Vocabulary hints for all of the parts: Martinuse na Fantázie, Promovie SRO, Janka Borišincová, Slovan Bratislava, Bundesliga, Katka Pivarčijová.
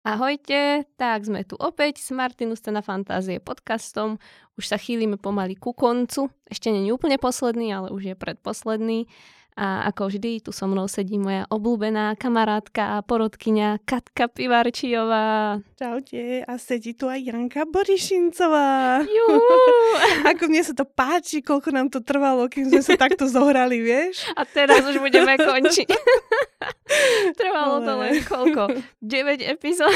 Ahojte, tak sme tu opäť s Martinuse na Fantázie podcastom. Už sa chýlime pomaly ku koncu. Ešte nie je úplne posledný, ale už je predposledný. A ako vždy, tu so mnou sedí moja obľúbená kamarátka a porodkyňa Katka Pivarčijová. Čaute, a sedí tu aj Janka Borišincová. Ako mne sa to páči, koľko nám to trvalo, keď sme sa takto zohrali, vieš? A teraz už budeme končiť. Trvalo to len koľko? 9 epizód.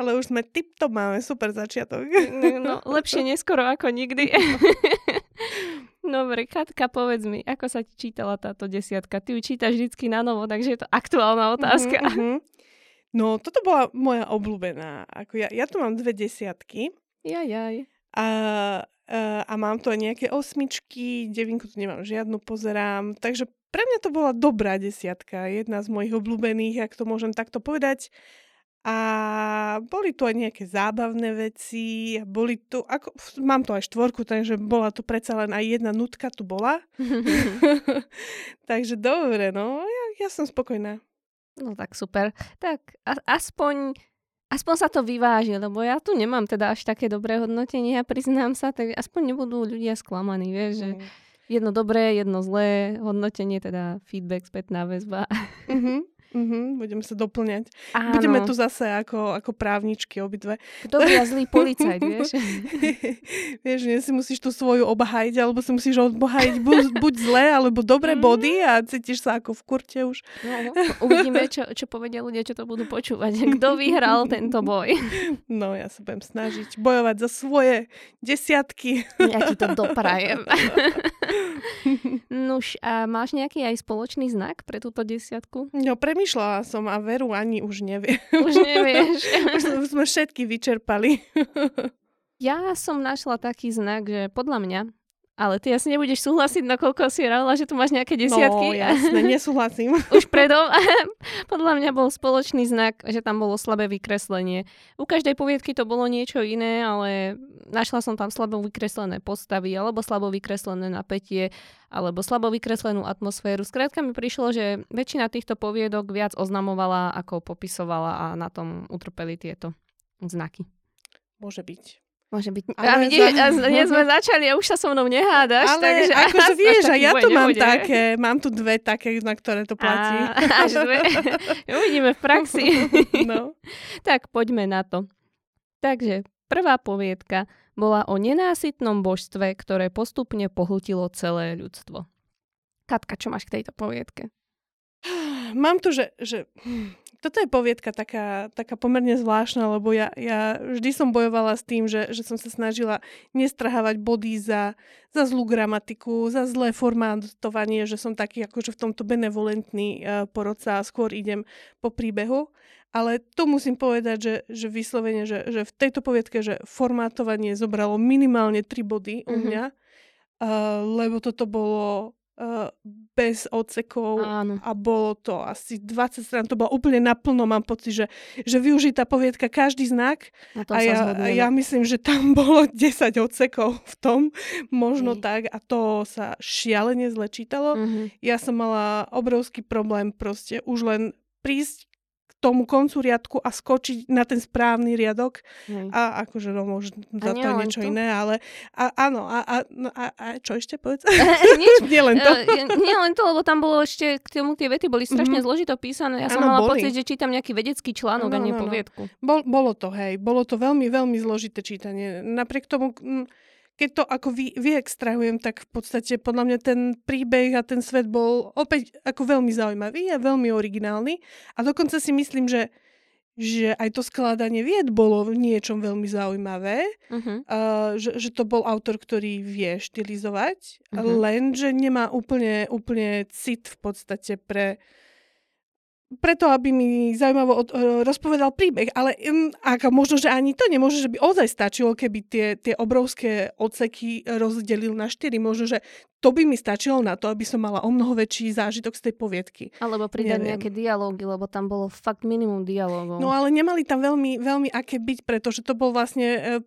Ale už sme tiptop, máme super začiatok. No, lepšie neskoro ako nikdy. Dobre, Katka, povedz mi, ako sa ti čítala táto desiatka? Ty ju čítaš vždycky na novo, takže je to aktuálna otázka. No, toto bola moja obľúbená. Ako ja tu mám 2 desiatky. A mám tu aj nejaké 8, 9 tu nemám žiadnu, pozerám. Takže pre mňa to bola dobrá desiatka. Jedna z mojich obľúbených, ak to môžem takto povedať. A boli tu aj nejaké zábavné veci, boli tu, ako, mám tu aj 4, takže bola tu predsa len aj jedna nutka tu bola. Takže dobre, no, ja som spokojná. No tak super. Tak aspoň sa to vyváži, lebo ja tu nemám teda až také dobré hodnotenie, ja priznám sa, tak aspoň nebudú ľudia sklamaní, vieš, že jedno dobré, jedno zlé hodnotenie, teda feedback, spätná väzba. Budeme sa doplňať. Áno. Budeme tu zase ako právničky obidve. Dobrý a zlý policajt, vieš. Vieš, nie si musíš tú svoju obhájiť, alebo si musíš obhájiť buď zlé, alebo dobré body a cítiš sa ako v kurte už. No, uvidíme, čo povedia ľudia, čo to budú počúvať. Kto vyhral tento boj? No, ja sa budem snažiť bojovať za svoje desiatky. Ja ti to doprajem. Nuž, a máš nejaký aj spoločný znak pre túto desiatku? No, premýšľala som a veru ani už neviem. Už nevieš. Už sme všetky vyčerpali. Ja som našla taký znak, že podľa mňa, ale ty asi nebudeš súhlasiť, nakoľko si hrála, že tu máš nejaké desiatky. No jasne, nesúhlasím. Už predom. Podľa mňa bol spoločný znak, že tam bolo slabé vykreslenie. U každej poviedky to bolo niečo iné, ale našla som tam slabo vykreslené postavy, alebo slabo vykreslené napätie, alebo slabo vykreslenú atmosféru. Skrátka mi prišlo, že väčšina týchto poviedok viac oznamovala, ako popisovala a na tom utrpeli tieto znaky. Môže byť. Môže byť. Ale sme začali a už sa so mnou nehádaš. Ale takže, akože vieš, a ja to mám také, mám tu 2 také, na ktoré to platí. Až 2. Uvidíme v praxi. No. Tak poďme na to. Takže prvá poviedka bola o nenásytnom božstve, ktoré postupne pohltilo celé ľudstvo. Katka, čo máš k tejto poviedke? Mám tu, že... Toto je poviedka taká pomerne zvláštna, lebo ja vždy som bojovala s tým, že som sa snažila nestrhávať body za zlú gramatiku, za zlé formátovanie, že som taký akože v tomto benevolentný porodca a skôr idem po príbehu. Ale tu musím povedať, že vyslovene, že v tejto poviedke, že formátovanie zobralo minimálne 3 body u mňa, lebo toto bolo... bez odsekov. Áno. A bolo to asi 20 strán, to bolo úplne naplno, mám pocit, že využí tá poviedka každý znak a ja myslím, že tam bolo 10 odsekov v tom, možno tak, a to sa šialene zle čítalo. Ja som mala obrovský problém proste už len prísť tomu koncu riadku a skočiť na ten správny riadok. A akože no, možno za to niečo iné, ale áno, a čo ešte povedz? Nič. Nie len to, lebo tam bolo ešte, k tomu tie vety boli strašne zložito písané. Ja som mala pocit, že čítam nejaký vedecký článok a nie poviedku. Bolo to, hej. Bolo to veľmi, veľmi zložité čítanie. Napriek tomu... Keď to ako vyextrahujem, tak v podstate podľa mňa ten príbeh a ten svet bol opäť ako veľmi zaujímavý a veľmi originálny. A dokonca si myslím, že aj to skladanie vied bolo v niečom veľmi zaujímavé. Že to bol autor, ktorý vie štilizovať, lenže nemá úplne cit v podstate preto, aby mi zaujímavo rozpovedal príbeh, ale možno, že ani to nemôže, že by ozaj stačilo, keby tie obrovské odseky rozdelil na 4. Možno, že To by mi stačilo na to, aby som mala o mnoho väčší zážitok z tej poviedky. Alebo pridať nejaké dialógy, lebo tam bolo fakt minimum dialógov. No ale nemali tam veľmi, veľmi aké byť, pretože to bol vlastne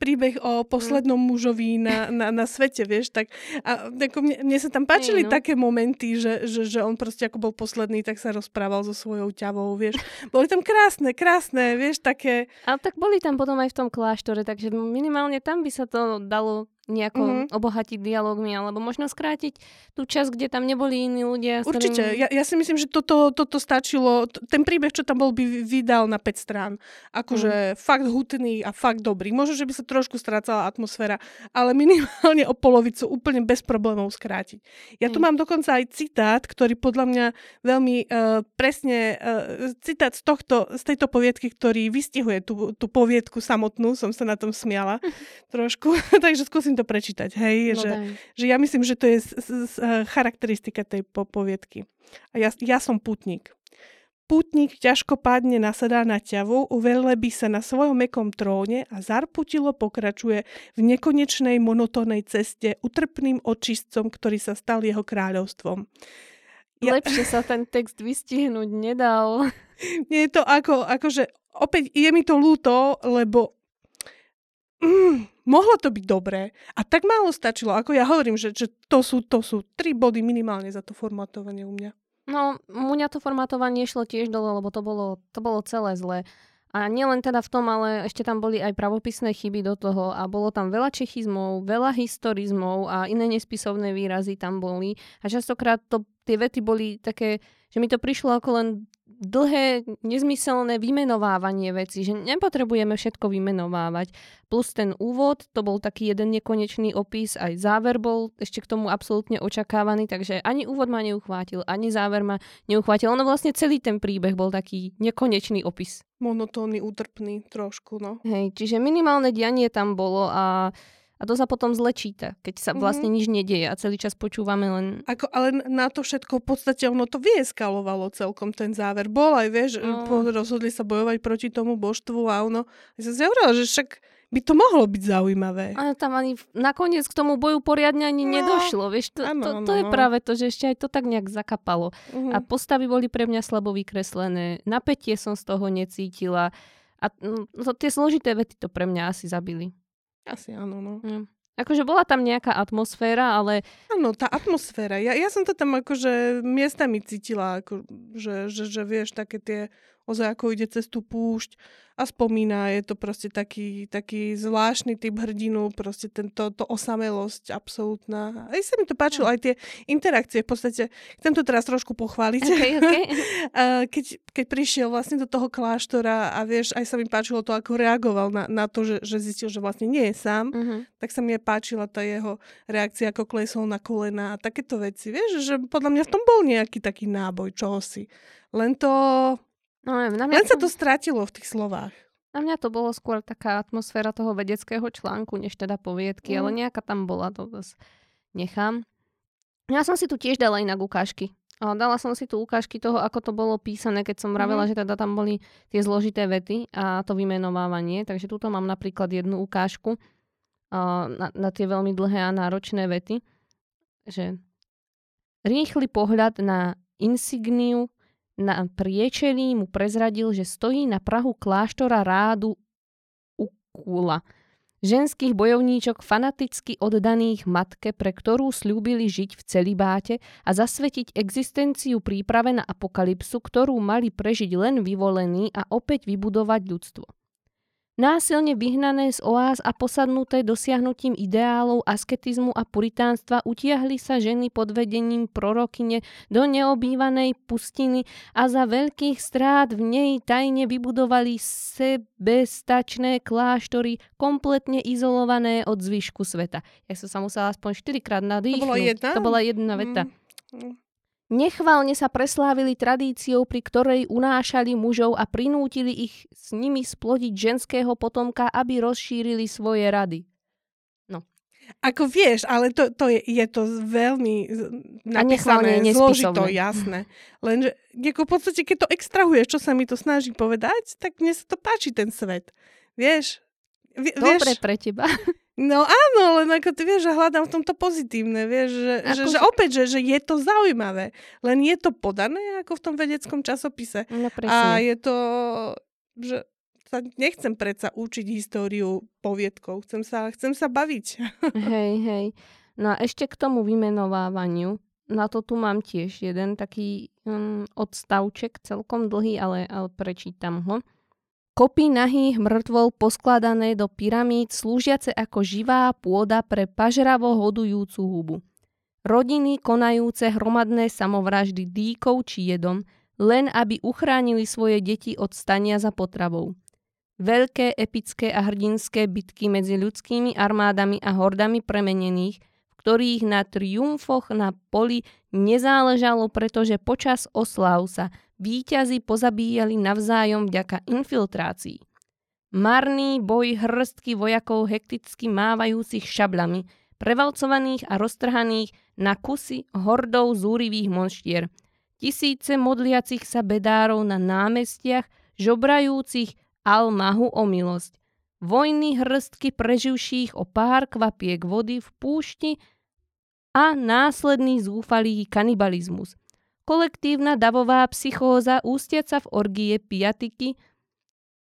príbeh o poslednom mužovi na svete, vieš. Tak, a ako mne sa tam páčili také momenty, že on proste ako bol posledný, tak sa rozprával so svojou ťavou, vieš. Boli tam krásne, vieš, také... Ale tak boli tam potom aj v tom kláštore, takže minimálne tam by sa to dalo... nejako obohatiť dialógmi, alebo možno skrátiť tú časť, kde tam neboli iní ľudia. Určite. Ja si myslím, že toto stačilo. Ten príbeh, čo tam bol, by vydal na 5 strán. Akože fakt hutný a fakt dobrý. Možno, že by sa trošku strácala atmosféra, ale minimálne o polovicu úplne bez problémov skrátiť. Ja tu mám dokonca aj citát, ktorý podľa mňa veľmi presne citát z tejto poviedky, ktorý vystihuje tú poviedku samotnú. Som sa na tom smiala trošku. Takže skúsim to prečítať, hej, že ja myslím, že to je charakteristika tej poviedky. A ja som pútnik. Pútnik ťažkopádne nasadá na ťavu, uvelebí sa na svojom mäkkom tróne a zarputilo pokračuje v nekonečnej monotónnej ceste utrpným očistcom, ktorý sa stal jeho kráľovstvom. Lepšie sa ten text vystihnúť nedal. Nie je to akože opäť je mi to ľúto, lebo mohlo to byť dobré. A tak málo stačilo. Ako ja hovorím, že to sú 3 body minimálne za to formátovanie u mňa. No, u mňa to formátovanie šlo tiež dole, lebo to bolo celé zlé. A nielen teda v tom, ale ešte tam boli aj pravopisné chyby do toho a bolo tam veľa čechizmov, veľa historizmov a iné nespisovné výrazy tam boli. A častokrát tie vety boli také, že mi to prišlo ako len dlhé, nezmyselné vymenovávanie vecí, že nepotrebujeme všetko vymenovávať. Plus ten úvod, to bol taký jeden nekonečný opis, aj záver bol ešte k tomu absolútne očakávaný, takže ani úvod ma neuchvátil, ani záver ma neuchvátil. Ono vlastne celý ten príbeh bol taký nekonečný opis. Monotónny, útrpný trošku, no. Hej, čiže minimálne dianie tam bolo a to sa potom zle číta, keď sa vlastne nič nedieje a celý čas počúvame len... Ale na to všetko v podstate ono to vyeskalovalo celkom, ten záver. Bol aj, vieš, rozhodli sa bojovať proti tomu božstvu a ono... Ja som si hovorila, že však by to mohlo byť zaujímavé. A tam ani nakoniec k tomu boju poriadne ani nedošlo, vieš. To je práve to, že ešte aj to tak nejak zakapalo. A postavy boli pre mňa slabo vykreslené. Napätie som z toho necítila. A tie zložité vety to pre mňa asi zabili. Asi áno, no. Ja. Akože bola tam nejaká atmosféra, ale... Áno, tá atmosféra. Ja som to tam akože miestami cítila, ako, že vieš, také tie ozaj ako ide cez tú púšť a spomína, je to proste taký zvláštny typ hrdinu, proste to osamelosť absolútna. Aj sa mi to páčilo, aj tie interakcie v podstate. Chcem to teraz trošku pochváliť. Okay. Keď prišiel vlastne do toho kláštora a vieš, aj sa mi páčilo to, ako reagoval na to, že zistil, že vlastne nie je sám, tak sa mi páčila tá jeho reakcia, ako klesol na kolena a takéto veci. Vieš, že podľa mňa v tom bol nejaký taký náboj čohosi. Len to... No, len sa to stratilo v tých slovách. Na mňa to bolo skôr taká atmosféra toho vedeckého článku, než teda poviedky, ale nejaká tam bola, to zase nechám. Ja som si tu tiež dala inak ukážky. Dala som si tu ukážky toho, ako to bolo písané, keď som vravela, že teda tam boli tie zložité vety a to vymenovávanie. Takže tuto mám napríklad jednu ukážku na tie veľmi dlhé a náročné vety. Že rýchly pohľad na insigniu na priečelí mu prezradil, že stojí na prahu kláštora rádu Ukula. Ženských bojovníčok fanaticky oddaných matke, pre ktorú sľúbili žiť v celibáte a zasvetiť existenciu príprave na apokalypsu, ktorú mali prežiť len vyvolení a opäť vybudovať ľudstvo. Násilne vyhnané z oáz a posadnuté dosiahnutím ideálov, asketizmu a puritánstva utiahli sa ženy pod vedením prorokyne do neobývanej pustiny a za veľkých strát v nej tajne vybudovali sebestačné kláštory, kompletne izolované od zvyšku sveta. Ja som sa musela aspoň 4-krát nadýchnúť. To bola jedna veta. Nechválne sa preslávili tradíciou, pri ktorej unášali mužov a prinútili ich s nimi splodiť ženského potomka, aby rozšírili svoje rady. No. Ako vieš, ale to je to veľmi napísané, zložito, jasné. Lenže v podstate, keď to extrahuješ, čo sa mi to snaží povedať, tak mne sa to páči ten svet. Vieš? Dobre pre teba. No áno, len ako ty vieš, že hľadám v tomto pozitívne, vieš, že opäť, že je to zaujímavé, len je to podané ako v tom vedeckom časopise. No, a je to, že sa nechcem predsa učiť históriu poviedkov, chcem sa baviť. Hej. No a ešte k tomu vymenovávaniu, na to tu mám tiež jeden taký odstavček, celkom dlhý, ale prečítam ho. Kopy nahých mŕtvol poskladané do pyramíd, slúžiace ako živá pôda pre pažravo hodujúcu hubu. Rodiny konajúce hromadné samovraždy dýkou či jedom, len aby uchránili svoje deti od stania za potravou. Veľké, epické a hrdinské bitky medzi ľudskými armádami a hordami premenených, v ktorých na triumfoch na poli nezáležalo, pretože počas osláv sa víťazi pozabíjali navzájom vďaka infiltrácii. Marný boj hrstky vojakov hekticky mávajúcich šablami, prevalcovaných a roztrhaných na kusy hordou zúrivých monštier. Tisíce modliacich sa bedárov na námestiach, žobrajúcich almahu o milosť. Vojny hrstky preživších o pár kvapiek vody v púšti a následný zúfalý kanibalizmus. Kolektívna davová psychóza ústiaca v orgie piatiky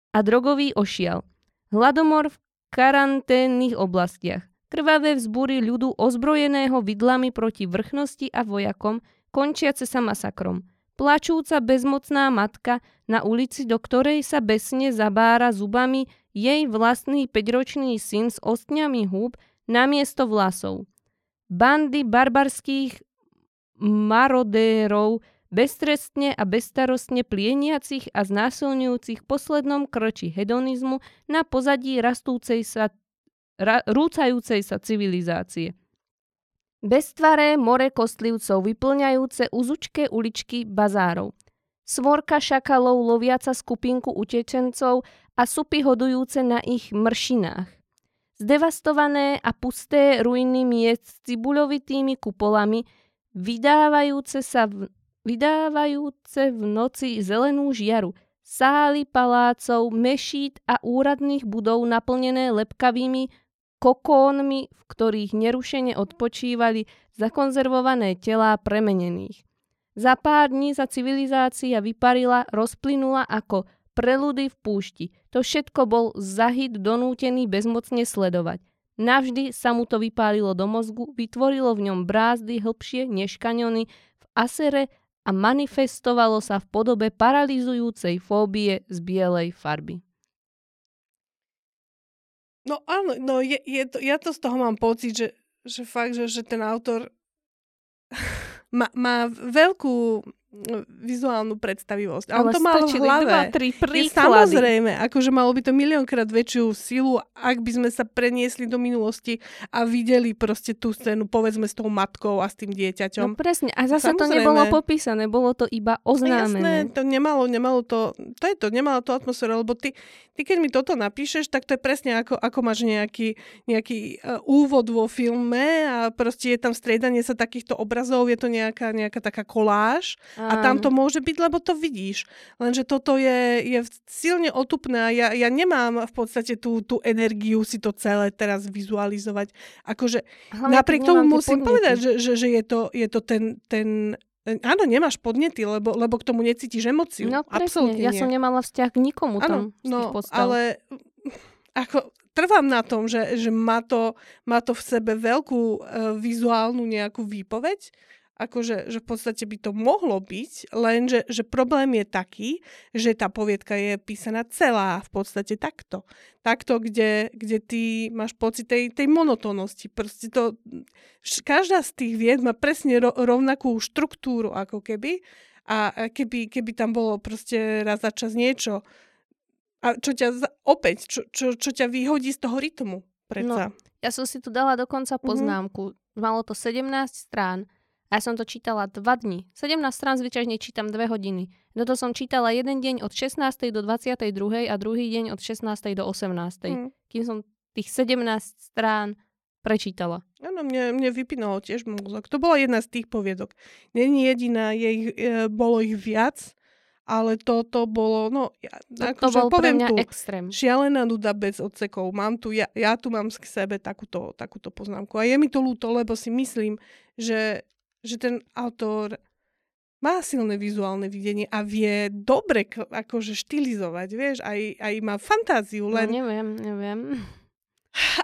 a drogový ošial. Hladomor v karanténnych oblastiach. Krvavé vzbúry ľudu ozbrojeného vidlami proti vrchnosti a vojakom, končiace sa masakrom. Plačúca bezmocná matka na ulici, do ktorej sa besne zabára zubami jej vlastný 5-ročný syn s ostňami húb namiesto vlasov. Bandy barbarských marodérov, beztrestne a bezstarostne plieniacich a znásilňujúcich v poslednom krči hedonizmu na pozadí rúcajúcej sa civilizácie. Beztvaré more kostlivcov vyplňajúce uzučké uličky bazárov. Svorka šakalov loviaca skupinku utečencov a supy hodujúce na ich mršinách. Zdevastované a pusté ruiny miest s cibuľovitými kupolami, vydávajúce v noci zelenú žiaru, sály palácov, mešít a úradných budov naplnené lepkavými kokónmi, v ktorých nerušene odpočívali zakonzervované telá premenených. Za pár dní sa civilizácia vyparila, rozplynula ako preludy v púšti. To všetko bol zahyt donútený bezmocne sledovať. Navždy sa mu to vypálilo do mozgu, vytvorilo v ňom brázdy hlbšie než kaňony v Asere a manifestovalo sa v podobe paralizujúcej fóbie z bielej farby. No áno, no ja to z toho mám pocit, že fakt, že ten autor má veľkú vizuálnu predstavivosť. A on to mal v hlave. 2-3 príklady. Samozrejme, akože malo by to miliónkrát väčšiu silu, ak by sme sa preniesli do minulosti a videli proste tú scénu, povedzme, s tou matkou a s tým dieťaťom. No presne, a zasa to nebolo popísané, bolo to iba oznámené. Jasné, to nemalo to je to, nemalo to atmosféru, lebo ty keď mi toto napíšeš, tak to je presne ako máš nejaký úvod vo filme a proste je tam striedanie sa takýchto obrazov, je to nejaká taká koláž. A tam to môže byť, lebo to vidíš. Lenže toto je silne otupné a ja nemám v podstate tú energiu si to celé teraz vizualizovať. Akože napriek tomu musím povedať, že je to ten... Áno, nemáš podnety, lebo k tomu necítiš emóciu. No presne, ja som nemala vzťah k nikomu tam z tých postav. Ale ako... Trvám na tom, že má to v sebe veľkú vizuálnu nejakú výpoveď. Akože že v podstate by to mohlo byť, len že problém je taký, že tá poviedka je písaná celá v podstate takto. Takto, kde ty máš pocit tej monotónnosti. Proste to, každá z tých vied má presne rovnakú štruktúru ako keby a keby tam bolo proste raz za čas niečo, a čo ťa opäť, čo ťa vyhodí z toho rytmu. Predsa. No, ja som si tu dala dokonca poznámku. Malo to 17 strán. A ja som to čítala 2 dni. 17 strán zvyčajne čítam 2 hodiny. Toto som čítala jeden deň od 16. do 22. a druhý deň od 16. do 18. Kým som tých 17 strán prečítala. Áno, mne vypínalo tiež mozog. To bola jedna z tých poviedok. Není jediná, bolo ich viac. ale toto bolo, no, ja, to bol poviem pre mňa tu, extrém. Šialená nuda bez odsekov. Mám tu, ja tu mám k sebe takúto poznámku. A je mi to ľúto, lebo si myslím, že ten autor má silné vizuálne videnie a vie dobre akože štilizovať, vieš, aj má fantáziu, len... No, neviem.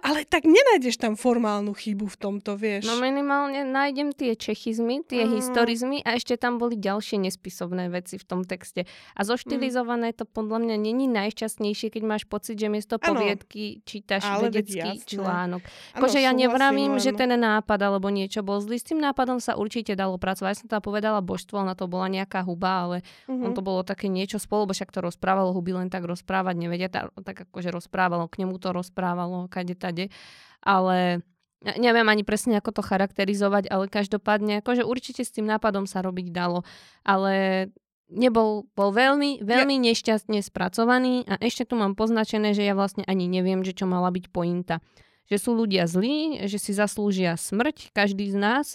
Ale tak nenájdeš tam formálnu chybu v tomto, vieš. No minimálne nájdem tie čechizmy, tie historizmy a ešte tam boli ďalšie nespisovné veci v tom texte. A zoštilizované to podľa mňa není najšťastnejšie, keď máš pocit, že miesto poviedky čítaš vedecký článok. Akože ja nevravím, že ten nápad alebo niečo bol zlý. S tým nápadom sa určite dalo pracovať. Ja som tam povedala božstvo, na to bola nejaká huba, ale on to bolo také niečo spolu, bo však to rozprávalo, huby len tak rozprávať nevedia, tak akože rozprávalo, k nemu to rozprávalo. Ale neviem ani presne, ako to charakterizovať, ale každopádne, akože určite s tým nápadom sa robiť dalo, ale bol veľmi, veľmi nešťastne spracovaný a ešte tu mám poznačené, že ja vlastne ani neviem, že čo mala byť pointa. Že sú ľudia zlí, že si zaslúžia smrť, každý z nás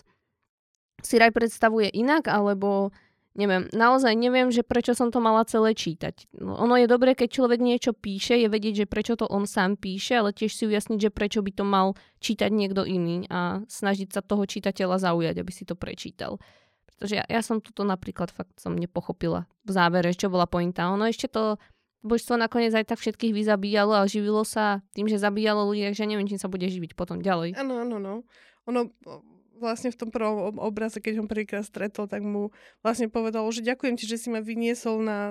si raj predstavuje inak, alebo neviem, naozaj neviem, že prečo som to mala celé čítať. Ono je dobré, keď človek niečo píše, je vedieť, že prečo to on sám píše, ale tiež si ujasniť, že prečo by to mal čítať niekto iný a snažiť sa toho čitateľa zaujať, aby si to prečítal. Pretože ja som toto napríklad fakt som nepochopila v závere, čo bola pointa. Ono ešte to božstvo nakoniec aj tak všetkých vyzabíjalo a živilo sa tým, že zabíjalo ľudí, takže neviem, čím sa bude živiť potom ďalej. Áno. Ono... Vlastne v tom prvom obraze, keď ho prvýkrát stretol, tak mu vlastne povedal, že ďakujem ti, že si ma vyniesol na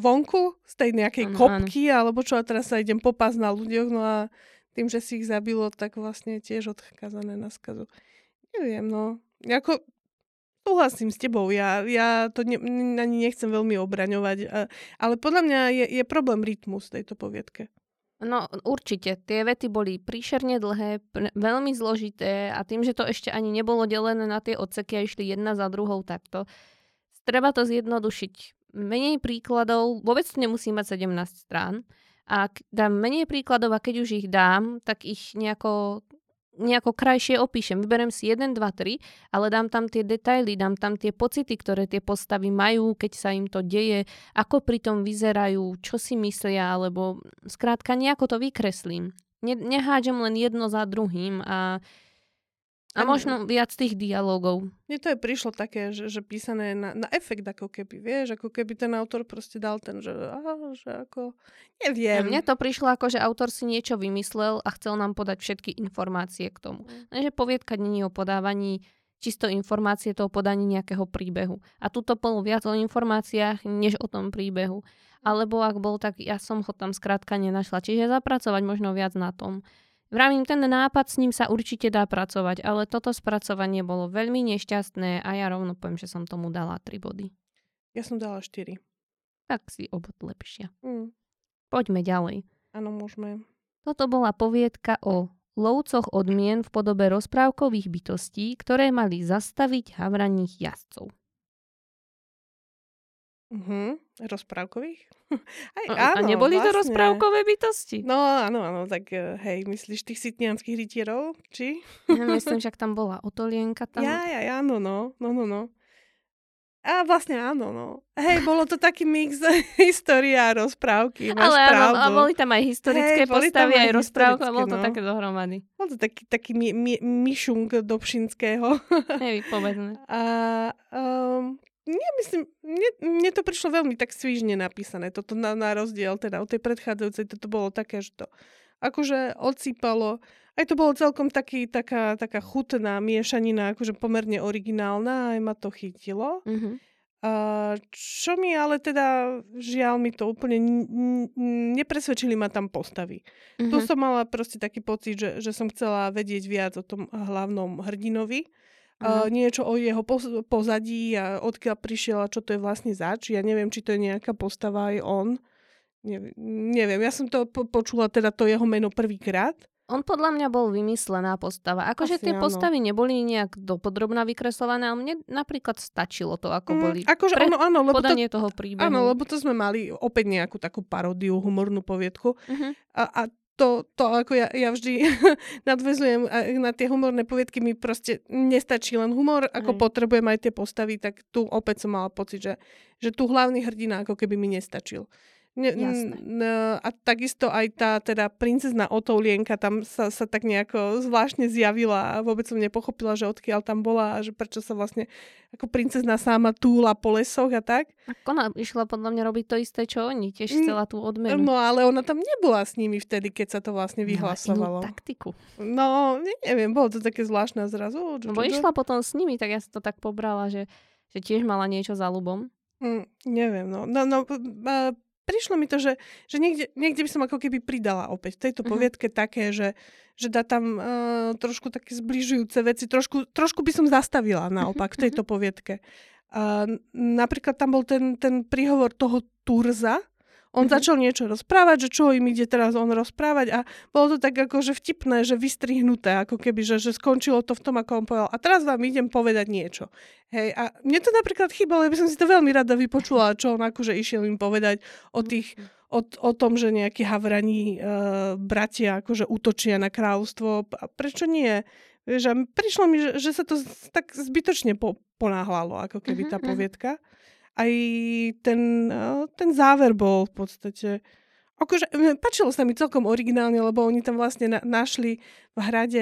vonku z tej nejakej kopky. Alebo čo, a teraz sa idem popásť na ľuďoch, no a tým, že si ich zabilo, tak vlastne tiež odkazané na skazu. Neviem, no. Ako súhlasím s tebou, ja to ani nechcem veľmi obraňovať, ale podľa mňa je problém rytmus tejto poviedke. No určite, tie vety boli príšerne dlhé, veľmi zložité a tým, že to ešte ani nebolo delené na tie odseky a išli jedna za druhou takto, treba to zjednodušiť. Menej príkladov, vôbec nemusí mať 17 strán a dám menej príkladov a keď už ich dám, tak ich nejako krajšie opíšem. Vyberem si 1, 2, 3, ale dám tam tie detaily, dám tam tie pocity, ktoré tie postavy majú, keď sa im to deje, ako pri tom vyzerajú, čo si myslia, alebo skrátka nejako to vykreslím. Nehádžem len jedno za druhým a možno viac tých dialogov. Mne to je prišlo také, že písané na efekt, ako keby, vieš, ako keby ten autor proste dal ten, že ako... Neviem. Mne to prišlo ako, že autor si niečo vymyslel a chcel nám podať všetky informácie k tomu. Takže poviedka nie je o podávaní čisto informácie, to o podaní nejakého príbehu. A tuto bolo viac o informáciách, než o tom príbehu. Alebo ak bol, tak ja som ho tam skrátka nenašla. Čiže zapracovať možno viac na tom. Vravím, ten nápad, s ním sa určite dá pracovať, ale toto spracovanie bolo veľmi nešťastné a ja rovno poviem, že som tomu dala 3 body. Ja som dala 4. Tak si obod lepšia. Poďme ďalej. Áno, môžeme. Toto bola poviedka o lovcoch odmien v podobe rozprávkových bytostí, ktoré mali zastaviť havraných jazdcov. Rozprávkových? Aj, áno, a neboli vlastne to rozprávkové bytosti? No áno, tak hej, myslíš tých sitnianských rytierov, či? Ja myslím, že tam bola Otolienka tam. Ja, áno. A vlastne áno, no. Hej, bolo to taký mix histórie a rozprávky. Máš pravdu. Ale boli tam aj historické postavy, aj rozprávky. Bolo to také dohromady. Bol to taký myšung dobšinského. Nevypovedné. Mne to prišlo veľmi tak svižne napísané. Toto na rozdiel teda od tej predchádzajúcej. Toto bolo také, že to akože odsýpalo. Aj to bolo celkom taká chutná miešanina, akože pomerne originálna, aj ma to chytilo. Mm-hmm. Čo mi ale teda, žiaľ mi to úplne nepresvedčili ma tam postavy. Mm-hmm. Tu som mala proste taký pocit, že som chcela vedieť viac o tom hlavnom hrdinovi. Niečo o jeho pozadí a odkiaľ prišiel a čo to je vlastne zač. Ja neviem, či to je nejaká postava aj on. Neviem, ja som to počula teda to jeho meno prvýkrát. On podľa mňa bol vymyslená postava. Akože tie postavy neboli nejak dopodrobná vykreslované, ale mne napríklad stačilo to, ako boli. Akože áno, lebo podanie toho príbehu. Áno, lebo to sme mali opäť nejakú takú paródiu, humornú poviedku. Uh-huh. A to ako ja vždy nadväzujem na tie humorné poviedky, mi proste nestačí len humor, ako potrebujem aj tie postavy, tak tu opäť som mala pocit, že tu hlavný hrdina ako keby mi nestačil. A takisto aj tá teda princezná Otoulienka tam sa tak nejako zvláštne zjavila a vôbec som nepochopila, že odkiaľ tam bola a že prečo sa vlastne ako princezná sama túla po lesoch a tak. Ako ona išla podľa mňa robiť to isté, čo oni, tiež chcela tú odmenu. No ale ona tam nebola s nimi vtedy, keď sa to vlastne vyhlasovalo. Mala inú taktiku. No neviem, bolo to také zvláštne zrazu. Lebo išla potom s nimi, tak ja som to tak pobrala, že tiež mala niečo za ľubom. Neviem, no prišlo mi to, že niekde by som ako keby pridala opäť v tejto poviedke také, že dá tam trošku také zbližujúce veci. Trošku by som zastavila naopak v tejto poviedke. Napríklad tam bol ten príhovor toho Turza. On začal niečo rozprávať, že čo im ide teraz on rozprávať a bolo to tak ako, že vtipné, že vystrihnuté, ako keby, že skončilo to v tom, ako on povedal. A teraz vám idem povedať niečo. Hej, a mne to napríklad chýbalo, ja by som si to veľmi rada vypočula, čo on akože išiel im povedať o tom, že nejakí havraní bratia akože útočia na kráľovstvo. A prečo nie? Vieš, a prišlo mi, že sa to tak zbytočne ponáhľalo, ako keby tá poviedka. Aj ten záver bol v podstate... Akože, páčilo sa mi celkom originálne, lebo oni tam vlastne našli v hrade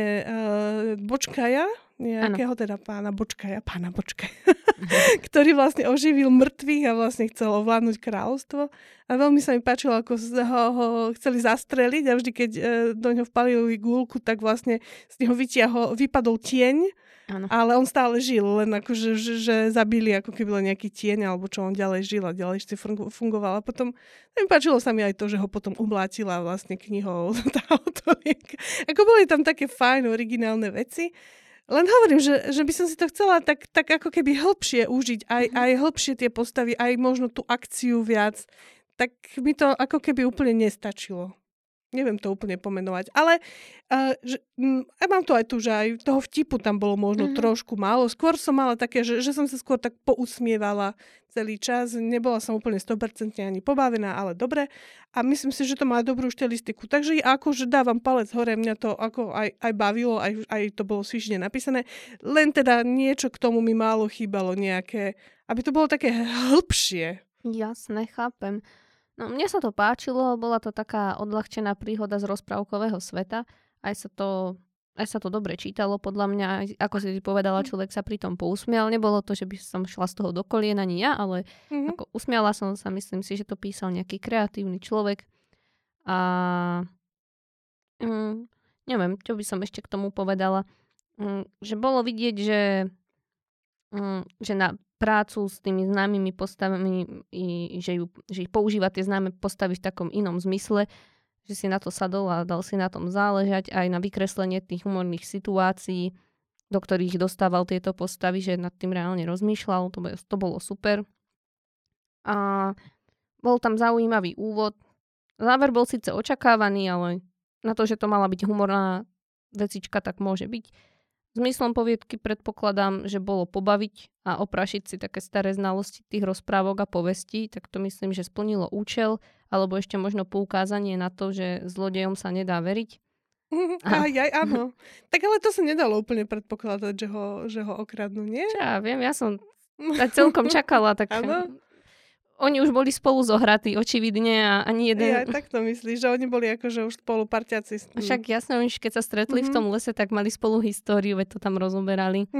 Bočkaja, nejakého teda pána Bočkaja, ktorý vlastne oživil mŕtvych a vlastne chcel ovládnuť kráľovstvo. A veľmi sa mi páčilo, ako ho chceli zastreliť a vždy, keď do ňoho vpalili gúľku, tak vlastne z neho vypadol tieň. Ano. Ale on stále žil, len akože že zabili ako keby nejaký tieň, alebo čo on ďalej žil a ďalej ešte fungoval. A potom, páčilo sa mi aj to, že ho potom umlátila vlastne knihou tá Otoulienka. Ako boli tam také fajn, originálne veci. Len hovorím, že by som si to chcela tak ako keby hĺbšie užiť, aj hĺbšie tie postavy, aj možno tú akciu viac. Tak mi to ako keby úplne nestačilo. Neviem to úplne pomenovať, ale ja mám to aj tu, že aj toho vtipu tam bolo možno trošku málo. Skôr som mala také, že som sa skôr tak pousmievala celý čas. Nebola som úplne 100% ani pobavená, ale dobre. A myslím si, že to má dobrú štilistiku. Takže akože dávam palec hore, mňa to ako aj bavilo, aj to bolo svižne napísané. Len teda niečo k tomu mi málo chýbalo nejaké, aby to bolo také hĺbšie. Jasné, chápem. No, mne sa to páčilo, bola to taká odľahčená príhoda z rozprávkového sveta. Aj sa to dobre čítalo, podľa mňa, ako si povedala, človek sa pri tom pousmial. Nebolo to, že by som šla z toho do kolien, ani ja, ale ako usmiala som sa, myslím si, že to písal nejaký kreatívny človek. A neviem, čo by som ešte k tomu povedala. Že bolo vidieť, že na prácu s tými známymi postavami, že ich používa tie známe postavy v takom inom zmysle, že si na to sadol a dal si na tom záležať, aj na vykreslenie tých humorných situácií, do ktorých dostával tieto postavy, že nad tým reálne rozmýšľal, to bolo super. A bol tam zaujímavý úvod. Záver bol síce očakávaný, ale na to, že to mala byť humorná vecička, tak môže byť. Zmyslom poviedky predpokladám, že bolo pobaviť a oprašiť si také staré znalosti tých rozprávok a povestí, tak to myslím, že splnilo účel, alebo ešte možno poukázanie na to, že zlodejom sa nedá veriť. Áno. Tak ale to sa nedalo úplne predpokladať, že ho okradnú, nie? Ja viem, ja som celkom čakala, tak... Oni už boli spolu zohratí, očividne, a ani jeden... Ja tak to myslíš, že oni boli akože už spolu parťaci. Však jasné, oni keď sa stretli v tom lese, tak mali spolu históriu, veď to tam rozoberali.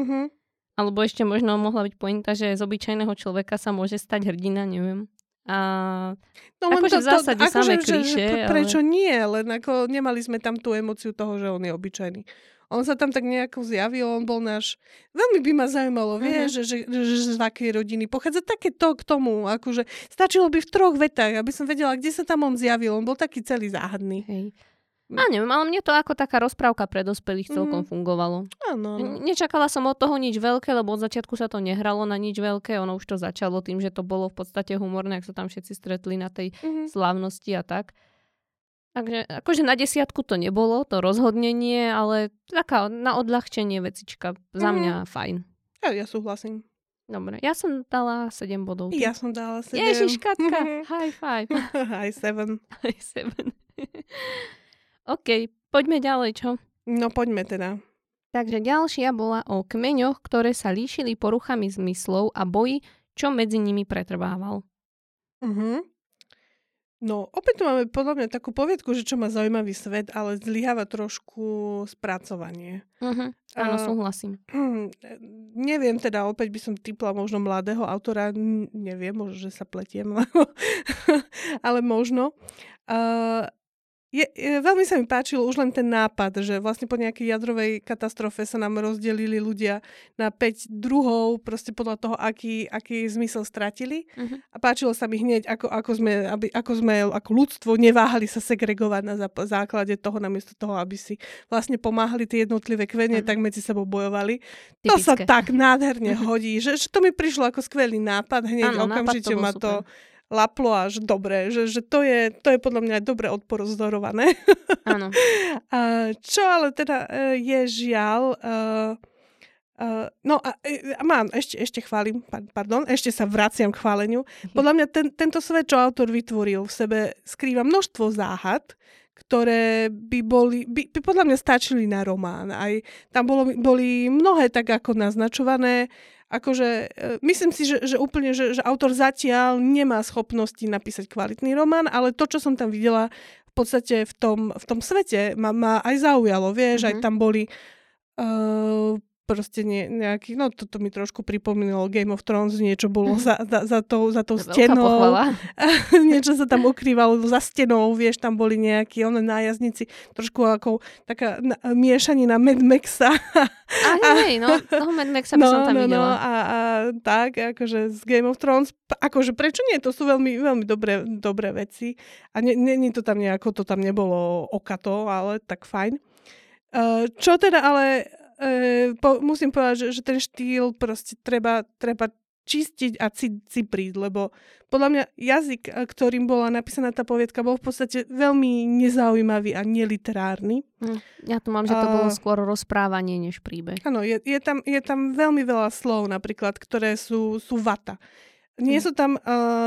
Alebo ešte možno mohla byť pointa, že z obyčajného človeka sa môže stať hrdina, neviem. A akože v zásade samé klišé. Prečo nie? Len ako nemali sme tam tú emóciu toho, že on je obyčajný. On sa tam tak nejako zjavil, on bol náš... Veľmi by ma zaujímalo, vieš, že z akej rodiny pochádza takéto k tomu, akože stačilo by v 3 vetách, aby som vedela, kde sa tam on zjavil. On bol taký celý záhadný. Hej. A neviem, ale mne to ako taká rozprávka pre dospelých celkom fungovalo. Áno. Nečakala som od toho nič veľké, lebo od začiatku sa to nehralo na nič veľké. Ono už to začalo tým, že to bolo v podstate humorné, ak sa tam všetci stretli na tej slávnosti a tak. Takže akože na 10 to nebolo, to rozhodnenie, ale taká na odľahčenie vecička. Za mňa fajn. Ja súhlasím. Dobre, ja som dala 7 bodov. Ja som dala 7. Ježiš, Katka, high five. High seven. OK, poďme ďalej, čo? No poďme teda. Takže ďalšia bola o kmeňoch, ktoré sa líšili poruchami zmyslov a boji, čo medzi nimi pretrvával. Uh-huh. No opäť tu máme podľa mňa takú poviedku, že čo má zaujímavý svet, ale zlyháva trošku spracovanie. Uh-huh. Áno, súhlasím. Neviem, teda opäť by som tipla možno mladého autora, neviem, možno, že sa pletiem, ale možno. Veľmi sa mi páčilo už len ten nápad, že vlastne po nejakej jadrovej katastrofe sa nám rozdelili ľudia na 5 druhov, proste podľa toho, aký zmysel stratili. Uh-huh. A páčilo sa mi hneď, ako ľudstvo neváhali sa segregovať na základe toho, namiesto toho, aby si vlastne pomáhali tie jednotlivé kvene, uh-huh. tak medzi sebou bojovali. Typické. To sa tak nádherne hodí, že to mi prišlo ako skvelý nápad, hneď okamžite ma to... laplo až dobre, že to je podľa mňa dobre odporozdorované. Áno. Čo ale teda je žiaľ... ešte sa vraciam k chváleniu. Podľa mňa tento svet, čo autor vytvoril v sebe, skrýva množstvo záhad, ktoré by podľa mňa stačili na román. Aj tam boli mnohé tak ako naznačované. Akože, myslím si, že úplne autor zatiaľ nemá schopnosti napísať kvalitný román, ale to, čo som tam videla v podstate v tom svete, ma aj zaujalo, vieš, aj tam boli nejaký, no toto mi trošku pripomínalo Game of Thrones, niečo bolo za tou stenou, niečo sa tam ukrývalo za stenou, vieš, tam boli nejakí nájazdníci, trošku ako taká miešanina Mad Maxa. Toho Mad Maxa by som tam videla. Tak, akože z Game of Thrones, akože prečo nie? To sú veľmi, veľmi dobré veci. A nie to tam nejako, to tam nebolo okato, ale tak fajn. Čo teda ale... musím povedať, že ten štýl proste treba čistiť a cipriť, lebo podľa mňa jazyk, ktorým bola napísaná tá poviedka, bol v podstate veľmi nezaujímavý a neliterárny. Ja tu mám, že to bolo skôr rozprávanie než príbeh. Áno, je tam veľmi veľa slov napríklad, ktoré sú vata. Nie sú tam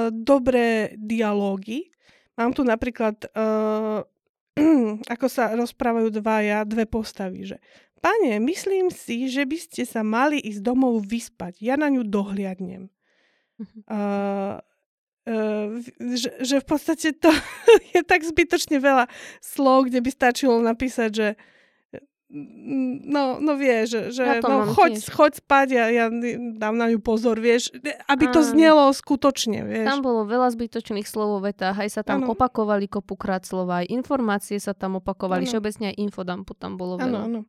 dobré dialógy. Mám tu napríklad ako sa rozprávajú dve postavy, že Pane, myslím si, že by ste sa mali ísť domov vyspať. Ja na ňu dohliadnem. Že v podstate to je tak zbytočne veľa slov, kde by stačilo napísať, že no vieš, že no, choď spať a ja dám na ňu pozor, vieš, aby to znelo skutočne, vieš. Tam bolo veľa zbytočných slov o vetách, aj sa tam opakovali kopukrát slova, aj informácie sa tam opakovali, všeobecne aj infodumpu tam bolo veľa. Áno.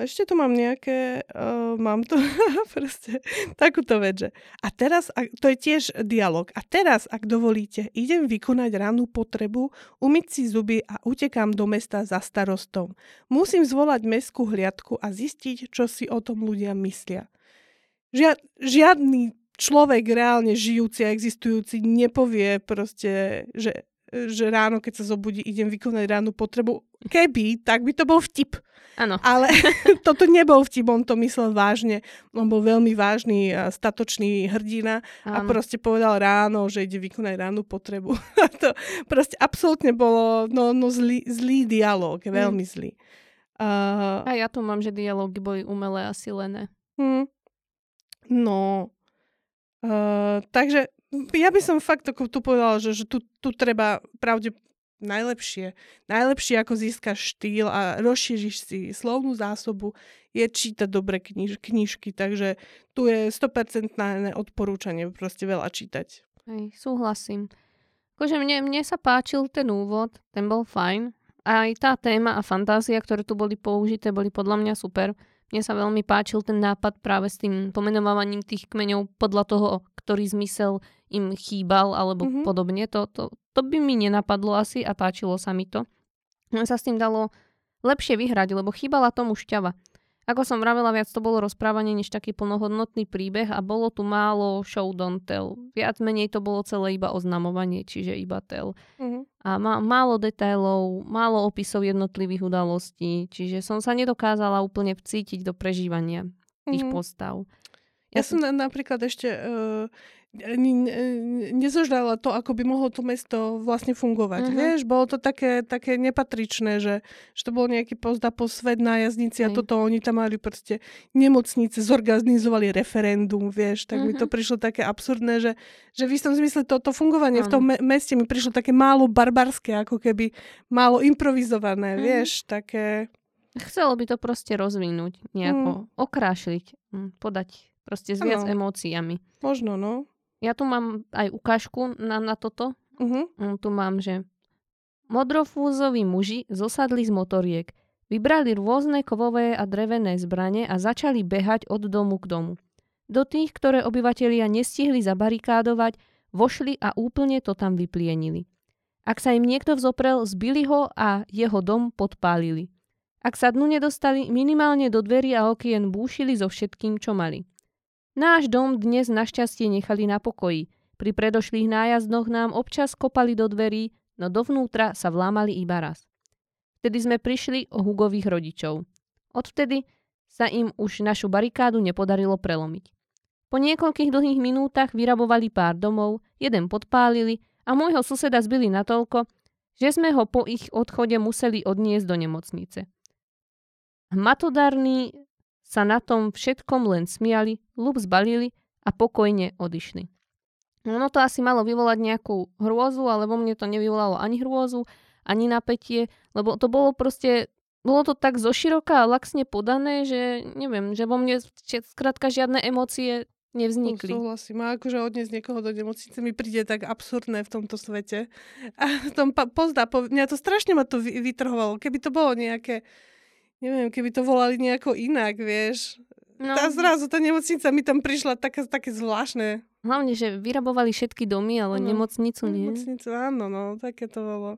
Ešte tu mám nejaké, mám tu proste takúto vec, že a teraz, to je tiež dialog, a teraz, ak dovolíte, idem vykonať rannú potrebu, umyť si zuby a utekám do mesta za starostom. Musím zvolať mestskú hliadku a zistiť, čo si o tom ľudia myslia. Žiadny človek reálne žijúci a existujúci nepovie proste, že ráno, keď sa zobudí, idem vykonať rannú potrebu. Keby, tak by to bol vtip. Áno. Ale toto nebol vtip, on to myslel vážne. On bol veľmi vážny, statočný hrdina. Áno. A proste povedal ráno, že ide vykonať rannú potrebu. To proste absolútne bolo zlý dialóg, veľmi zlý. A ja tu mám, že dialógy boli umelé a silené. No. Takže... Ja by som fakt tu povedala, že tu treba pravde najlepšie, ako získaš štýl a rozšíriš si slovnú zásobu, je čítať dobré knižky, takže tu je 100% odporúčanie proste veľa čítať. Hej, súhlasím. Akože mne sa páčil ten úvod, ten bol fajn. Aj tá téma a fantázia, ktoré tu boli použité, boli podľa mňa super. Mne sa veľmi páčil ten nápad práve s tým pomenovávaním tých kmeňov podľa toho, ktorý zmysel im chýbal alebo podobne. To by mi nenapadlo asi a páčilo sa mi to. No sa s tým dalo lepšie vyhrať, lebo chýbala tomu šťava. Ako som vravela, viac to bolo rozprávanie než taký plnohodnotný príbeh a bolo tu málo show don't tell. Viac menej to bolo celé iba oznamovanie, čiže iba tell. A málo detailov, málo opisov jednotlivých udalostí, čiže som sa nedokázala úplne vcítiť do prežívania tých postav. Ja som napríklad ešte nezožrala to, ako by mohlo to mesto vlastne fungovať. Uh-huh. Vieš, bolo to také nepatričné, že to bolo nejaký posved na jazdnici a toto oni tam mali proste nemocnice, zorganizovali referendum, vieš, tak mi to prišlo také absurdné, že v istom zmysle toto fungovanie v tom meste mi prišlo také málo barbarské, ako keby málo improvizované, vieš, také... Chcelo by to proste rozvinúť nejako, okrášliť, podať proste s viac emóciami. Možno, no. Ja tu mám aj ukážku na toto. Uh-huh. Tu mám, že modrofúzoví muži zosadli z motoriek, vybrali rôzne kovové a drevené zbrane a začali behať od domu k domu. Do tých, ktoré obyvatelia nestihli zabarikádovať, vošli a úplne to tam vyplienili. Ak sa im niekto vzoprel, zbili ho a jeho dom podpálili. Ak sa dnu nedostali, minimálne do dverí a okien búšili so všetkým, čo mali. Náš dom dnes našťastie nechali na pokoji. Pri predošlých nájazdoch nám občas kopali do dverí, no dovnútra sa vlámali iba raz. Vtedy sme prišli o Hugových rodičov. Odvtedy sa im už našu barikádu nepodarilo prelomiť. Po niekoľkých dlhých minútach vyrabovali pár domov, jeden podpálili a môjho suseda zbili natoľko, že sme ho po ich odchode museli odniesť do nemocnice. Hmatodárni sa na tom všetkom len smiali, ľub zbalili a pokojne odišli. Ono to asi malo vyvolať nejakú hrôzu, ale vo mne to nevyvolalo ani hrôzu, ani napätie, lebo to bolo proste, bolo to tak zoširoka a laxne podané, že neviem, že vo mne skrátka žiadne emócie nevznikli. Súhlasím. A akože odniesť niekoho do nemocnice mi príde tak absurdné v tomto svete. A v tom mňa to strašne vytrhovalo. Keby to bolo nejaké, neviem, keby to volali nejako inak, vieš. No. Zrazu tá nemocnica mi tam prišla také zvláštne. Hlavne, že vyrabovali všetky domy, ale nemocnicu nie. Nemocnicu, áno, no, také to bolo.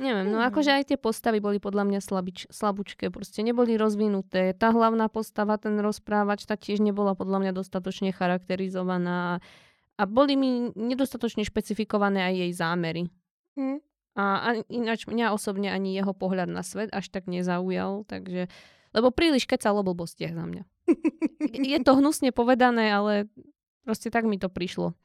Neviem, no akože aj tie postavy boli podľa mňa slabúčke, proste neboli rozvinuté. Tá hlavná postava, ten rozprávač, tá tiež nebola podľa mňa dostatočne charakterizovaná a boli mi nedostatočne špecifikované aj jej zámery. A ináč mňa osobne ani jeho pohľad na svet až tak nezaujal, takže... Lebo príliš kecalo o blbostiach za mňa. Je to hnusne povedané, ale proste tak mi to prišlo.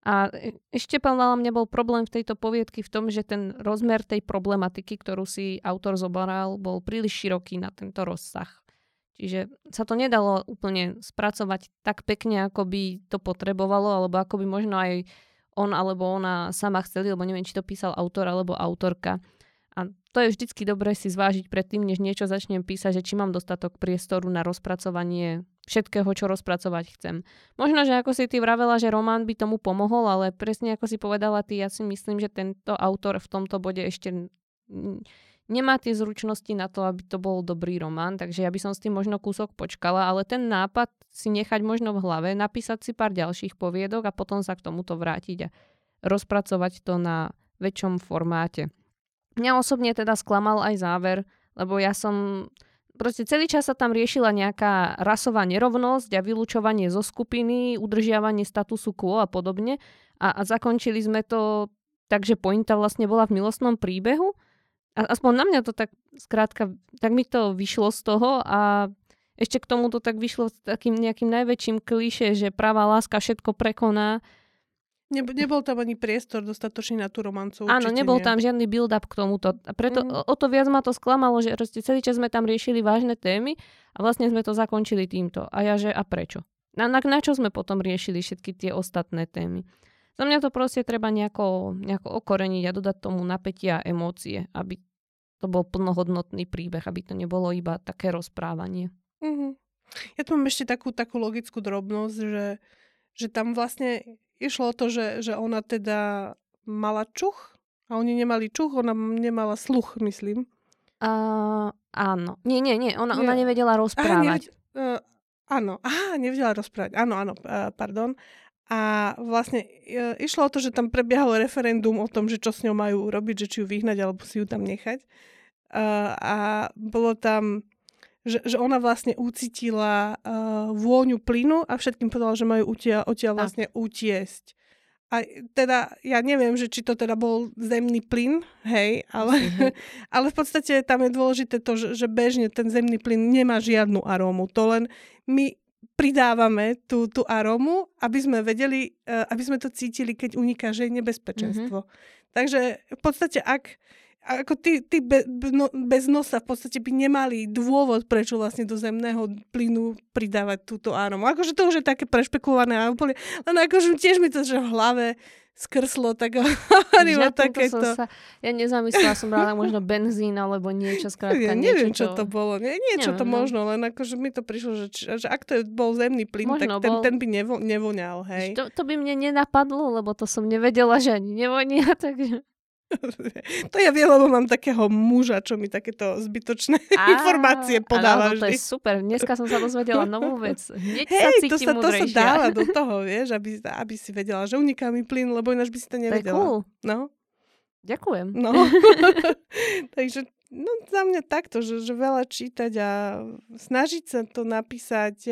A ešte podľa mňa bol problém v tejto poviedky v tom, že ten rozmer tej problematiky, ktorú si autor zoberal, bol príliš široký na tento rozsah. Čiže sa to nedalo úplne spracovať tak pekne, ako by to potrebovalo, alebo ako by možno aj on alebo ona sama chceli, lebo neviem, či to písal autor alebo autorka. A to je vždycky dobré si zvážiť predtým, než niečo začnem písať, že či mám dostatok priestoru na rozpracovanie všetkého, čo rozpracovať chcem. Možno, že ako si ty vravela, že román by tomu pomohol, ale presne ako si povedala ty, ja si myslím, že tento autor v tomto bode ešte nemá tie zručnosti na to, aby to bol dobrý román, takže ja by som s tým možno kúsok počkala, ale ten nápad si nechať možno v hlave, napísať si pár ďalších poviedok a potom sa k tomuto vrátiť a rozpracovať to na väčšom formáte. Mňa osobne teda sklamal aj záver, lebo ja som... Proste celý čas sa tam riešila nejaká rasová nerovnosť a vylúčovanie zo skupiny, udržiavanie statusu quo a podobne. A zakončili sme to tak, že pointa vlastne bola v milostnom príbehu. A aspoň na mňa to tak, skrátka, tak mi to vyšlo z toho a ešte k tomu to tak vyšlo s takým nejakým najväčším klišé, že pravá láska všetko prekoná. Nebol tam ani priestor dostatočný na tú romancu. Áno, nebol tam žiadny build-up k tomuto. A preto o to viac ma to sklamalo, že celý čas sme tam riešili vážne témy a vlastne sme to zakončili týmto. A ja, že a prečo? Na čo sme potom riešili všetky tie ostatné témy? Za mňa to proste treba nejako okoreniť a dodať tomu napätia a emócie, aby to bol plnohodnotný príbeh, aby to nebolo iba také rozprávanie. Mm-hmm. Ja tu mám ešte takú logickú drobnosť, že tam vlastne... Išlo o to, že ona teda mala čuch a oni nemali čuch, ona nemala sluch, myslím. Áno. Nie, ona nevedela rozprávať. Nevedela rozprávať. Áno, pardon. A vlastne išlo o to, že tam prebiehalo referendum o tom, že čo s ňou majú robiť, že či ju vyhnať, alebo si ju tam nechať. A bolo tam... Že ona vlastne ucítila vôňu plynu a všetkým povedala, že majú odtiaľ vlastne utiesť. A teda, ja neviem, že či to teda bol zemný plyn, hej, ale v podstate tam je dôležité to, že bežne ten zemný plyn nemá žiadnu arómu. To len my pridávame tú arómu, aby sme vedeli, aby sme to cítili, keď uniká, že je nebezpečenstvo. Mm-hmm. Takže v podstate, bez nosa v podstate by nemali dôvod, prečo vlastne do zemného plynu pridávať túto arómu. Akože to už je také prešpekulované, len akože tiež mi to, že v hlave skrslo, tak hovorím o takéto. Ja nezamyslela som brala možno benzín alebo niečo, skrátka. Ja neviem, niečo, čo to bolo. Možno, len akože mi to prišlo, že ak to bol zemný plyn, možno tak ten by nevoňal. Hej. To by mne nenapadlo, lebo to som nevedela, že ani nevonia, takže... To ja viem, lebo mám takého muža, čo mi takéto zbytočné informácie podáva. To je super. Dneska som sa dozvedela novú vec. To sa dáva do toho, vieš, aby si vedela, že uniká mi plyn, lebo ináč by si to nevedela. To je cool. No. Ďakujem. No. Takže za mňa takto, že veľa čítať a snažiť sa to napísať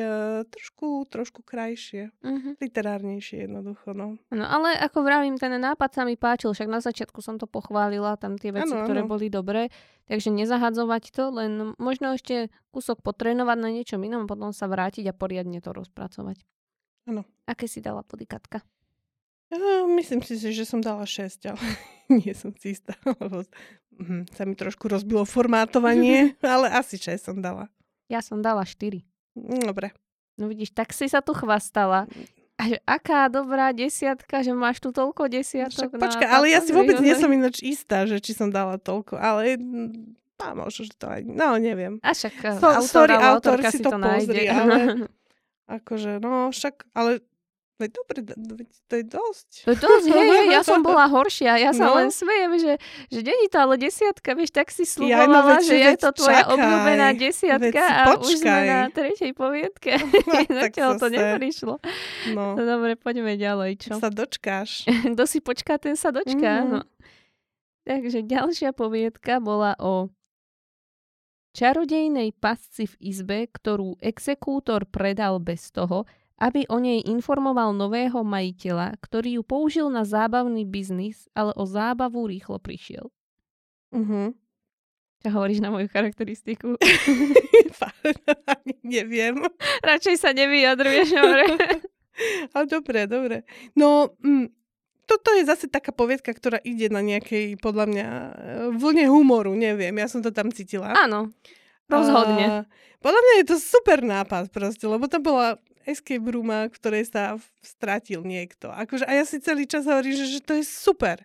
trošku krajšie, literárnejšie jednoducho. No ale ako vravím, ten nápad sa mi páčil, však na začiatku som to pochválila, tam tie veci, ktoré boli dobré, takže nezahadzovať to, len možno ešte kúsok potrénovať na niečom inom, potom sa vrátiť a poriadne to rozpracovať. Áno. Aké si dala body, Katka? Myslím si, že som dala 6, ale nie som si istá, lebo sa mi trošku rozbilo formátovanie, ale asi 6 som dala. Ja som dala 4. Dobre. No vidíš, tak si sa tu chvastala. A aká dobrá 10, že máš tu toľko 10. Počkaj, ale ja si vôbec nie som ináč istá, že či som dala toľko, ale... možno, že to aj... No, neviem. A však autor si to pozrie, ale... Akože, no, však... Ale... Dobre, to je dosť. To je dosť, ja som bola horšia. Ja sa len smejem, že není to ale 10, vieš, tak si slúbovala, že je to tvoja obľúbená 10 a už sme na 3. poviedke. Zatiaľ to neprišlo. No. Dobre, poďme ďalej, čo? Sa dočkáš. Kto si počká, ten sa dočká. Mm. No. Takže ďalšia poviedka bola o čarodejnej pasci v izbe, ktorú exekútor predal bez toho, aby o nej informoval nového majiteľa, ktorý ju použil na zábavný biznis, ale o zábavu rýchlo prišiel. Mhm. Čo hovoríš na moju charakteristiku? Neviem. Radšej sa nevyjadruješ. Ale dobre. No, toto je zase taká poviedka, ktorá ide na nejakej, podľa mňa, vlne humoru, neviem. Ja som to tam cítila. Áno, rozhodne. Podľa mňa je to super nápad proste, lebo to bola... escape rooma, v ktorej sa stratil niekto. Akože, a ja si celý čas hovorím, že to je super.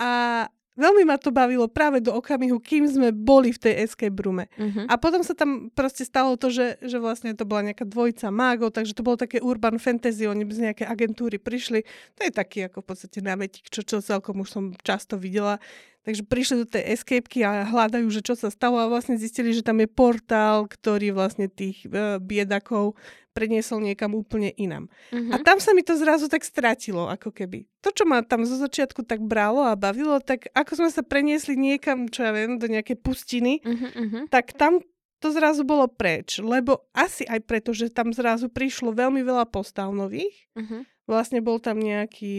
A veľmi ma to bavilo práve do okamihu, kým sme boli v tej escape roome. Uh-huh. A potom sa tam proste stalo to, že vlastne to bola nejaká dvojica mágov, takže to bolo také urban fantasy, oni z nejaké agentúry prišli. To je taký ako v podstate námetik, čo celkom už som často videla. Takže prišli do tej escapeky a hľadajú, že čo sa stalo a vlastne zistili, že tam je portál, ktorý vlastne tých biedakov preniesol niekam úplne inam. Uh-huh. A tam sa mi to zrazu tak stratilo, ako keby. To, čo ma tam zo začiatku tak bralo a bavilo, tak ako sme sa preniesli niekam, čo ja viem, do nejakej pustiny, tak tam to zrazu bolo preč. Lebo asi aj preto, že tam zrazu prišlo veľmi veľa postav nových. Uh-huh. Vlastne bol tam nejaký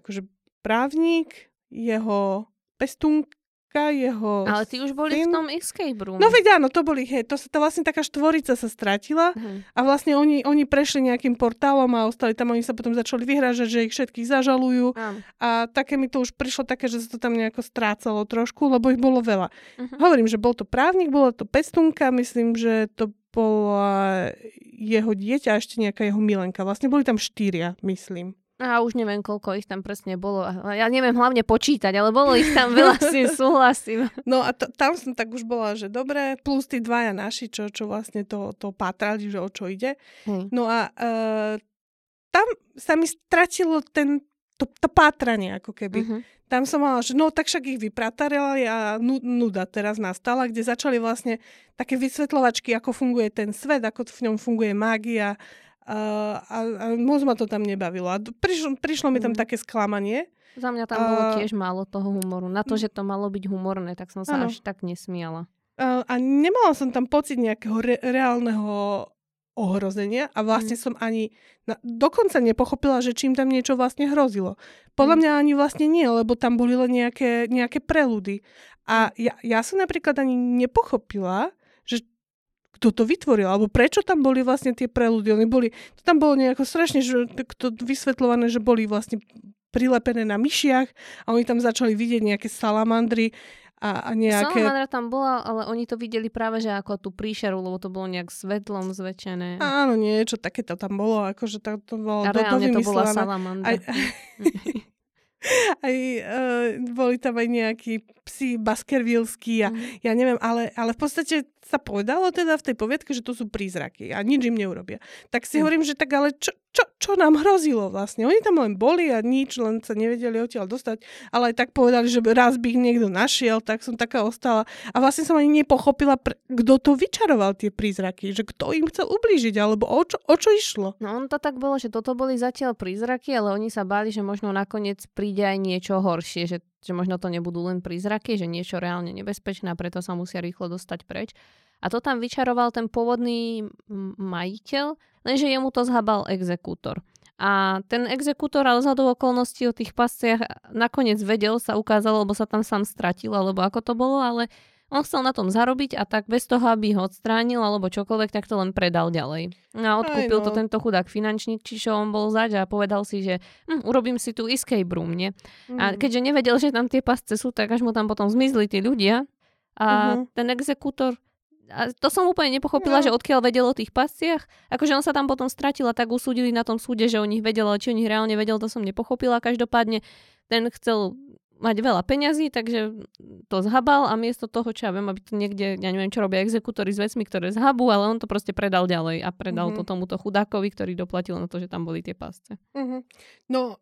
akože právnik, jeho... pestunka, jeho... Ale ty už boli v tom escape room. No veď áno, to boli, to vlastne taká štvorica sa stratila a vlastne oni prešli nejakým portálom a ostali tam, oni sa potom začali vyhrážať, že ich všetkých zažalujú a také mi to už prišlo také, že sa to tam nejako strácalo trošku, lebo ich bolo veľa. Hovorím, že bol to právnik, bola to pestunka, myslím, že to bola jeho dieťa a ešte nejaká jeho milenka. Vlastne boli tam 4, myslím. A už neviem, koľko ich tam presne bolo. Ja neviem hlavne počítať, ale bolo ich tam veľa, si súhlasím. No a tam som tak už bola, že dobre, plus tí dvaja naši, čo vlastne to pátrali, že o čo ide. No a tam sa mi stratilo to pátranie, ako keby. Tam som mala, že no tak však ich vypratarila a nuda teraz nastala, kde začali vlastne také vysvetľovačky, ako funguje ten svet, ako v ňom funguje mágia, a moc ma to tam nebavilo. A prišlo mi tam také sklamanie. Za mňa tam bolo tiež málo toho humoru. Na to, že to malo byť humorné, tak som sa až tak nesmiala. A nemala som tam pocit nejakého reálneho ohrozenia a vlastne som ani dokonca nepochopila, že čím tam niečo vlastne hrozilo. Podľa mňa ani vlastne nie, lebo tam boli len nejaké preludy. A ja som napríklad ani nepochopila, že kto to vytvoril, alebo prečo tam boli vlastne tie preludy. Oni boli, to tam bolo nejako strašne vysvetľované, že boli vlastne prilepené na myšiach a oni tam začali vidieť nejaké salamandry a nejaké... Salamandra tam bola, ale oni to videli práve, že ako tú príšeru, lebo to bolo nejak svetlom zväčšené. Áno, niečo také to tam bolo, akože to bolo dovymyslené. A reálne to bola salamandra. Boli tam aj nejakí psi baskervilskí a ja neviem, ale v podstate sa povedalo teda v tej poviedke, že to sú prízraky a nič im neurobia. Tak si hovorím, že tak ale čo nám hrozilo vlastne? Oni tam len boli a nič, len sa nevedeli odtiaľ dostať, ale aj tak povedali, že raz by ich niekto našiel, tak som taká ostala a vlastne som ani nepochopila, kto to vyčaroval tie prízraky, že kto im chcel ublížiť alebo o čo išlo. No on to tak bolo, že toto boli zatiaľ prízraky, ale oni sa báli, že možno nakoniec príde aj niečo horšie, že možno to nebudú len prízraky, že niečo reálne nebezpečné, preto sa musia rýchlo dostať preč. A to tam vyčaroval ten pôvodný majiteľ, lenže jemu to zhabal exekútor. A ten exekútor, ale zhodou okolností o tých pasciach nakoniec vedel, sa ukázalo, lebo sa tam sám stratil, alebo ako to bolo, ale on chcel na tom zarobiť a tak bez toho, aby ho odstránil alebo čokoľvek, tak to len predal ďalej. A odkúpil to tento chudák finančník, čiže on bol zač a povedal si, že urobím si tú escape room, nie? A keďže nevedel, že tam tie pasce sú, tak až mu tam potom zmizli tí ľudia a ten exekútor. A to som úplne nepochopila, že odkiaľ vedel o tých pasciach. Akože on sa tam potom stratil a tak usúdili na tom súde, že o nich vedel, ale či o nich reálne vedel, to som nepochopila. Každopádne ten chcel mať veľa peňazí, takže to zhabal a miesto toho, čo ja viem, aby to niekde, ja neviem, čo robia exekútori s vecmi, ktoré zhabú, ale on to proste predal ďalej a predal to tomuto chudákovi, ktorý doplatil na to, že tam boli tie pasce. No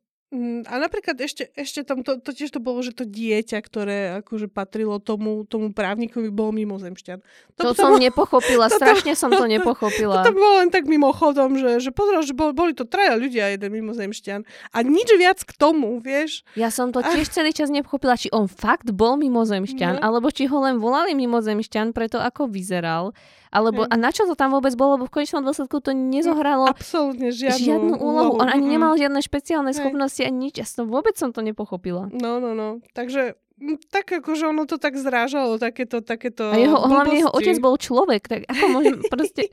a napríklad ešte tam to tiež to bolo, že to dieťa, ktoré akože patrilo tomu právnikovi, bol mimozemšťan. To som nepochopila, strašne som to nepochopila. To bolo len tak mimochodom, že pozor, že boli to traja ľudia, jeden mimozemšťan. A nič viac k tomu, vieš. Ja som to tiež celý čas nepochopila, či on fakt bol mimozemšťan, alebo či ho len volali mimozemšťan, preto ako vyzeral. Alebo, a na čo to tam vôbec bolo, lebo v konečnom dôsledku to nezohralo absolútne žiadnu úlohu. On ani nemal žiadne špeciálne schopnosti a nič. Ja vôbec som to nepochopila. No. Takže tak akože ono to tak zrážalo, takéto a hlavne jeho otec bol človek, tak ako môžem proste...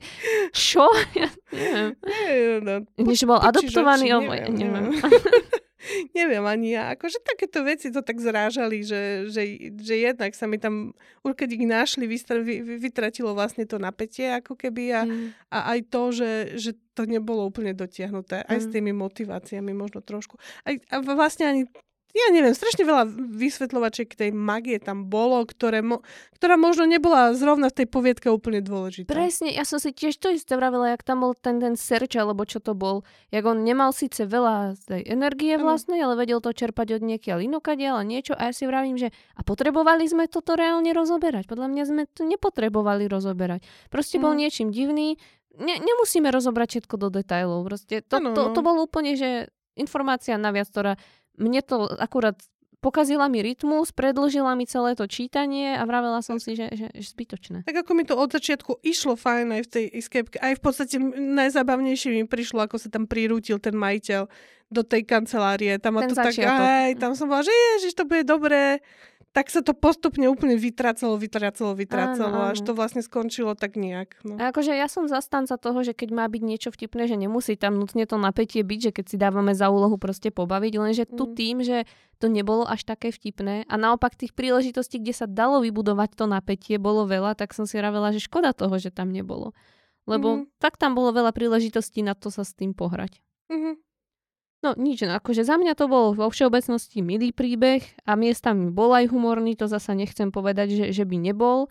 Čo? Ja neviem. Než bol adoptovaný... Neviem. Neviem ani ja. Akože takéto veci to tak zrážali, že jednak sa mi tam, už keď ich našli, vytratilo vlastne to napätie ako keby a aj to, že to nebolo úplne dotiahnuté. Aj s tými motiváciami možno trošku. A vlastne ani, ja neviem, strašne veľa vysvetľovačiek tej magie tam bolo, ktorá možno nebola zrovna v tej poviedke úplne dôležitá. Presne, ja som si tiež to isté vravila, jak tam bol ten serč, alebo čo to bol. Jak on nemal síce veľa tej energie vlastnej, ale vedel to čerpať od niekiaľ inokadiaľ a niečo. A ja si vravím, že a potrebovali sme toto reálne rozoberať. Podľa mňa sme to nepotrebovali rozoberať. Proste bol niečím divný. Nemusíme rozobrať všetko do detailov. Proste to bol úplne, že informácia naviac, ktorá mne to akurát pokazila mi rytmus, predĺžila mi celé to čítanie a vravela som si, že zbytočné. Tak ako mi to od začiatku išlo fajn aj v tej escape, aj v podstate najzábavnejšie mi prišlo, ako sa tam prirútil ten majiteľ do tej kancelárie. Tam to tak, tam som bola, že ježiš, to bude dobré. Tak sa to postupne úplne vytracalo, áno. Až to vlastne skončilo tak nejak. No. Akože ja som zastanca toho, že keď má byť niečo vtipné, že nemusí tam nutne to napätie byť, že keď si dávame za úlohu proste pobaviť, lenže tu tým, že to nebolo až také vtipné a naopak tých príležitostí, kde sa dalo vybudovať to napätie, bolo veľa, tak som si vravela, že škoda toho, že tam nebolo. Lebo tak tam bolo veľa príležitostí na to sa s tým pohrať. No nič, akože za mňa to bol vo všeobecnosti milý príbeh a miestami bol aj humorný, to zasa nechcem povedať, že by nebol.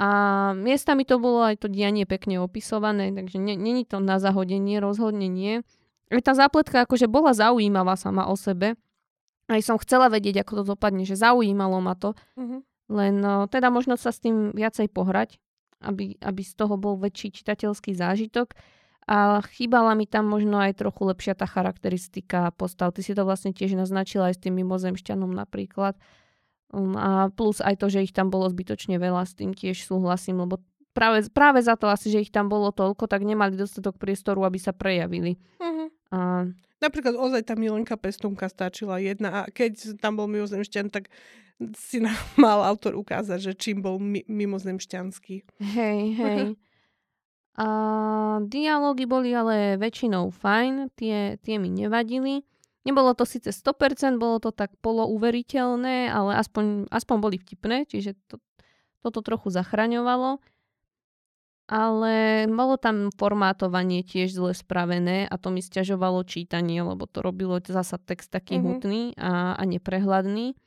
A miestami to bolo aj to dianie pekne opisované, takže není to na zahodenie, rozhodne nie. A tá zápletka akože bola zaujímavá sama o sebe. Aj som chcela vedieť, ako to dopadne, že zaujímalo ma to. Len teda možno sa s tým viacej pohrať, aby z toho bol väčší čitateľský zážitok. A chýbala mi tam možno aj trochu lepšia tá charakteristika postav. Ty si to vlastne tiež naznačila aj s tým mimozemšťanom napríklad. A plus aj to, že ich tam bolo zbytočne veľa, s tým tiež súhlasím, lebo práve za to asi, že ich tam bolo toľko, tak nemali dostatok priestoru, aby sa prejavili. A... Napríklad ozaj tá Milenka Pestúnka stačila jedna a keď tam bol mimozemšťan, tak si nám mal autor ukázať, že čím bol mimozemšťanský. Hej. A dialógy boli ale väčšinou fajn, tie mi nevadili. Nebolo to síce 100%, bolo to tak polouveriteľné, ale aspoň boli vtipné, čiže toto trochu zachraňovalo. Ale bolo tam formátovanie tiež zle spravené a to mi sťažovalo čítanie, lebo to robilo zasa text taký hutný a neprehľadný.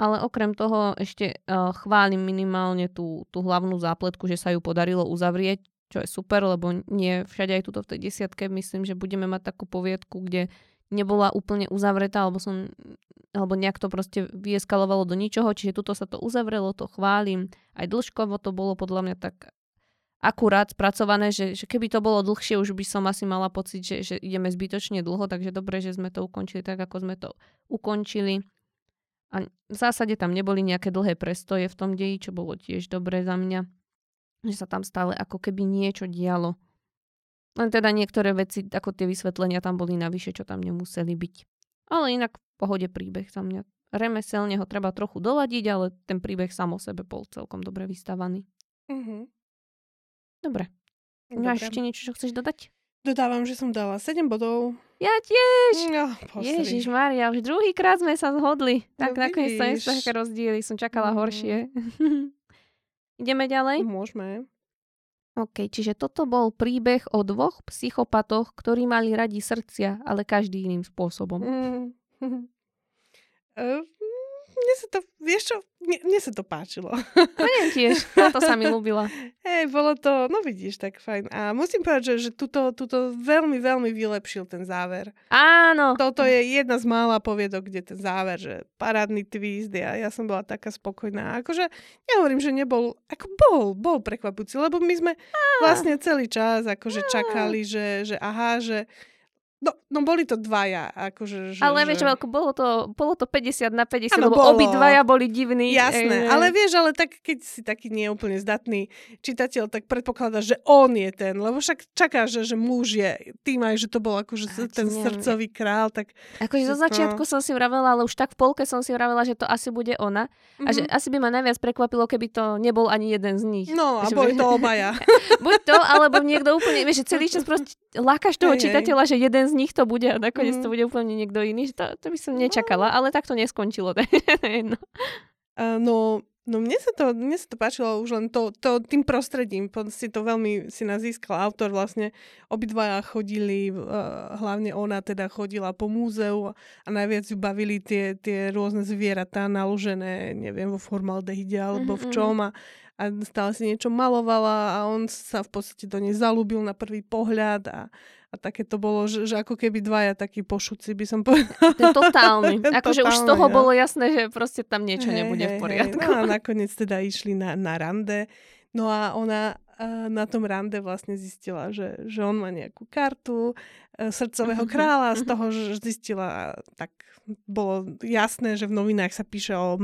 Ale okrem toho ešte chválim minimálne tú hlavnú zápletku, že sa ju podarilo uzavrieť, čo je super, lebo nie všade aj tuto v tej 10, myslím, že budeme mať takú poviedku, kde nebola úplne uzavretá, alebo nejak to proste vyeskalovalo do ničoho, čiže tuto sa to uzavrelo, to chválim. Aj dĺžkovo to bolo podľa mňa tak akurát spracované, že keby to bolo dlhšie, už by som asi mala pocit, že ideme zbytočne dlho, takže dobre, že sme to ukončili tak, ako sme to ukončili. A v zásade tam neboli nejaké dlhé prestoje v tom deji, čo bolo tiež dobré za mňa. Že sa tam stále ako keby niečo dialo. Len teda niektoré veci, ako tie vysvetlenia tam boli navyše, čo tam nemuseli byť. Ale inak v pohode príbeh za mňa. Remeselne ho treba trochu doladiť, ale ten príbeh sám o sebe bol celkom dobre vystavaný. Mhm. Dobre. Máš ešte niečo, čo chceš dodať? Dodávam, že som dala 7 bodov. Ja tiež! No, Ježišmária, už druhýkrát sme sa zhodli. Tak no, nakoniec sa také rozdiely. Som čakala horšie. Ideme ďalej? Môžeme. OK, čiže toto bol príbeh o dvoch psychopatoch, ktorí mali radi srdcia, ale každý iným spôsobom. Mne sa to páčilo. Mne tiež, to sa mi ľúbila. Hej, bolo to, no vidíš, tak fajn. A musím povedať, že tuto veľmi, veľmi vylepšil ten záver. Áno. Toto je jedna z mála poviedok, kde ten záver, že parádny twist, ja som bola taká spokojná. Akože, nehovorím, že nebol, ako bol prekvapujúci, lebo my sme vlastne celý čas akože čakali, že No boli to dvaja. Akože, ale vieš, Veľko, bolo to 50/50, áno, lebo obi dvaja boli divní. Jasné, ale vieš, ale tak, keď si taký neúplne zdatný čitateľ, tak predpokladáš, že on je ten, lebo však čakáš, že muž je tým aj, že to bol akože ten srdcový král. Tak akože zo začiatku som si vravela, ale už tak v polke som si vravela, že to asi bude ona. Mm-hmm. A že asi by ma najviac prekvapilo, keby to nebol ani jeden z nich. No, a boli to obaja. Buď to, alebo niekto úplne, vieš, celý čas proste lákaš toho čitateľa, že jeden z nich to bude a nakoniec to bude úplne niekto iný. To by som nečakala, ale tak to neskončilo. No mne sa to páčilo už len to tým prostredím. Veľmi si nás získal autor vlastne. Obidvaja chodili, hlavne ona teda chodila po múzeu a najviac ju bavili tie rôzne zvieratá naložené, neviem, vo formaldehyde alebo v čom a stále si niečo malovala a on sa v podstate do nej zalúbil na prvý pohľad a také to bolo, že ako keby dvaja takí pošuci, by som povedala. To je totálny. Akože už z toho bolo jasné, že proste tam niečo nebude v poriadku. No a nakoniec teda išli na rande. No a ona na tom rande vlastne zistila, že on má nejakú kartu srdcového kráľa. Z toho zistila, tak bolo jasné, že v novinách sa píše o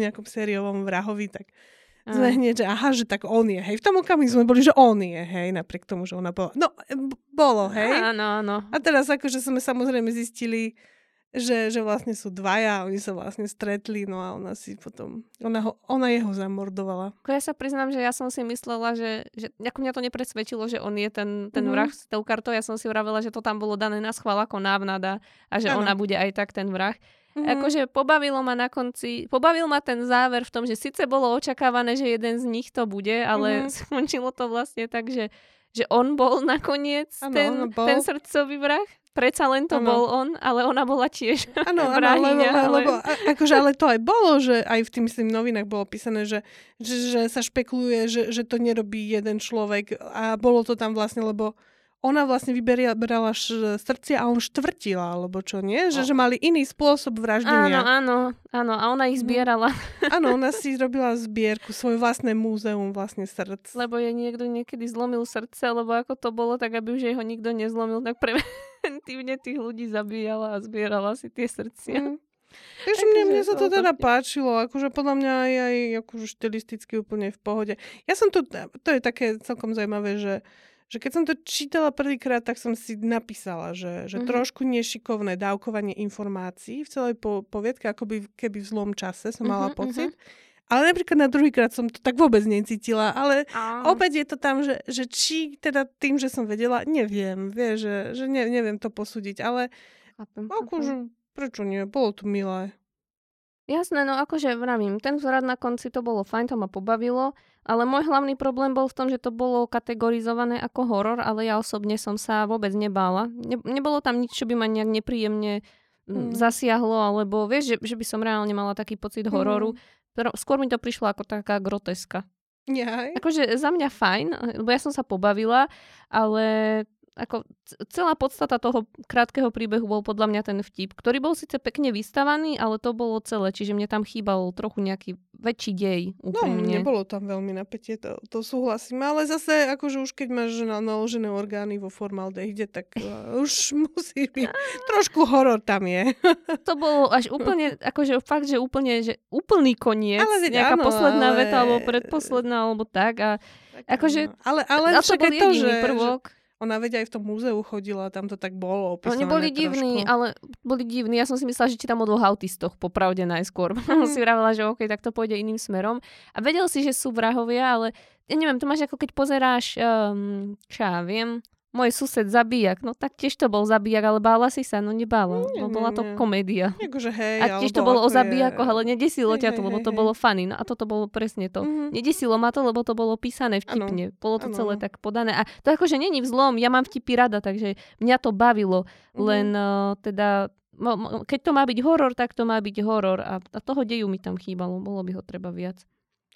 nejakom sériovom vrahovi, tak sme hneď, že tak on je, hej. V tom okamžiku sme boli, že on je, hej, napriek tomu, že ona bola. No, bolo, hej. Áno. A teraz akože sme samozrejme zistili, že vlastne sú dvaja, oni sa vlastne stretli, no a ona si potom, ona jeho zamordovala. Ja sa priznám, že ja som si myslela, že ako mňa to nepresvedčilo, že on je ten vrah s tou kartou, ja som si vravela, že to tam bolo dané na schvál ako návnada a že ona bude aj tak ten vrah. Akože pobavil ma ten záver v tom, že síce bolo očakávané, že jeden z nich to bude, ale skončilo to vlastne tak, že on bol nakoniec ten srdcový vrah. Predsa len to bol on, ale ona bola tiež vrahyňa. Ale to aj bolo, že aj v tým novinách bolo písané, že sa špekuluje, že to nerobí jeden človek a bolo to tam vlastne, lebo ona vlastne brala srdcia a on štvrtila, alebo čo, nie? Že mali iný spôsob vraždenia. Áno. A ona ich zbierala. Áno, ona si robila zbierku, svoje vlastné múzeum vlastne srdc. Lebo jej niekto niekedy zlomil srdce, lebo ako to bolo, tak aby už jej ho nikto nezlomil, tak preventívne tých ľudí zabíjala a zbierala si tie srdcia. Takže mne sa to teda páčilo, akože podľa mňa aj akože štilisticky úplne v pohode. Ja som to je také celkom zaujímavé, že keď som to čítala prvýkrát, tak som si napísala, že trošku nešikovné dávkovanie informácií v celej poviedke, ako keby v zlom čase som mala pocit. Ale napríklad na druhýkrát som to tak vôbec necítila, ale opäť je to tam, že či teda tým, že som vedela, neviem, vieš, že neviem to posúdiť, ale akože prečo nie, bolo to milé. Jasné, no akože vravím, ten vzorad na konci to bolo fajn, to ma pobavilo, ale môj hlavný problém bol v tom, že to bolo kategorizované ako horor, ale ja osobne som sa vôbec nebála. Nebolo tam nič, čo by ma nejak nepríjemne zasiahlo, alebo vieš, že by som reálne mala taký pocit hororu. Skôr mi to prišlo ako taká groteska. Jaj. Akože za mňa fajn, lebo ja som sa pobavila, ale... Ako celá podstata toho krátkeho príbehu bol podľa mňa ten vtip, ktorý bol síce pekne vystavaný, ale to bolo celé, čiže mne tam chýbal trochu nejaký väčší dej. Úplne. No, nebolo tam veľmi napätie, to súhlasím, ale zase akože už keď máš naložené orgány vo formaldehde, tak už musí byť, trošku horor tam je. To bolo až úplne, akože fakt, že úplne, že úplný koniec, ale nejaká posledná veta, alebo predposledná, alebo tak a tak, akože, ale a to bol jediný prvok. Ona veď aj v tom múzeu chodila, tam to tak bolo opísané. Oni boli divní, ale boli divní. Ja som si myslela, že čítam o dvoch autistoch, popravde najskôr. Si vravila, že okej, tak to pôjde iným smerom. A vedel si, že sú vrahovia, ale ja neviem, to máš ako keď pozeráš, čo ja viem, môj sused zabijak. No tak tiež to bol zabijak, ale bála si sa? No nebála, bola to komédia. Akože hej, a tiež to bolo o zabijakoch, ale nedesilo ťa to, lebo to bolo funny. No a toto bolo presne to. Nedesilo ma to, lebo to bolo písané vtipne. Ano, bolo to celé tak podané. A to akože není vzlom, ja mám vtipy rada, takže mňa to bavilo. Len teda, keď to má byť horor, tak to má byť horor. A toho deju mi tam chýbalo, bolo by ho treba viac.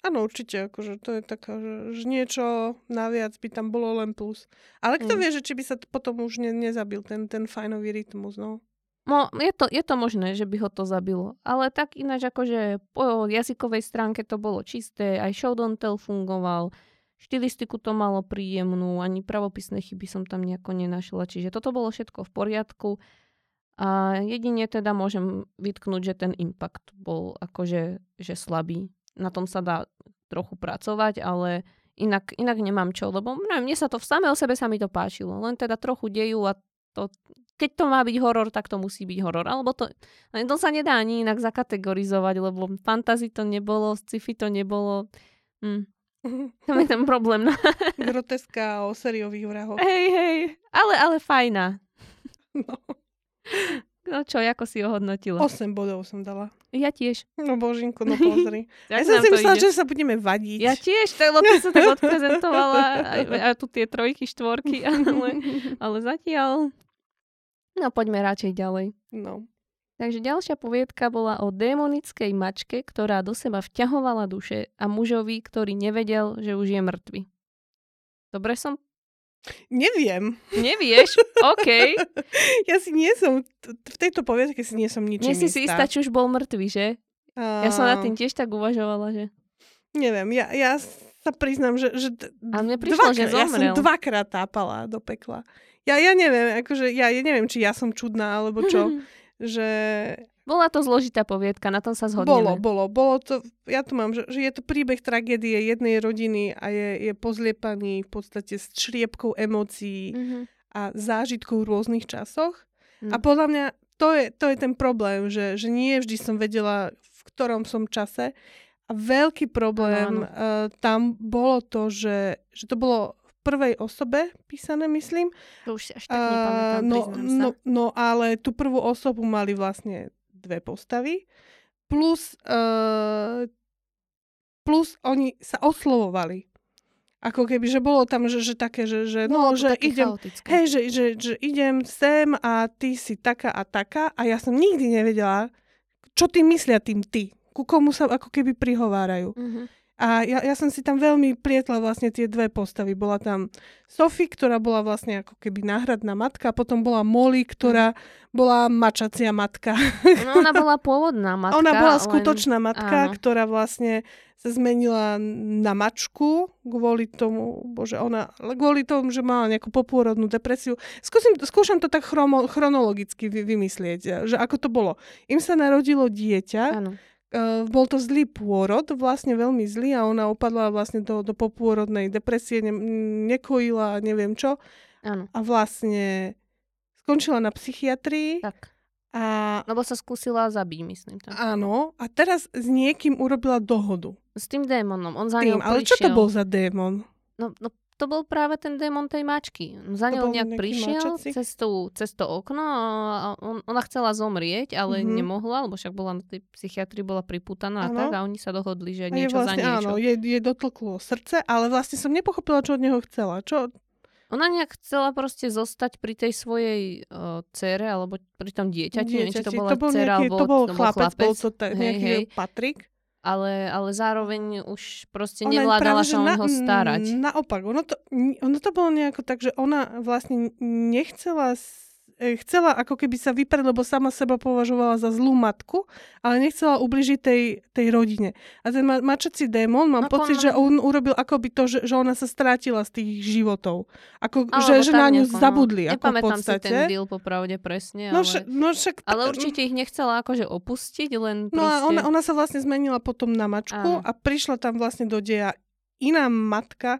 Áno, určite, akože to je taká, že niečo naviac by tam bolo len plus. Ale kto vie, že či by sa potom už nezabil ten fajnový rytmus, no? No, je to možné, že by ho to zabilo. Ale tak ináč, akože po jazykovej stránke to bolo čisté, aj showdowntel fungoval, štilistiku to malo príjemnú, ani pravopisné chyby som tam nejako nenašla. Čiže toto bolo všetko v poriadku. A jedine teda môžem vytknúť, že ten impact bol akože že slabý. Na tom sa dá trochu pracovať, ale inak nemám čo, lebo mne sa to samé o sebe sa mi to páčilo. Len teda trochu dejú a to, keď to má byť horor, tak to musí byť horor. Alebo to sa nedá ani inak zakategorizovať, lebo fantasy to nebolo, sci-fi to nebolo. Tam je ten problém. Groteska o sériových vrahoch. Hej, ale fajná. No. No čo, ako si ohodnotila? 8 bodov som dala. Ja tiež. No božinko, no pozri. Ja som si myslela, že sa budeme vadiť. Ja tiež, lebo ty sa tak odprezentovala. A tu tie trojky, štvorky. Ale zatiaľ... No poďme radšej ďalej. No. Takže ďalšia poviedka bola o démonickej mačke, ktorá do seba vťahovala duše a mužovi, ktorý nevedel, že už je mŕtvy. Dobre som... Neviem. Nevieš? OK. Ja si nie som, v tejto poviedke si nie som ničím istá. Nie si istá, či už bol mŕtvý, že? Ja som nad tým tiež tak uvažovala, že... Neviem, ja sa priznám, že... A mne prišlo, že zomrel. Ja som dvakrát tápala do pekla. Ja neviem, akože ja neviem, či ja som čudná, alebo čo, že... Bola to zložitá poviedka, na tom sa zhodneme. Bolo to, ja tu mám, že je to príbeh tragédie jednej rodiny a je pozliepaný v podstate s čriepkou emócií a zážitkov v rôznych časoch. A podľa mňa to je ten problém, že nie vždy som vedela, v ktorom som čase. A veľký problém tam bolo to, že to bolo v prvej osobe písané, myslím. To už si až tak nepamätám, priznám sa. No ale tú prvú osobu mali vlastne dve postavy, plus oni sa oslovovali. Ako keby, že bolo tam, že také, že no, že idem, hej, že idem sem a ty si taká a taká a ja som nikdy nevedela, čo ty myslia tým ty, ku komu sa ako keby prihovárajú. A ja som si tam veľmi plietla vlastne tie dve postavy. Bola tam Sophie, ktorá bola vlastne ako keby náhradná matka, a potom bola Molly, ktorá bola mačacia matka. No, ona bola pôvodná matka. Ona bola skutočná matka, áno. Ktorá vlastne sa zmenila na mačku kvôli tomu, kvôli tomu, že mala nejakú popôrodnú depresiu. Skúšam to tak chronologicky vymyslieť, že ako to bolo. Im sa narodilo dieťa, áno. Bol to zlý pôrod, vlastne veľmi zlý a ona upadla vlastne do popôrodnej depresie, nekojila a neviem čo. Ano. A vlastne skončila na psychiatrii. Tak. Lebo sa skúsila zabiť, myslím. Tak. Áno, a teraz s niekým urobila dohodu. S tým démonom, on za ňou prišiel. Ale čo to bol za démon? No to bol práve ten démon tej mačky. Za ňou nejak prišiel cez to okno a ona chcela zomrieť, ale nemohla, lebo však bola na tej psychiatrii, bola pripútaná a tak a oni sa dohodli, že niečo vlastne, za niečo. Áno, jej dotlklo srdce, ale vlastne som nepochopila, čo od neho chcela. Ona nejak chcela proste zostať pri tej svojej dcere, alebo pri tom dieťati. Neviem, či to bola dcera, alebo to bol chlapec. Bol to nejaký Patrik. Ale zároveň už proste nevládala sa o neho starať. Naopak, ono to bolo nejako tak, že ona vlastne chcela ako keby sa vyprať, lebo sama seba považovala za zlú matku, ale nechcela ubližiť tej rodine. A ten mačací démon, mám pocit, že on urobil akoby to, že ona sa strátila z tých životov. Ako, že na ňu zabudli. Nepamätám si ten deal popravde presne. Ale určite ich nechcela akože opustiť, len proste... No a ona sa vlastne zmenila potom na mačku a prišla tam vlastne do deja iná matka,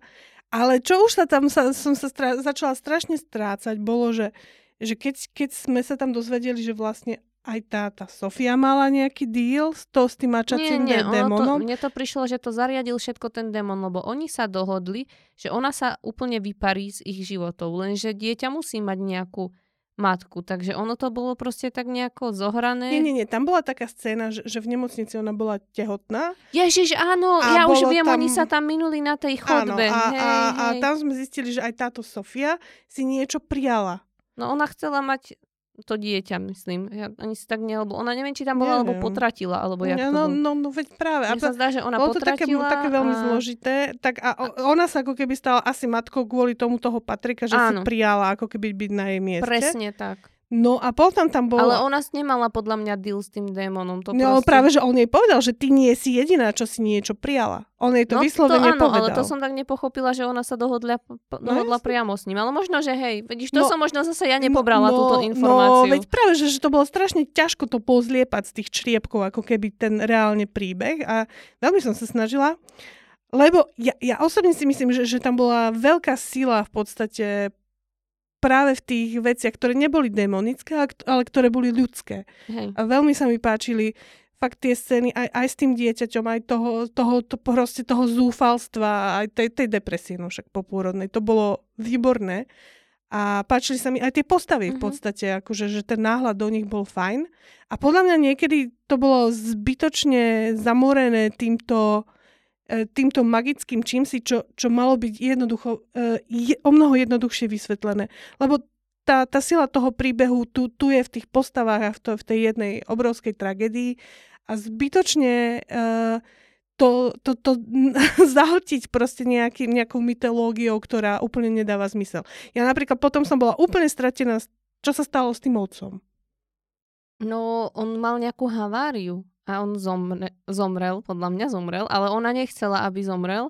ale čo už sa tam začala strašne strácať, bolo, že keď sme sa tam dozvedeli, že vlastne aj tá Sofia mala nejaký deal s tým mačacím démonom. Mne to prišlo, že to zariadil všetko ten démon, lebo oni sa dohodli, že ona sa úplne vyparí z ich životov, lenže dieťa musí mať nejakú matku, takže ono to bolo proste tak nejako zohrané. Nie, tam bola taká scéna, že v nemocnici ona bola tehotná. Ježiš, áno, ja už viem, oni sa tam minuli na tej chodbe. Áno, a tam sme zistili, že aj táto Sofia si niečo prijala. No ona chcela mať to dieťa, myslím. Ja ani si tak nelebo. Ona neviem, či tam bola, alebo potratila, alebo jak to bolo. No veď práve. Mne sa zdá, že ona potratila. Bolo to také veľmi zložité. Tak ona sa ako keby stala asi matkou kvôli tomu toho Patrika, že si prijala ako keby byť na jej mieste. Presne tak. No a potom tam bola... Ale ona nemala podľa mňa deal s tým démonom. No proste... práve, že on jej povedal, že ty nie si jediná, čo si niečo prijala. On jej to vyslovene povedal. No to áno, ale to som tak nepochopila, že ona sa dohodla priamo s ním. Ale možno, že hej, vidíš, to som možno zase ja nepobrala túto informáciu. No veď práve, že to bolo strašne ťažko to pozliepať z tých čriepkov, ako keby ten reálne príbeh. A veľmi som sa snažila... Lebo ja osobne si myslím, že tam bola veľká sila v podstate... práve v tých veciach, ktoré neboli démonické, ale ktoré boli ľudské. Hej. A veľmi sa mi páčili fakt tie scény aj s tým dieťaťom, aj toho zúfalstva, aj tej depresie, no však popôrodnej. To bolo výborné. A páčili sa mi aj tie postavy v podstate, akože, že ten náhľad do nich bol fajn. A podľa mňa niekedy to bolo zbytočne zamorené týmto magickým čímsi, čo malo byť jednoducho, o mnoho jednoduchšie vysvetlené. Lebo tá sila toho príbehu tu je v tých postavách a v tej jednej obrovskej tragédii a zbytočne to zahltiť proste nejakou mytológiou, ktorá úplne nedáva zmysel. Ja napríklad potom som bola úplne stratená, čo sa stalo s tým otcom. No, on mal nejakú haváriu. A on zomrel, podľa mňa zomrel, ale ona nechcela, aby zomrel.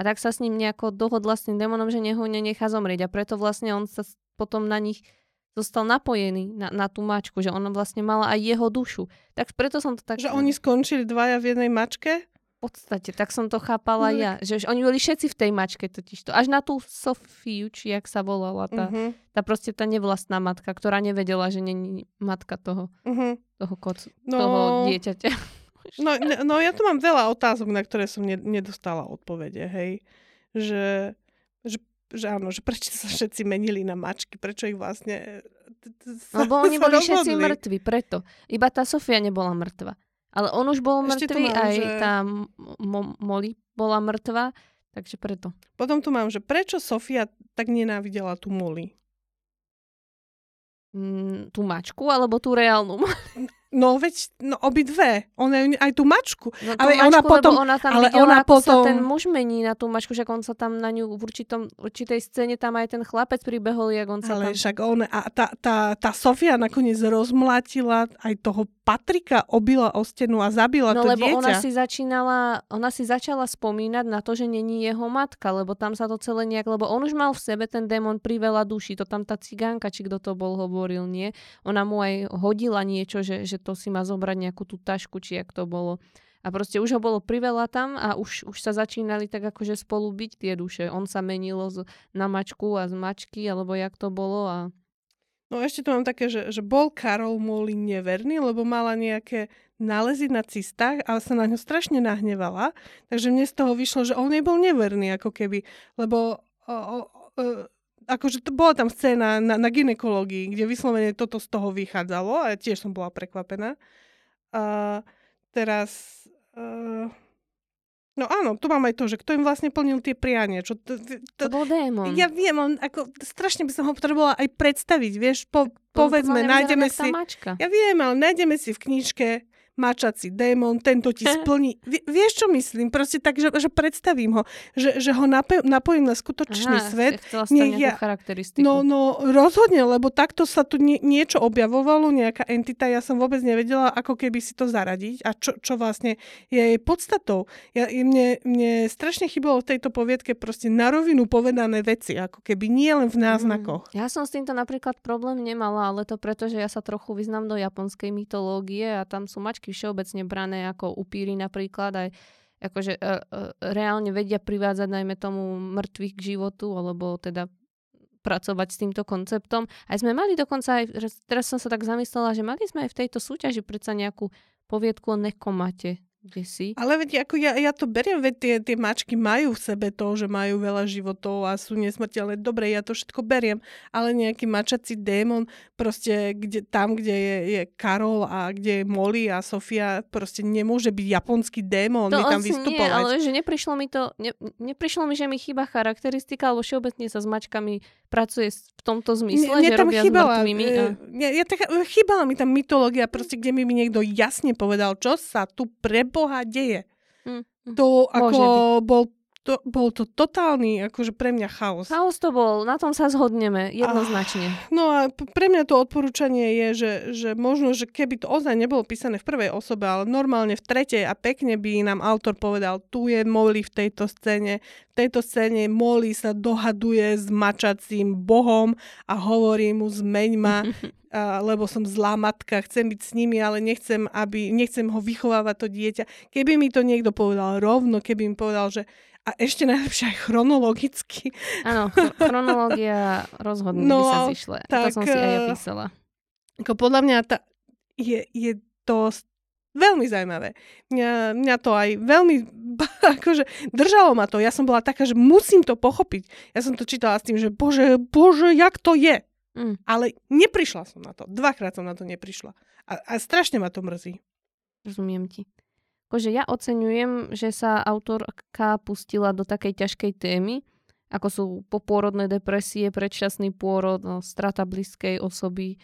A tak sa s ním nejako dohodla s tým démonom, že ho nenechá zomrieť. A preto vlastne on sa potom na nich zostal napojený na tú mačku, že ona vlastne mala aj jeho dušu. Tak preto som to tak... Že oni skončili dvaja v jednej mačke? V podstate, tak som to chápala ja. Že oni boli všetci v tej mačke totižto. Až na tú Sofiu, či jak sa volala. Tá proste tá nevlastná matka, ktorá nevedela, že není matka toho dieťaťa. No ja tu mám veľa otázok, na ktoré som nedostala odpovede, hej. Že áno, že prečo sa všetci menili na mačky, prečo ich vlastne... Lebo oni boli všetci mŕtvi, preto. Iba tá Sofia nebola mŕtva. Ale on už bol mŕtvý, aj tá Molly bola mŕtva, takže preto. Potom tu mám, že prečo Sofia tak nenávidela tú Molly? Tú mačku, alebo tú reálnu Molly? No veď, obidve. Ona aj tú mačku. No, tú ale mačku, ona potom, ona tam ale videla, ona potom... sa ten muž mení na tú mačku, že on sa tam na ňu v určitej scéne tam aj ten chlapec pribehol, jak on sa ale tam... Ale však tá Sofia nakoniec rozmlátila aj toho Patrika, obila o stenu a zabila to dieťa. No lebo ona si začala spomínať na to, že není jeho matka, lebo tam sa to celé nejak... Lebo on už mal v sebe ten démon priveľa duši. To tam tá cigánka, či kto to bol, hovoril, nie? Ona mu aj hodila niečo, že to si má zobrať nejakú tú tašku, či jak to bolo. A proste už ho bolo priveľa tam a už sa začínali tak akože spolu byť tie duše. On sa menilo na mačku a z mačky, alebo jak to bolo a... No ešte tu mám také, že bol Karol Múli neverný, lebo mala nejaké nálezy na cystách, ale sa na ňu strašne nahnevala. Takže mne z toho vyšlo, že on nebol neverný, ako keby. Lebo akože to bola tam scéna na gynekológii, kde vyslovene toto z toho vychádzalo a ja tiež som bola prekvapená. Teraz... No áno, tu mám aj to, že kto im vlastne plnil tie prianie. To bol démon. Ja viem, on, ako, strašne by som ho potrebovala aj predstaviť, vieš, povedzme, nájdeme si... Ja viem, ale nájdeme si v knižke mačací démon, tento ti splní. Vieš, čo myslím? Proste tak, že predstavím ho, že ho napojím na skutočný svet. Chcela si tam nejakú charakteristiku. No, rozhodne, lebo takto sa tu niečo objavovalo, nejaká entita, ja som vôbec nevedela, ako keby si to zaradiť a čo vlastne je jej podstatou. Mne strašne chýbalo v tejto poviedke proste na rovinu povedané veci, ako keby nie len v náznakoch. Ja som s týmto napríklad problém nemala, ale to preto, že ja sa trochu vyznám do japonskej mytológie a tam sú mačky všeobecne brané ako upíry napríklad, aj akože reálne vedia privádzať najmä tomu mŕtvych k životu, alebo teda pracovať s týmto konceptom. Aj sme mali dokonca, aj teraz som sa tak zamyslela, že mali sme aj v tejto súťaži predsa nejakú poviedku o nekomate. Desi. Ale veď, ako ja to beriem, veď tie mačky majú v sebe to, že majú veľa životov a sú nesmrteľné. Dobre, ja to všetko beriem, ale nejaký mačací démon, proste tam, kde je Karol a kde je Molly a Sofia, proste nemôže byť japonský démon. To tam vystupovať. Nie, ale že neprišlo mi, že mi chýba charakteristika, alebo všeobecne sa s mačkami pracuje v tomto zmysle, že robia chýbala, s mŕtvými. Chýbala mi tam mytológia, proste, kde mi niekto jasne povedal, čo sa tu Boha deje. To ako bol to totálny, akože pre mňa chaos. Chaos to bol, na tom sa zhodneme jednoznačne. No a pre mňa to odporúčanie je, že možno, že keby to ozaj nebolo písané v prvej osobe, ale normálne v tretej a pekne by nám autor povedal, tu je Molly v tejto scéne. V tejto scéne Molly sa dohaduje s mačacím bohom a hovorí mu zmeň ma, lebo som zlá matka, chcem byť s nimi, ale nechcem ho vychovávať to dieťa. Keby mi to niekto povedal rovno, keby mi povedal, že a ešte najlepšie aj chronologicky. Áno, chronológia rozhodne by sa zišle. Tak, to som si aj ja písala. Ako podľa mňa je to veľmi zaujímavé. Mňa to aj veľmi akože držalo ma to. Ja som bola taká, že musím to pochopiť. Ja som to čítala s tým, že bože, jak to je. Ale neprišla som na to. Dvakrát som na to neprišla. A strašne ma to mrzí. Rozumiem ti. Akože ja oceňujem, že sa autorka pustila do takej ťažkej témy, ako sú popôrodné depresie, predčasný pôrod, strata blízkej osoby,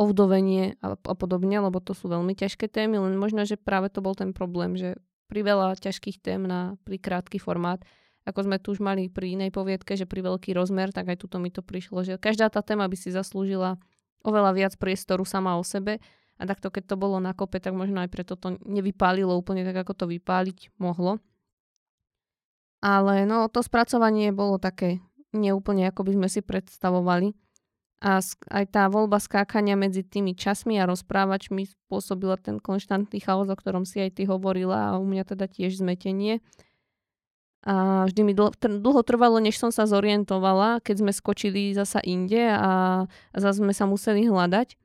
ovdovenie a podobne, lebo to sú veľmi ťažké témy, len možno, že práve to bol ten problém, že pri veľa ťažkých tém na krátky formát, ako sme tu už mali pri inej poviedke, že pri veľký rozmer, tak aj tuto mi to prišlo, že každá tá téma by si zaslúžila oveľa viac priestoru sama o sebe a takto, keď to bolo na kope, tak možno aj preto to nevypálilo úplne tak, ako to vypáliť mohlo. Ale no, to spracovanie bolo také neúplne, ako by sme si predstavovali. A aj tá voľba skákania medzi tými časmi a rozprávačmi spôsobila ten konštantný chaos, o ktorom si aj ty hovorila a u mňa teda tiež zmetenie. A vždy mi dlho trvalo, než som sa zorientovala, keď sme skočili zasa inde a zase sme sa museli hľadať.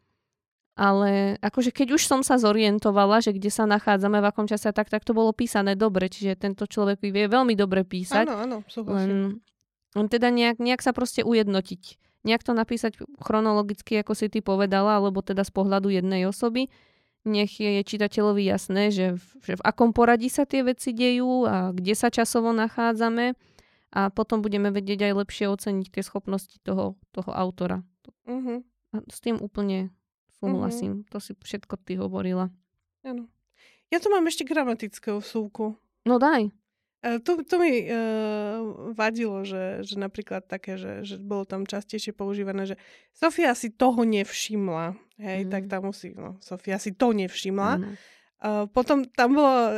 Ale akože keď už som sa zorientovala, že kde sa nachádzame, v akom čase, tak to bolo písané dobre. Čiže tento človek vie veľmi dobre písať. Áno, súhlasím. Len teda nejak sa proste ujednotiť. Nejak to napísať chronologicky, ako si ty povedala, alebo teda z pohľadu jednej osoby. Nech je čitateľovi jasné, že v akom poradí sa tie veci dejú a kde sa časovo nachádzame a potom budeme vedieť aj lepšie oceniť tie schopnosti toho autora. Uh-huh. A s tým úplne súhlasím. Uh-huh. To si všetko ty hovorila. Áno. Ja tu mám ešte gramatickú súvku. No daj. To mi vadilo, že napríklad také, že bolo tam častejšie používané, že Sofia si toho nevšimla. Hej, tak tam musí, Sofia si to nevšimla. Potom tam bolo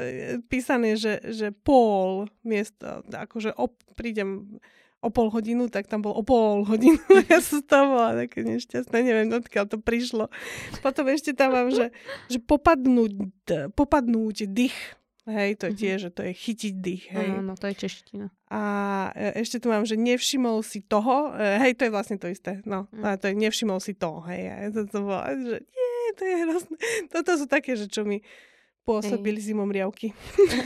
písané, že pol miesto, akože prídem o pol hodinu, tak tam bol o pol hodinu. Ja som tam bola také nešťastné, neviem, odkiaľ to prišlo. Potom ešte tam mám, že popadnúť dých. Hej, to je tiež, že to je chytiť dých. Hej. Áno, to je čeština. A ešte tu mám, že nevšimol si toho. Hej, to je vlastne to isté. No, to je nevšimol si toho. Hej, to bolo, že nie, to je hrozné. Toto sú také, že čo mi pôsobili zimom riavky.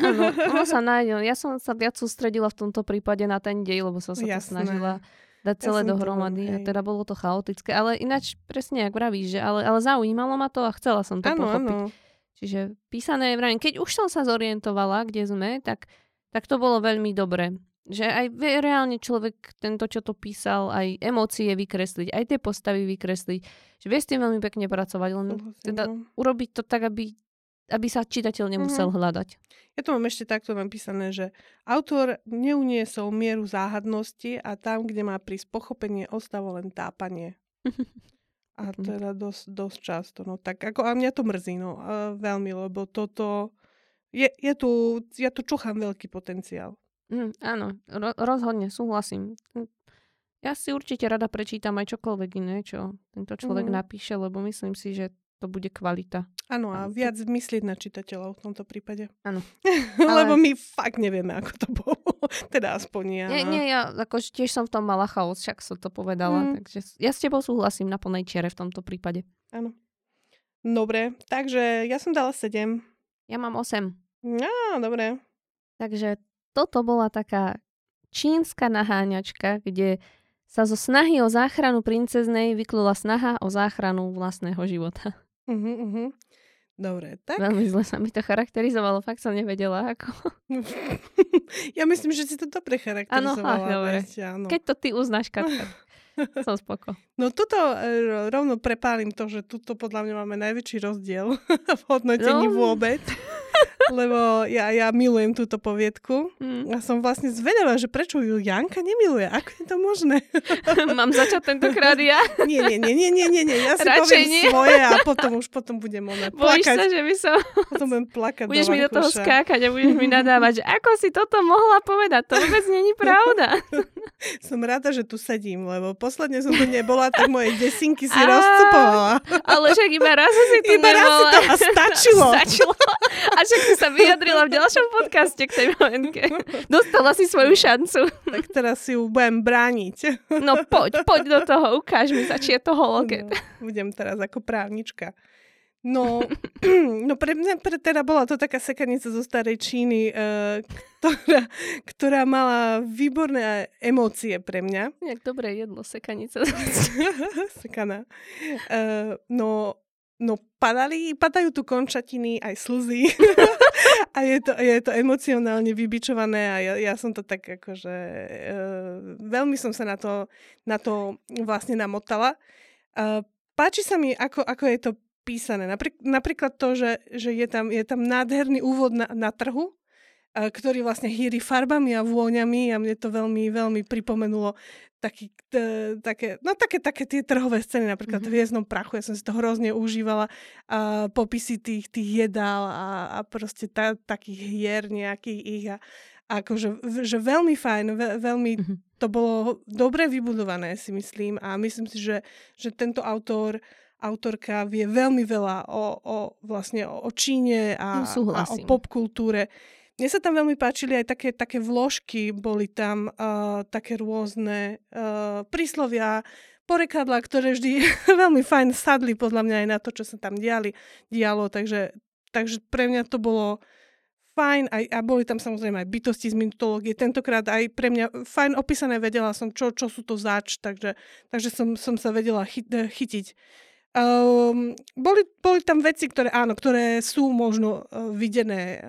Áno, ono sa nájde. Ja som sa viac sústredila v tomto prípade na ten dej, lebo som sa to snažila dať celé dohromady. A teda bolo to chaotické. Ale ináč, presne, jak vravíš, že ale zaujímalo ma to a chcela som to pochopiť. Áno. Čiže písané, vrajím, keď už som sa zorientovala, kde sme, tak to bolo veľmi dobre. Že aj reálne človek, tento, čo to písal, aj emócie vykresliť, aj tie postavy vykresliť. Že vie s tým veľmi pekne pracovať, len teda urobiť to tak, aby sa čitateľ nemusel hľadať. Ja to mám ešte takto napísané, že autor neuniesol mieru záhadnosti a tam, kde má prísť pochopenie, ostalo len tápanie. A teda dosť často. No tak ako, a mňa to mrzí, no veľmi, lebo toto ja tu čuchám veľký potenciál. Áno, rozhodne, súhlasím. Ja si určite rada prečítam aj čokoľvek iné, čo tento človek napíše, lebo myslím si, že to bude kvalita. Áno, a viac myslieť na čitateľov v tomto prípade. Áno. Lebo my fakt nevieme, ako to bolo. Teda aspoň ja. Ja akože tiež som v tom mala chaos, však som to povedala. Takže ja s tebou súhlasím na plnej čiare v tomto prípade. Áno. Dobre, takže ja som dala 7. Ja mám 8. Á, dobre. Takže toto bola taká čínska naháňačka, kde sa zo snahy o záchranu princeznej vyklula snaha o záchranu vlastného života. Dobre, tak. Veľmi zle sa mi to charakterizovalo, fakt som nevedela ako. Ja myslím, že si to dobre charakterizovala. Áno, dobre. Keď to ty uznáš, Katka, som spoko. No tuto rovno prepálim to, že tuto podľa mňa máme najväčší rozdiel v hodnotení vôbec. Lebo ja milujem túto poviedku. Ja som vlastne zvedavá, že prečo ju Janka nemiluje. Ako je to možné? Mám začať tentokrát ja? Nie. Ja si radšej poviem svoje a potom budem ona plakať. Bojíš sa, že by som... Potom budem plakať. Budeš mi do toho skákať a budeš mi nadávať, že ako si toto mohla povedať. To vôbec není pravda. Som rada, že tu sedím, lebo posledne som tu nebola, tak moje desinky si rozcupovala. Ale však iba raz si tu nebola. A stačilo. A však sa vyjadrila v ďalšom podcaste k tej momentke. Dostala si svoju šancu. Tak teraz si ju budem brániť. No poď do toho, ukáž mi, začie to holoket. No, budem teraz ako právnička. No pre mňa teda bola to taká sekanica zo starej Číny, ktorá mala výborné emócie pre mňa. Jak dobré jedlo, sekanica. Sekaná. No padajú tu končatiny, aj slzy. A je to emocionálne vybičované a ja som to tak akože... veľmi som sa na to vlastne namotala. Páči sa mi, ako je to písané. Napríklad to, že je tam nádherný úvod na trhu, ktorý vlastne hýri farbami a vôňami a mne to veľmi, veľmi pripomenulo také tie trhové scény, napríklad v Hviezdnom prachu, ja som si to hrozne užívala, popisy tých jedál a proste takých hier nejakých ich a akože že veľmi fajn, veľmi to bolo dobre vybudované, si myslím, a myslím si, že tento autorka vie veľmi veľa vlastne o Číne a o popkultúre. Mne sa tam veľmi páčili aj také vložky, boli tam také rôzne príslovia, porekadlá, ktoré vždy veľmi fajn sadli podľa mňa aj na to, čo sa tam dialo, takže pre mňa to bolo fajn a boli tam samozrejme aj bytosti z mytológie, tentokrát aj pre mňa fajn opísané, vedela som, čo sú to zač, takže som sa vedela chytiť. Boli tam veci, ktoré sú možno videné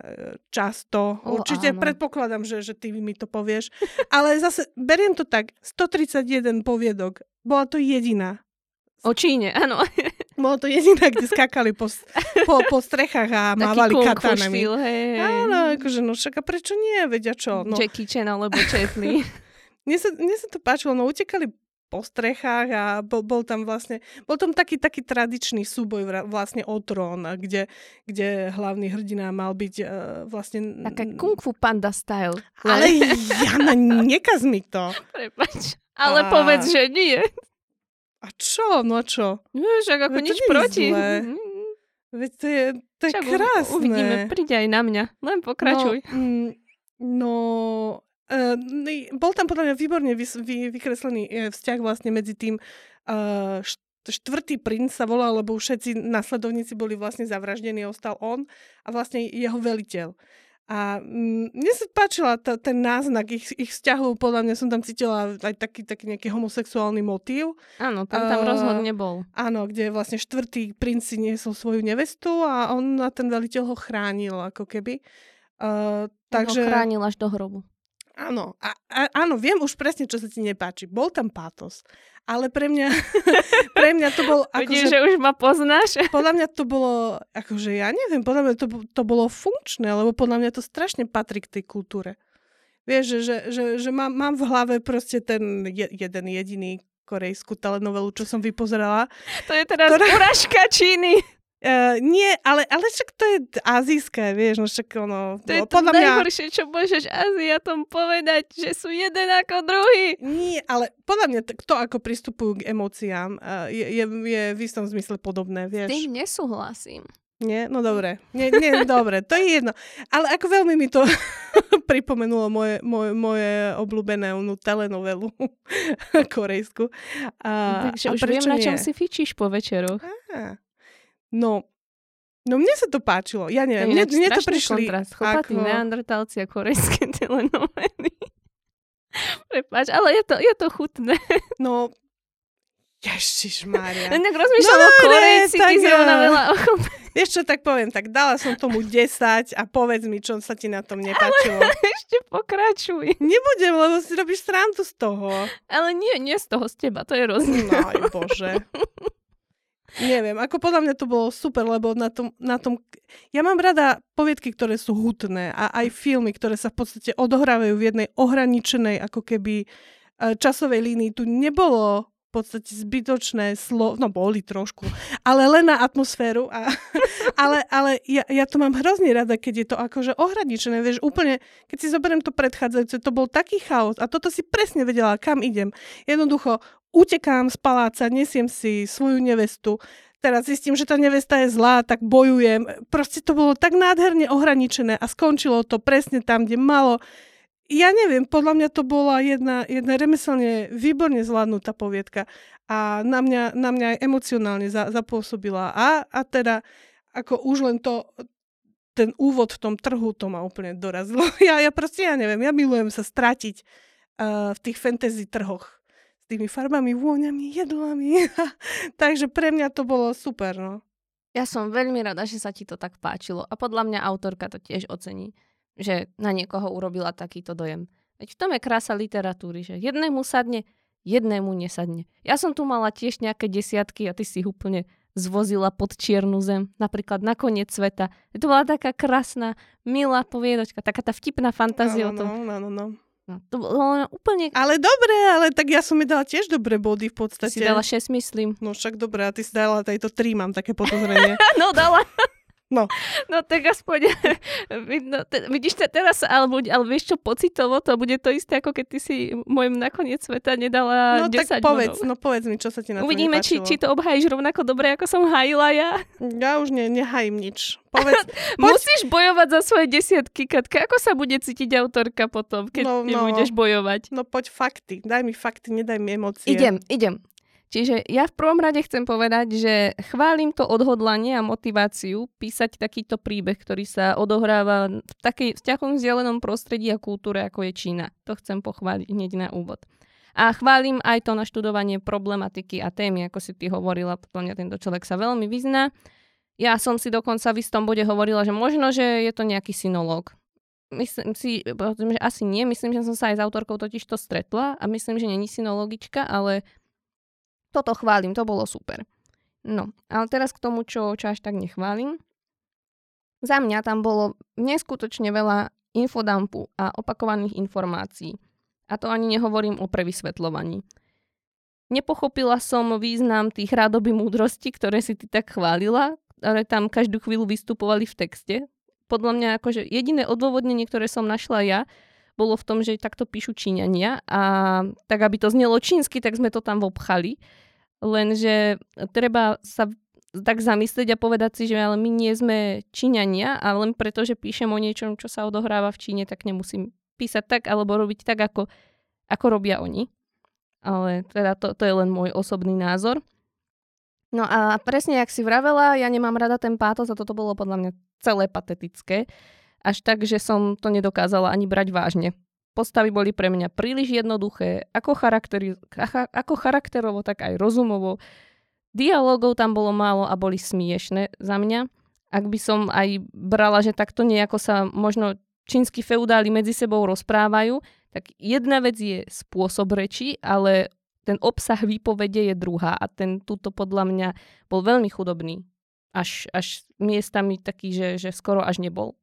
často. Určite áno. Predpokladám, že ty mi to povieš. Ale zase beriem to tak, 131 poviedok. Bola to jediná. O Číne, áno. Bolo to jediná, kde skákali po strechách a mávali katanami. Áno, akože no však, a prečo nie? Vedia čo? No. Jackie Chan alebo Chetney. Mne sa to páčilo, no utekali po strechách a bol tam taký tradičný súboj vlastne o trón, kde hlavný hrdina mal byť vlastne... Taká Kung Fu Panda style. Ale Jana, nekaz mi to. Prepáč, ale povedz, že nie. A čo? No a čo? No, však ako nič proti. Veď to je To je krásne. Uvidíme, príde aj na mňa. Len pokračuj. Bol tam podľa mňa výborne vykreslený vzťah vlastne medzi tým štvrtý princ sa volal, lebo všetci nasledovníci boli vlastne zavraždení, ostal on a vlastne jeho veliteľ. A mne sa páčila ten náznak ich vzťahov, podľa mňa som tam cítila aj taký nejaký homosexuálny motív. Áno, tam rozhodne bol. Áno, kde vlastne štvrtý princ si niesol svoju nevestu a on a ten veliteľ ho chránil ako keby. Takže ho chránil až do hrobu. Áno, áno, viem už presne, čo sa ti nepáči. Bol tam pátos, ale pre mňa to bolo... Vidíš, že už ma poznáš? Podľa mňa to bolo, akože ja neviem, podľa mňa to bolo funkčné, lebo podľa mňa to strašne patrí k tej kultúre. Vieš, že mám v hlave proste ten jeden jediný korejskú telenovelu, čo som vypozerala. To je teraz porážka Číny. Nie, ale však to je azijské, vieš, no však ono... To je to najhoršie, čo môžeš Aziatom povedať, že sú jeden ako druhý. Nie, ale podľa mňa to, ako pristupujú k emóciám, je v istom zmysle podobné, vieš. S tým nesúhlasím. Nie? No dobre. Nie, dobre, to je jedno. Ale ako veľmi mi to pripomenulo moje obľúbené telenovelu korejskú. Takže už viem, na čom si fičíš po večeroch. Aha. No mne sa to páčilo. Ja neviem, mne to prišli... Kontrast. Chlpatí neandertálci a korejské telenovely. Prepáč, ale je to chutné. No, ježišmária. Len tak rozmýšľam o Korejci, ty zrovna veľa o chlpatí. Vieš čo, tak poviem, tak dala som tomu 10 a povedz mi, čo sa ti na tom nepáčilo. Ale ešte pokračuj. Nebudem, lebo si robíš srandu z toho. Ale nie z toho, z teba, to je rozdiel. No aj bože. Neviem, ako podľa mňa to bolo super, lebo na tom... Ja mám rada poviedky, ktoré sú hutné a aj filmy, ktoré sa v podstate odohrávajú v jednej ohraničenej ako keby časovej línii. Tu nebolo v podstate zbytočné slovo, no boli trošku, ale len na atmosféru. Ale ja to mám hrozne rada, keď je to akože ohraničené. Vieš, úplne, keď si zoberiem to predchádzajúce, to bol taký chaos a toto si presne vedela, kam idem. Jednoducho, utekám z paláca, nesiem si svoju nevestu. Teraz zistím, že tá nevesta je zlá, tak bojujem. Proste to bolo tak nádherne ohraničené a skončilo to presne tam, kde malo. Ja neviem, podľa mňa to bola jedna remeselne výborne zvládnutá poviedka a na mňa aj emocionálne zapôsobila. A teda, ako už len to... Ten úvod v tom trhu, to ma úplne dorazilo. Ja proste, ja neviem, ja milujem sa stratiť v tých fantasy trhoch. Tými farbami, vôňami, jedlami. Takže pre mňa to bolo super, no. Ja som veľmi rada, že sa ti to tak páčilo. A podľa mňa autorka to tiež ocení, že na niekoho urobila takýto dojem. Veď v tom je krása literatúry, že jednému sadne, jednému nesadne. Ja som tu mala tiež nejaké 10 a ty si úplne zvozila pod čiernu zem. Napríklad na koniec sveta. To bola taká krásna, milá poviedočka. Taká tá vtipná fantázia o tom. No. To bolo úplne... Ale dobre, ale tak ja som mi dala tiež dobré body v podstate. Si dala 6, myslím. No však dobre, a ty si dala tejto 3, mám také podozrenie. No dala. No tak aspoň, vidíš to teraz, ale vieš čo, pocitovo to bude to isté, ako keď ty si môjim nakoniec sveta nedala 10 bodov. No tak povedz mi, čo sa ti na to nepáčilo. Uvidíme, či to obhájiš rovnako dobre, ako som hájila ja. Ja už nehájim nič. Musíš bojovať za svoje 10, Katka. Ako sa bude cítiť autorka potom, keď nebudeš bojovať? No poď fakty. Daj mi fakty, nedaj mi emócie. Idem. Čiže ja v prvom rade chcem povedať, že chválim to odhodlanie a motiváciu písať takýto príbeh, ktorý sa odohráva v takom vzdialenom prostredí a kultúre, ako je Čína. To chcem pochváliť hneď na úvod. A chválim aj to naštudovanie problematiky a témy, ako si ty hovorila, podľa mňa tento človek sa veľmi vyzná. Ja som si dokonca v istom bode hovorila, že možno, že je to nejaký synológ. Myslím si, že asi nie, myslím, že som sa aj s autorkou totižto stretla a myslím, že není synológička, ale... Toto chválim, to bolo super. No, ale teraz k tomu, čo až tak nechválim. Za mňa tam bolo neskutočne veľa infodumpu a opakovaných informácií. A to ani nehovorím o prevysvetľovaní. Nepochopila som význam tých rádoby múdrosti, ktoré si ty tak chválila, ktoré tam každú chvíľu vystupovali v texte. Podľa mňa akože jediné odôvodnenie, ktoré som našla ja, bolo v tom, že takto píšu Číňania a tak, aby to znelo čínsky, tak sme to tam obchali. Lenže treba sa tak zamyslieť a povedať si, že ale my nie sme Číňania a len preto, že píšem o niečom, čo sa odohráva v Číne, tak nemusím písať tak alebo robiť tak, ako robia oni. Ale teda to je len môj osobný názor. No a presne, jak si vravela, ja nemám rada ten pátos a toto bolo podľa mňa celé patetické. Až tak, že som to nedokázala ani brať vážne. Postavy boli pre mňa príliš jednoduché, ako charakterovo, tak aj rozumovo. Dialógov tam bolo málo a boli smiešne za mňa. Ak by som aj brala, že takto nejako sa možno čínsky feudáli medzi sebou rozprávajú, tak jedna vec je spôsob reči, ale ten obsah výpovede je druhá a ten tuto podľa mňa bol veľmi chudobný. Až miestami taký, že skoro až nebol.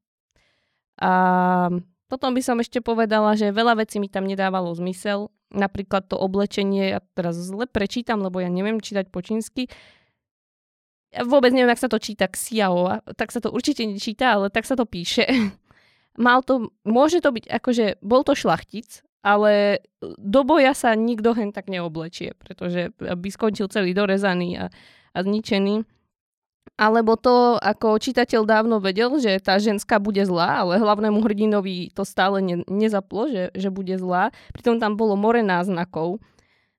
A potom by som ešte povedala, že veľa vecí mi tam nedávalo zmysel. Napríklad to oblečenie, ja teraz zle prečítam, lebo ja neviem čítať po čínsky. Ja vôbec neviem, ak sa to číta Xiao, tak sa to určite nečíta, ale tak sa to píše. Môže to byť, akože bol to šlachtic, ale do boja sa nikto hen tak neoblečie, pretože by skončil celý dorezaný a zničený. Alebo to, ako čitateľ dávno vedel, že tá ženská bude zlá, ale hlavnému hrdinovi to stále nezaplo, že bude zlá. Pritom tam bolo more náznakov.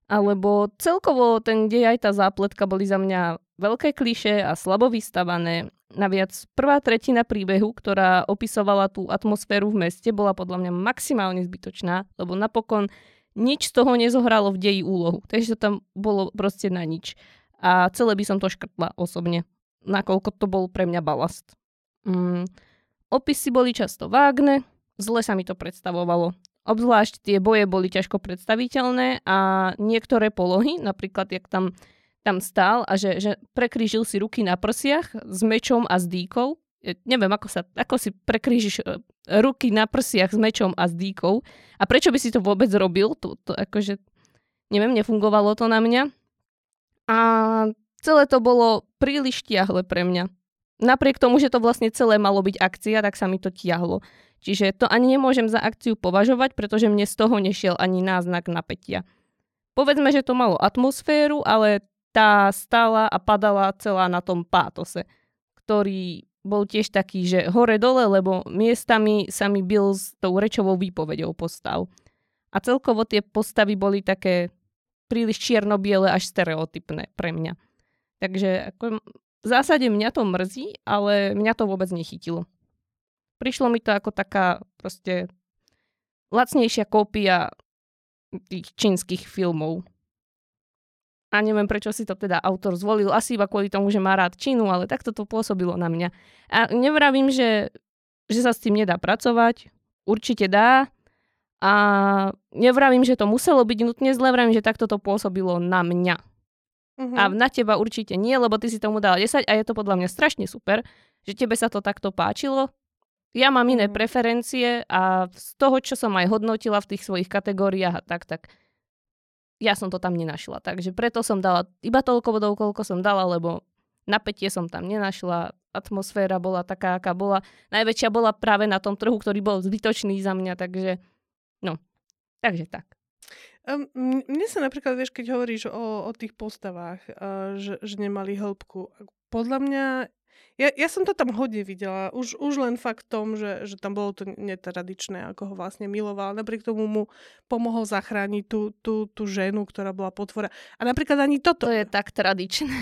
Alebo celkovo ten dej aj tá zápletka boli za mňa veľké klišé a slabo vystavané. Naviac prvá tretina príbehu, ktorá opisovala tú atmosféru v meste, bola podľa mňa maximálne zbytočná, lebo napokon nič z toho nezohralo v deji úlohu. Takže to tam bolo proste na nič. A celé by som to škrtla osobne, nakoľko to bol pre mňa balast. Opisy boli často vágne, zle sa mi to predstavovalo. Obzvlášť tie boje boli ťažko predstaviteľné a niektoré polohy, napríklad jak tam stál a že prekrížil si ruky na prsiach s mečom a s dýkou. Ja neviem, ako si prekrížiš ruky na prsiach s mečom a s dýkou a prečo by si to vôbec robil, to akože neviem, nefungovalo to na mňa. A celé to bolo príliš tiahle pre mňa. Napriek tomu, že to vlastne celé malo byť akcia, tak sa mi to tiahlo. Čiže to ani nemôžem za akciu považovať, pretože mne z toho nešiel ani náznak napätia. Povedzme, že to malo atmosféru, ale tá stála a padala celá na tom pátose, ktorý bol tiež taký, že hore-dole, lebo miestami sa mi bil s tou rečovou výpovedou postav. A celkovo tie postavy boli také príliš čierno-biele až stereotypné pre mňa. Takže ako, v zásade mňa to mrzí, ale mňa to vôbec nechytilo. Prišlo mi to ako taká proste lacnejšia kópia tých čínskych filmov. A neviem, prečo si to teda autor zvolil. Asi iba kvôli tomu, že má rád Čínu, ale takto to pôsobilo na mňa. A nevravím, že sa s tým nedá pracovať. Určite dá. A nevravím, že to muselo byť nutne zle, vravím, že takto to pôsobilo na mňa. A na teba určite nie, lebo ty si tomu dala 10 a je to podľa mňa strašne super, že tebe sa to takto páčilo. Ja mám iné preferencie a z toho, čo som aj hodnotila v tých svojich kategóriách a tak, ja som to tam nenašla. Takže preto som dala iba toľko bodov, koľko som dala, lebo napätie som tam nenašla, atmosféra bola taká, aká bola. Najväčšia bola práve na tom trhu, ktorý bol zbytočný za mňa, takže no, takže tak. Mne sa napríklad, vieš, keď hovoríš o tých postavách, že nemali hĺbku, podľa mňa, ja som to tam hodne videla, už len fakt v tom, že tam bolo to netradičné, ako ho vlastne miloval, napriek tomu mu pomohol zachrániť tú ženu, ktorá bola potvora. A napríklad ani toto. To je tak tradičné.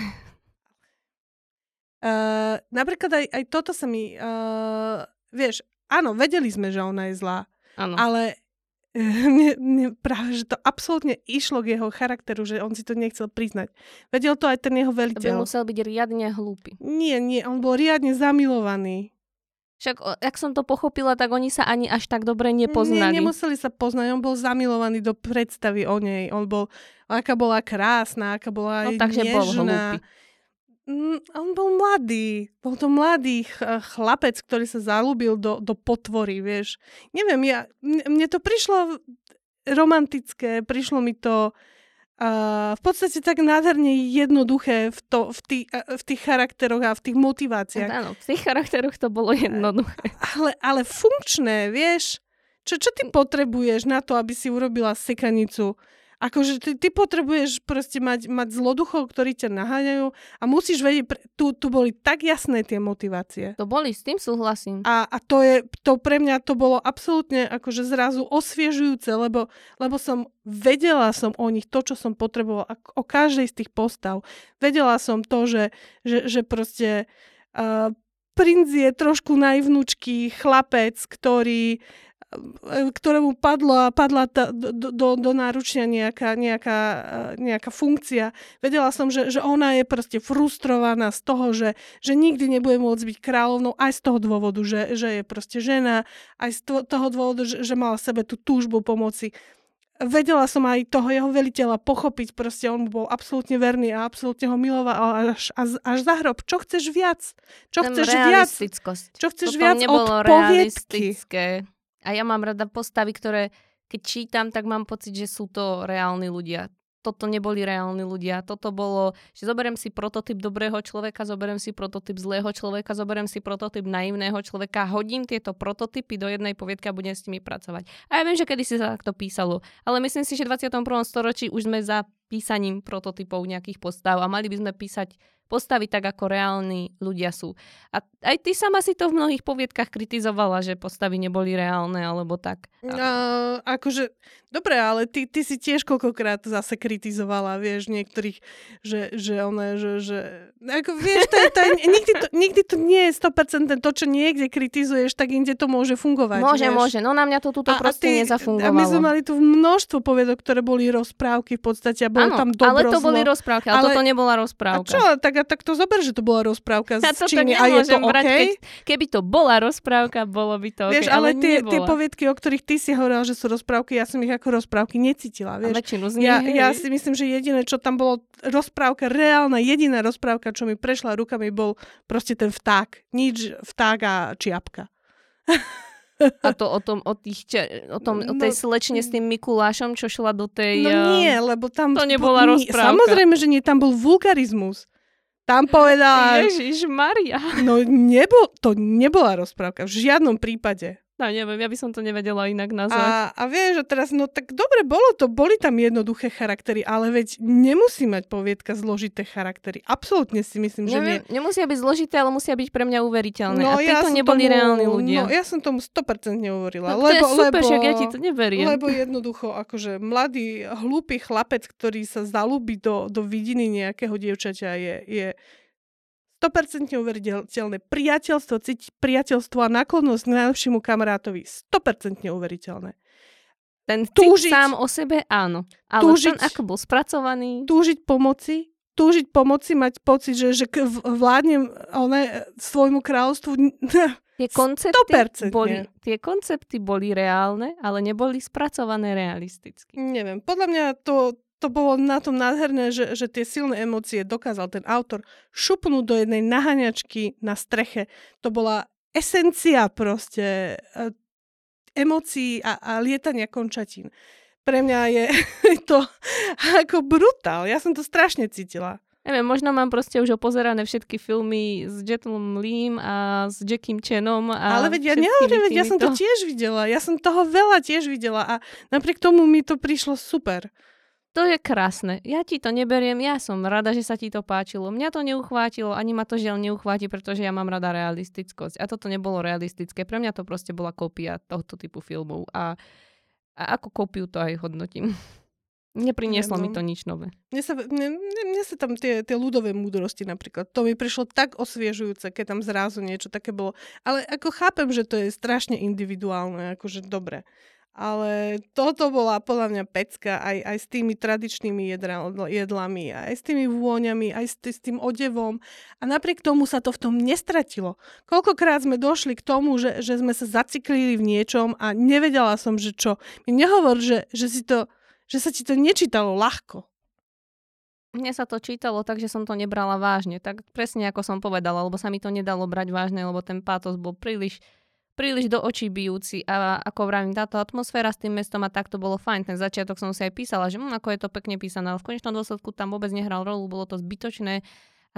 Napríklad aj toto sa mi, vieš, áno, vedeli sme, že ona je zlá, áno. Ale práve, že to absolútne išlo k jeho charakteru, že on si to nechcel priznať. Vedel to aj ten jeho veliteľ. To by musel byť riadne hlúpy. Nie, on bol riadne zamilovaný. Však, ak som to pochopila, tak oni sa ani až tak dobre nepoznali. Nie, nemuseli sa poznať, on bol zamilovaný do predstavy o nej. On bol, aká bola krásna, aká bola aj takže nežná. Bol hlúpy. On bol mladý. Bol to mladý chlapec, ktorý sa zalúbil do potvory, vieš. Neviem, mne to prišlo romantické, prišlo mi to v podstate tak nádherne jednoduché v tých charakteroch a v tých motiváciách. Áno, v tých charakteroch to bolo jednoduché. Ale funkčné, vieš. Čo ty potrebuješ na to, aby si urobila sekanicu? Akože ty potrebuješ proste mať zloduchov, ktorí ťa naháňajú a musíš vedieť, tu boli tak jasné tie motivácie. To boli, s tým súhlasím. A to pre mňa to bolo absolútne akože zrazu osviežujúce, lebo vedela som o nich to, čo som potrebovala, o každej z tých postav. Vedela som to, že proste princ je trošku naivnúčký chlapec, ktorému padla do náručia nejaká funkcia. Vedela som, že ona je proste frustrovaná z toho, že nikdy nebude môcť byť kráľovnou aj z toho dôvodu, že je proste žena, aj z toho dôvodu, že mala sebe tú túžbu pomoci. Vedela som aj toho jeho veliteľa pochopiť, proste on bol absolútne verný a absolútne ho miloval až za hrob. Čo chceš viac? Čo chceš viac od poviedky? A ja mám rada postavy, ktoré keď čítam, tak mám pocit, že sú to reálni ľudia. Toto neboli reálni ľudia. Toto bolo, že zoberiem si prototyp dobrého človeka, zoberiem si prototyp zlého človeka, zoberiem si prototyp naivného človeka, hodím tieto prototypy do jednej poviedky a budem s nimi pracovať. A ja viem, že kedysi sa takto písalo, ale myslím si, že v 21. storočí už sme za písaním prototypov nejakých postav a mali by sme písať postaviť tak, ako reálni ľudia sú. A aj ty sama si to v mnohých poviedkach kritizovala, že postavy neboli reálne, alebo tak. Akože, dobre, ale ty si tiež koľkokrát zase kritizovala, vieš, niektorých, že ako, vieš, to je nikdy to nie je 100% to, čo niekde kritizuješ, tak inde to môže fungovať. Môže, no na mňa to tuto proste nezafungovalo. A my sme mali tu množstvo poviedok, ktoré boli rozprávky v podstate, a bolo tam dobro, ale to boli rozprávky, ale toto nebola rozprávka. Tak to zober, že to bola rozprávka z Číny a je to brať, okay? Keby to bola rozprávka, bolo by to okay. Vieš, ale tie poviedky, o ktorých ty si hovorila, že sú rozprávky, ja som ich ako rozprávky necítila. Vieš? Ja si myslím, že jediné, čo tam bolo rozprávka, reálna jediná rozprávka, čo mi prešla rukami, bol proste ten vták. Nič vták a čiapka. A to o tej slečne s tým Mikulášom, čo šla do tej... No nie, lebo tam... To nebola rozprávka. Samozrejme, že nie, tam bol vulgarizmus. Tam povedala... Ježišmaria. No to nebola rozprávka. V žiadnom prípade. No neviem, ja by som to nevedela inak nazvať. A vieš, že teraz, no tak dobre bolo to. Boli tam jednoduché charaktery, ale veď nemusí mať poviedka zložité charaktery. Absolútne si myslím, že nie. Nemusia byť zložité, ale musia byť pre mňa uveriteľné. No, a tieto neboli reálni ľudia. No ja som tomu 100% neuverila. No, to je super, však ja ti to neverím. Lebo jednoducho, akože mladý, hlúpy chlapec, ktorý sa zalúbi do vidiny nejakého dievčaťa je 100% uveriteľné. Priateľstvo, cítiť priateľstvo a náklonnosť k najlepšiemu kamarátovi. 100% uveriteľné. Ten túžiť sám o sebe, áno. Ale túžiť, ten, ako bol spracovaný... Túžiť pomoci, mať pocit, že vládnem svojmu kráľovstvu... Tie koncepty boli reálne, ale neboli spracované realisticky. Neviem, podľa mňa to bolo na tom nádherné, že tie silné emócie dokázal ten autor šupnúť do jednej naháňačky na streche. To bola esencia proste emócií a lietania končatín. Pre mňa je to ako brutál. Ja som to strašne cítila. Neviem, možno mám proste už opozerané všetky filmy s Jetom Lim a s Jackiem Chanom. Ale veď ja nehovorím, ja som to tiež videla. Ja som toho veľa tiež videla a napriek tomu mi to prišlo super. To je krásne. Ja ti to neberiem, ja som rada, že sa ti to páčilo. Mňa to neuchvátilo, ani ma to žiaľ neuchváti, pretože ja mám rada realistickosť. A toto nebolo realistické. Pre mňa to proste bola kópia tohto typu filmov. A ako kópiu to aj hodnotím. Neprinieslo mi to nič nové. Mne sa tam tie ľudové múdrosti napríklad. To mi prišlo tak osviežujúce, keď tam zrazu niečo také bolo. Ale ako chápem, že to je strašne individuálne, akože dobre. Ale toto bola podľa mňa pecka aj s tými tradičnými jedlami, aj s tými vôňami, aj s tým odevom. A napriek tomu sa to v tom nestratilo. Koľkokrát sme došli k tomu, že sme sa zaciklili v niečom a nevedela som, že čo. Mi nehovor, že sa ti to nečítalo ľahko. Mne sa to čítalo, takže som to nebrala vážne. Tak presne ako som povedala, lebo sa mi to nedalo brať vážne, lebo ten pátos bol príliš do očí bijúci a ako vravím, táto atmosféra s tým mestom a tak to bolo fajn. Ten začiatok som si aj písala, že ako je to pekne písané, ale v konečnom dôsledku tam vôbec nehral rolu, bolo to zbytočné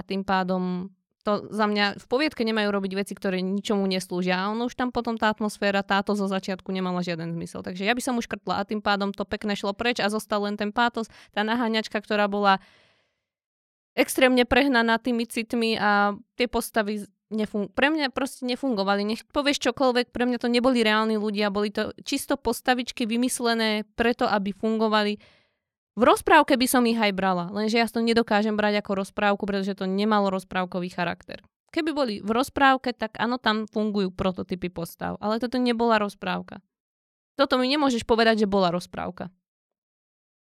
a tým pádom To za mňa v poviedke nemajú robiť veci, ktoré ničomu neslúžia. Ono už tam potom tá atmosféra, táto zo začiatku nemala žiaden zmysel. Takže ja by som už škrtla a tým pádom to pekne šlo preč a zostal len ten pátos, tá naháňačka, ktorá bola extrémne prehnaná tými citmi a tie postavy pre mňa proste nefungovali. Nech povieš čokoľvek, pre mňa to neboli reálni ľudia, boli to čisto postavičky vymyslené preto, aby fungovali. V rozprávke by som ich aj brala, lenže ja to nedokážem brať ako rozprávku, pretože to nemalo rozprávkový charakter. Keby boli v rozprávke, tak áno, tam fungujú prototypy postav, ale toto nebola rozprávka. Toto mi nemôžeš povedať, že bola rozprávka.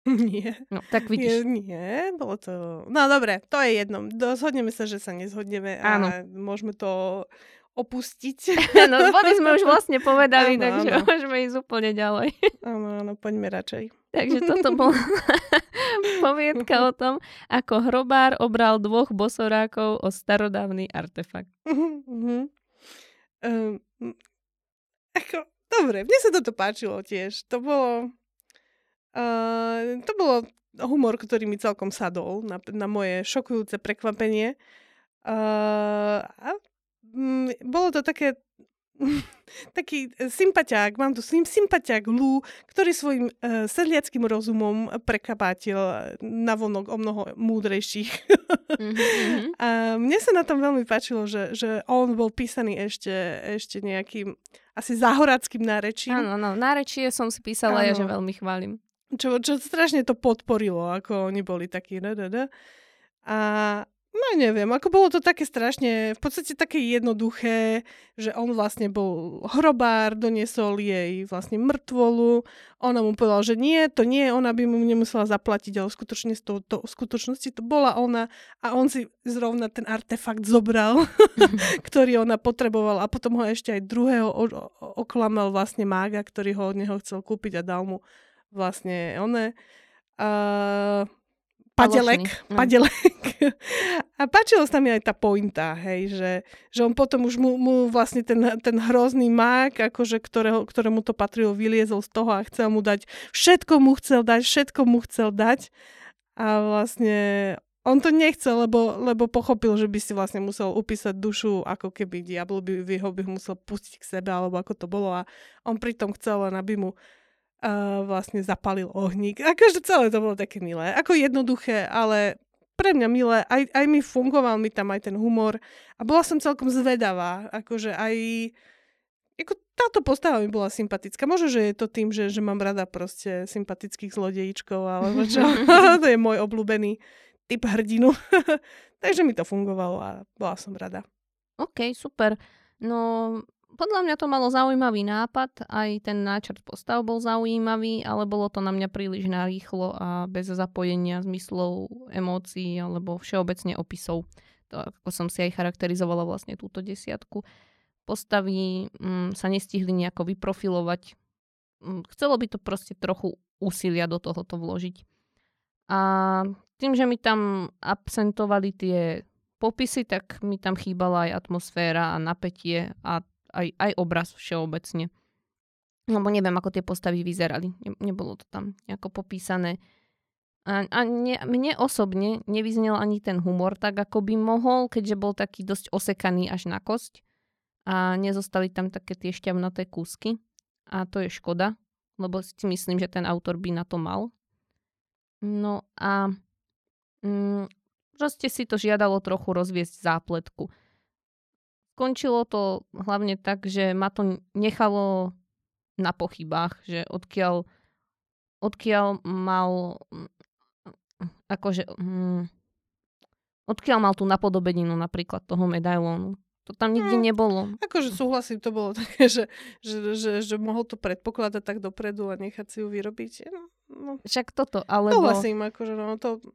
Nie. No, tak vidíš. Nie, bolo to... No dobre, to je jedno. Zhodneme sa, že sa nezhodneme a áno. Môžeme to opustiť. No, body sme už vlastne povedali, áno, takže áno. Môžeme ísť úplne ďalej. Áno, áno, poďme radšej. Takže toto bola poviedka o tom, ako hrobár obral dvoch bosorákov o starodávny artefakt. Dobre, mne sa toto páčilo tiež. To bolo humor, ktorý mi celkom sadol na moje šokujúce prekvapenie. Bolo to také taký sympaťák, mám tu sympaťák Lou, ktorý svojim sedliackým rozumom prekapátil navonok o mnoho múdrejších. Mm-hmm. A mne sa na tom veľmi páčilo, že on bol písaný ešte nejakým asi záhorackým nárečím. Áno, nárečie som si písala, áno. Ja že veľmi chválim. Čo strašne to podporilo, ako oni boli takí. A no neviem, ako bolo to také strašne, v podstate také jednoduché, že on vlastne bol hrobár, doniesol jej vlastne mŕtvolu, ona mu povedala, že nie, to nie, ona by mu nemusela zaplatiť, ale skutočne v skutočnosti to bola ona a on si zrovna ten artefakt zobral, ktorý ona potrebovala a potom ho ešte aj druhého oklamal vlastne mága, ktorý ho od neho chcel kúpiť a dal mu vlastne one... Padelek. A páčilo sa mi aj tá pointa, hej, že on potom už mu vlastne ten hrozný mák, akože ktorému to patrilo, vyliezol z toho a chcel mu dať všetko. A vlastne on to nechcel, lebo pochopil, že by si vlastne musel upísať dušu, ako keby diabol by ho musel pustiť k sebe, alebo ako to bolo. A on pritom chcel, aby mu vlastne zapalil ohník. Akože celé to bolo také milé. Ako jednoduché, ale pre mňa milé. Aj mi fungoval mi tam aj ten humor. A bola som celkom zvedavá. Akože aj... Ako táto postava mi bola sympatická. Možno, že je to tým, že mám rada proste sympatických zlodejíčkov, alebo čo. To je môj obľúbený typ hrdinu. Takže mi to fungovalo a bola som rada. OK, super. No... Podľa mňa to malo zaujímavý nápad, aj ten náčrt postav bol zaujímavý, ale bolo to na mňa príliš narýchlo a bez zapojenia zmyslov, emócií alebo všeobecne opisov. To, ako som si aj charakterizovala vlastne túto desiatku. Postavy sa nestihli nejako vyprofilovať. Chcelo by to proste trochu úsilia do tohoto vložiť. A tým, že mi tam absentovali tie popisy, tak mi tam chýbala aj atmosféra a napätie a aj obraz všeobecne. Lebo neviem, ako tie postavy vyzerali. Nebolo to tam nejako popísané. Mne osobne nevyznel ani ten humor tak, ako by mohol, keďže bol taký dosť osekaný až na kosť. A nezostali tam také tie šťavnaté kúsky. A to je škoda, lebo si myslím, že ten autor by na to mal. No a proste si to žiadalo trochu rozviesť zápletku. Končilo to hlavne tak, že ma to nechalo na pochybách, že odkiaľ mal tú napodobeninu napríklad toho medailónu. To tam nikdy nebolo. Akože súhlasím, to bolo také, že mohol to predpokladať tak dopredu a nechať si ju vyrobiť. No. Však toto, alebo... Súhlasím, akože no to...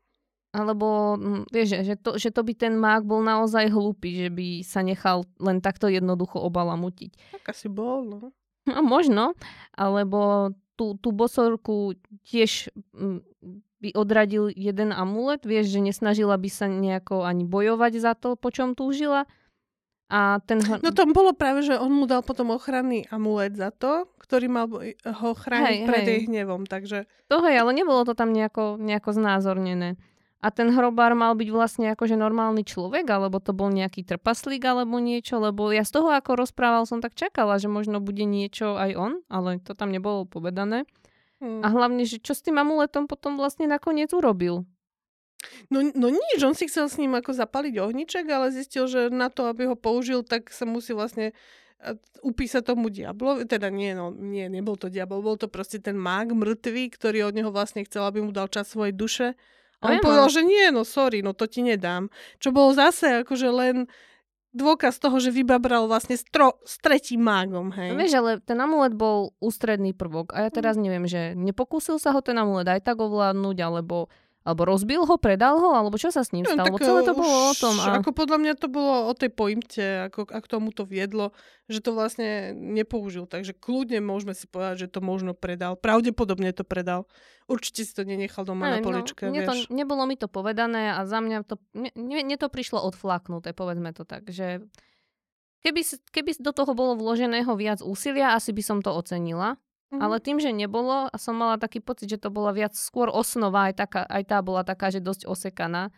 Alebo, vieš, že to by ten mák bol naozaj hlúpy, že by sa nechal len takto jednoducho obalamutiť. Tak asi bol, no. No možno, alebo tú bosorku tiež by odradil jeden amulet, vieš, že nesnažila by sa nejako ani bojovať za to, po čom túžila. A ten... No to bolo práve, že on mu dal potom ochranný amulet za to, ktorý mal ho chrániť pred jej hnevom, takže... To hej, ale nebolo to tam nejako znázornené. A ten hrobár mal byť vlastne akože normálny človek, alebo to bol nejaký trpaslík, alebo niečo, lebo ja z toho, ako rozprával, som tak čakala, že možno bude niečo aj on, ale to tam nebolo povedané. A hlavne, že čo s tým amuletom potom vlastne nakoniec urobil? No nič, on si chcel s ním ako zapaliť ohniček, ale zistil, že na to, aby ho použil, tak sa musí vlastne upísať tomu diablovi, teda nie, nebol to diabol, bol to proste ten mág mŕtvý, ktorý od neho vlastne chcel, aby mu dal čas svojej duše. A on povedal, že sorry, to ti nedám. Čo bolo zase akože len dôkaz toho, že vybabral vlastne s tretím mágom, hej. Vieš, ale ten amulet bol ústredný prvok a ja teraz neviem, že nepokúsil sa ho ten amulet aj tak ovládnuť, alebo rozbil ho, predal ho, alebo čo sa s ním stalo? Celé to bolo o tom. Ako podľa mňa to bolo o tej poimte, ako k tomu to viedlo, že to vlastne nepoužil. Takže kľudne môžeme si povedať, že to možno predal. Pravdepodobne to predal. Určite si to nenechal doma na poličke. Nebolo mi to povedané a za mňa to... Mne to prišlo odflaknuté, povedzme to tak, že... Keby do toho bolo vloženého viac úsilia, asi by som to ocenila. Ale tým, že nebolo, a som mala taký pocit, že to bola viac skôr osnova, aj tá bola taká, že dosť osekaná,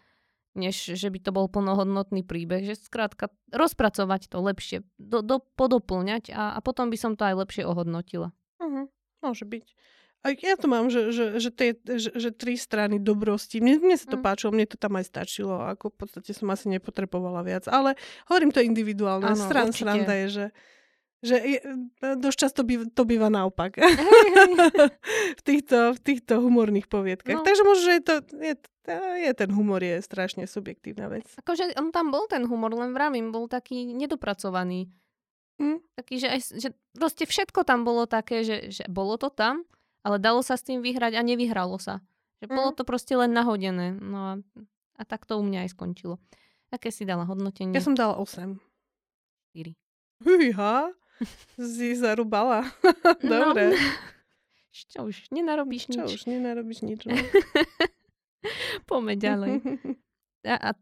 než že by to bol plnohodnotný príbeh. Že skrátka rozpracovať to lepšie, podopĺňať a potom by som to aj lepšie ohodnotila. Môže byť. A ja to mám, že 3 strany dobrosti. Mne sa to páčilo, mne to tam aj stačilo. Ako v podstate som asi nepotrebovala viac. Ale hovorím to individuálne. Sranda je, že dosť často to býva naopak v týchto humorných poviedkach. No. Takže možno, že ten humor je strašne subjektívna vec. Akože on tam bol ten humor, len vravím, bol taký nedopracovaný. Taký, že proste všetko tam bolo také, že bolo to tam, ale dalo sa s tým vyhrať a nevyhralo sa. Že bolo to proste len nahodené. No a tak to u mňa aj skončilo. Aké si dala hodnotenie? Ja som dala 8. 4. Hýha. Si zarúbala. Dobre. Čo už, nenarobíš nič. Poďme ďalej.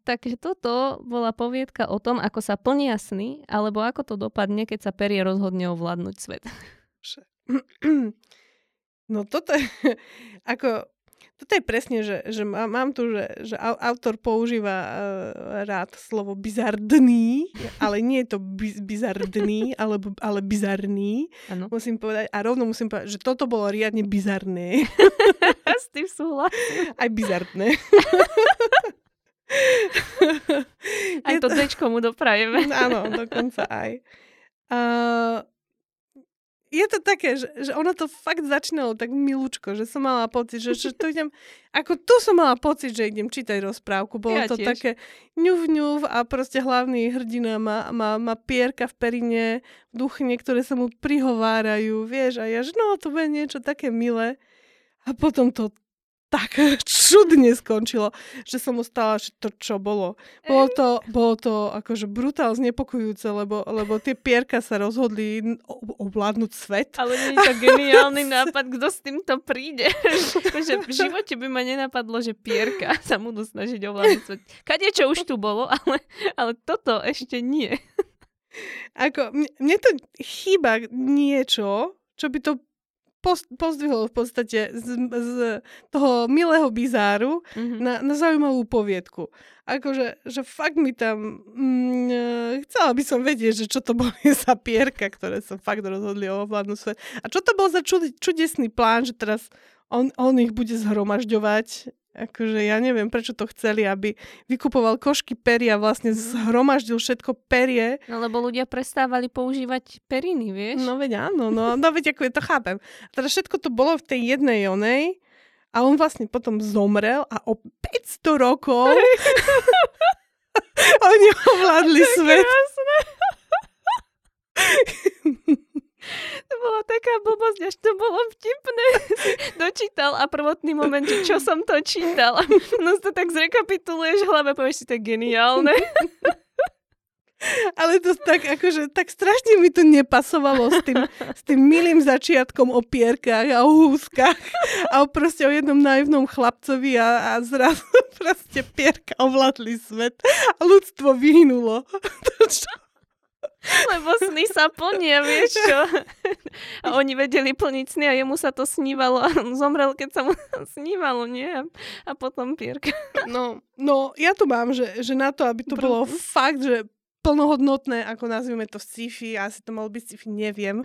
Takže toto bola poviedka o tom, ako sa plnia sny, alebo ako to dopadne, keď sa perie rozhodne ovládnuť svet. No toto je, toto je presne, že mám tu, že autor používa rád slovo bizardný, ale nie je to bizardný, ale bizarný. Ano. Musím povedať, a rovno musím povedať, že toto bolo riadne bizarné. S tým súhlasím. Aj bizardné. Aj to dečko mu doprajeme. Áno, dokonca aj. Je to také, že ono to fakt začínalo tak milúčko, že som mala pocit, že tu idem, ako tu som mala pocit, že idem čítať rozprávku. Bolo ja to tiež. Také ňuv a proste hlavný hrdina má pierka v perine, v duchne, ktoré sa mu prihovárajú, vieš, a ja, že no, to bude niečo také milé. A potom to tak čudne skončilo, že som ostala, že to čo bolo. Bolo to akože brutál znepokojujúce, lebo tie pierka sa rozhodli ovládnuť svet. Ale nie je to geniálny nápad, kto s týmto príde. V živote by ma nenapadlo, že pierka sa budú snažiť ovládnuť svet. Kadečo už tu bolo, ale toto ešte nie. Ako, mne to chýba niečo, čo by to pozdvihol v podstate z toho milého bizáru na zaujímavú poviedku. Akože, že fakt mi tam chcela by som vedieť, že čo to bolo za pierka, ktoré sa fakt rozhodli o ovládnu svet. A čo to bol za čudesný plán, že teraz on ich bude zhromažďovať. Akože ja neviem, prečo to chceli, aby vykupoval košky peria, vlastne zhromaždil všetko perie. No lebo ľudia prestávali používať periny, vieš? No veď áno, no veď ako je to chápem. A teraz všetko to bolo v tej jednej onej a on vlastne potom zomrel a o 500 rokov oni ovládli svet. To bola taká blbosť, až to bolo vtipné. Dočítal a prvotný moment, že čo som to čítal. No to tak zrekapituluješ v hlave, povieš si, to je geniálne. Ale to tak, akože, tak strašne mi to nepasovalo s tým milým začiatkom o pierkách a o húskach a proste o jednom naivnom chlapcovi a zrazu proste pierka ovládli svet a ľudstvo vyhynulo. Lebo sny sa plnia, vieš čo. A oni vedeli plniť sny a jemu sa to snívalo a on zomrel, keď sa mu snívalo, nie? A potom Pierka. No, ja to mám, že na to, aby to bolo fakt, že plnohodnotné, ako nazvime to sci-fi, asi to malo byť sci-fi, neviem.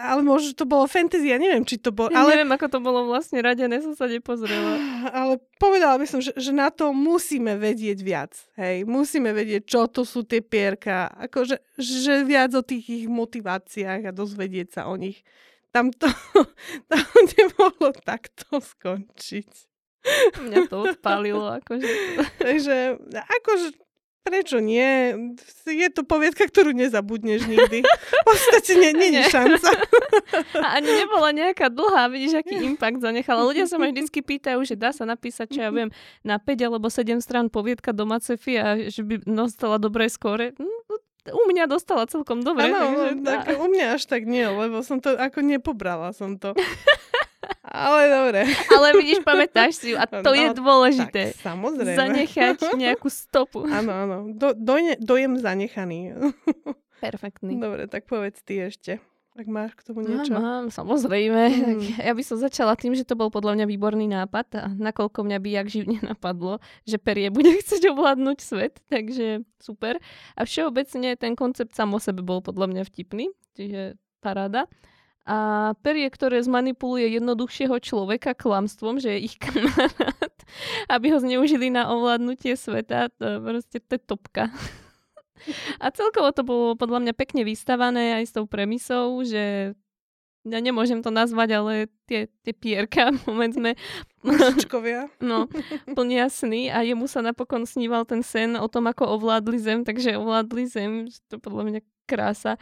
Ale možno to bolo fantasy, ja neviem, či to bolo. Ale... Neviem, ako to bolo vlastne radené, som sa nepozrela. Ale povedala by som, že na to musíme vedieť viac. Hej, musíme vedieť, čo to sú tie pierka, akože, že viac o tých ich motiváciách a dozvedieť sa o nich. Tam nemohlo takto skončiť. Mňa to odpálilo, akože. Takže, akože... Prečo nie? Je to poviedka, ktorú nezabudneš nikdy. V podstate nie je šanca. A ani nebola nejaká dlhá, vidíš, aký impact zanechala. Ľudia sa ma vždycky pýtajú, že dá sa napísať, čo ja viem, na 5 alebo 7 strán poviedka do Macefy a že by dostala dobré skóre. U mňa dostala celkom dobre. Áno, tak u mňa až tak nie, lebo som to ako nepobrala som to. Ale dobre. Ale vidíš, pamätáš si ju a to je dôležité. Tak, samozrejme. Zanechať nejakú stopu. Áno. Dojem zanechaný. Perfektný. Dobre, tak povedz ty ešte. Ak máš k tomu niečo? Mám, samozrejme. Tak ja by som začala tým, že to bol podľa mňa výborný nápad a nakoľko mňa by jak živne napadlo, že perie bude chcieť ovládnuť svet, takže super. A všeobecne ten koncept sám o sebe bol podľa mňa vtipný, čiže paráda. A perie, ktoré zmanipuluje jednoduchšieho človeka klamstvom, že je ich kamarát, aby ho zneužili na ovládnutie sveta, to proste to je topka. A celkovo to bolo podľa mňa pekne vystavané aj s tou premisou, že ja nemôžem to nazvať, ale tie pierka, povedzme, no, plnia sny a jemu sa napokon sníval ten sen o tom, ako ovládli zem, takže ovládli zem, to podľa mňa krása.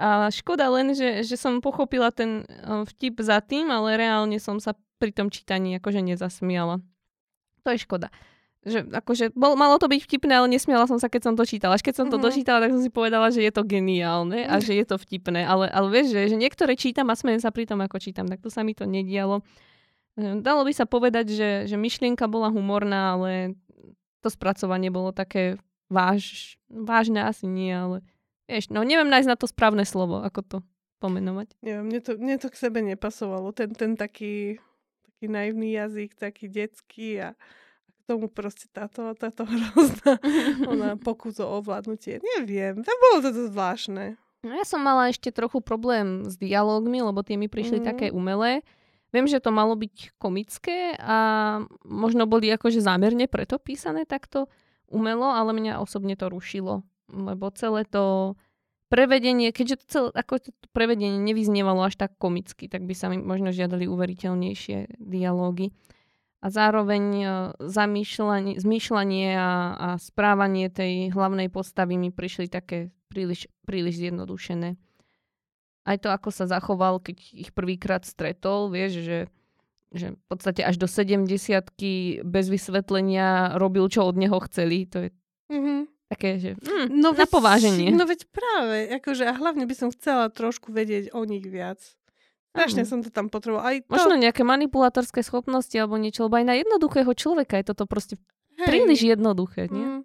A škoda len, že som pochopila ten vtip za tým, ale reálne som sa pri tom čítaní akože nezasmiala. To je škoda. Že akože malo to byť vtipné, ale nesmiala som sa, keď som to čítala. Až keď som to dočítala, tak som si povedala, že je to geniálne a že je to vtipné. Ale vieš, že niektoré čítam a smejem sa pri tom, ako čítam. Tak to sa mi to nedialo. Dalo by sa povedať, že myšlienka bola humorná, ale to spracovanie bolo také vážne asi nie, ale... No neviem nájsť na to správne slovo, ako to pomenovať. Ja, mne to k sebe nepasovalo. Ten taký naivný jazyk, taký detský a k tomu proste táto hrozná pokus o ovládnutie. Neviem, tam bolo to zvláštne. No ja som mala ešte trochu problém s dialógmi, lebo tie mi prišli také umelé. Viem, že to malo byť komické a možno boli akože zámerne preto písané takto umelo, ale mňa osobne to rušilo. Lebo celé to prevedenie, keďže to to prevedenie nevyznievalo až tak komicky, tak by sa mi možno žiadali uveriteľnejšie dialógy. A zároveň zmýšľanie a správanie tej hlavnej postavy mi prišli také príliš zjednodušené. Aj to, ako sa zachoval, keď ich prvýkrát stretol, vieš, že v podstate až do 70-ky bez vysvetlenia robil, čo od neho chceli. To je... Také, že na pováženie. No veď práve, akože a hlavne by som chcela trošku vedieť o nich viac. Strašne som to tam potrebovala. Možno nejaké manipulátorské schopnosti alebo niečo, lebo aj na jednoduchého človeka je toto proste príliš jednoduché, nie?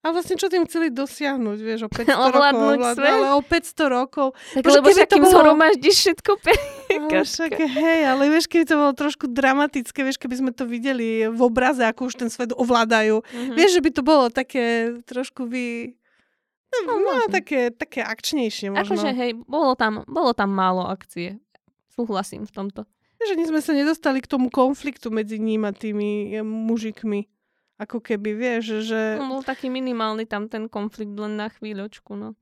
A vlastne, čo tým chceli dosiahnuť, vieš, o 500 rokov. Ale o 500 rokov. Tak lebo všakým zhromaždíš všetko pekaška. Hej, ale vieš, keby to bolo trošku dramatické, vieš, keby sme to videli v obraze, ako už ten svet ovládajú. Vieš, že by to bolo také trošku také akčnejšie možno. Akože, hej, bolo tam málo akcie. Súhlasím v tomto. Že my sme sa nedostali k tomu konfliktu medzi ním a tými mužikmi. Ako keby, vieš, že... bol taký minimálny tam ten konflikt len na chvíľočku, no.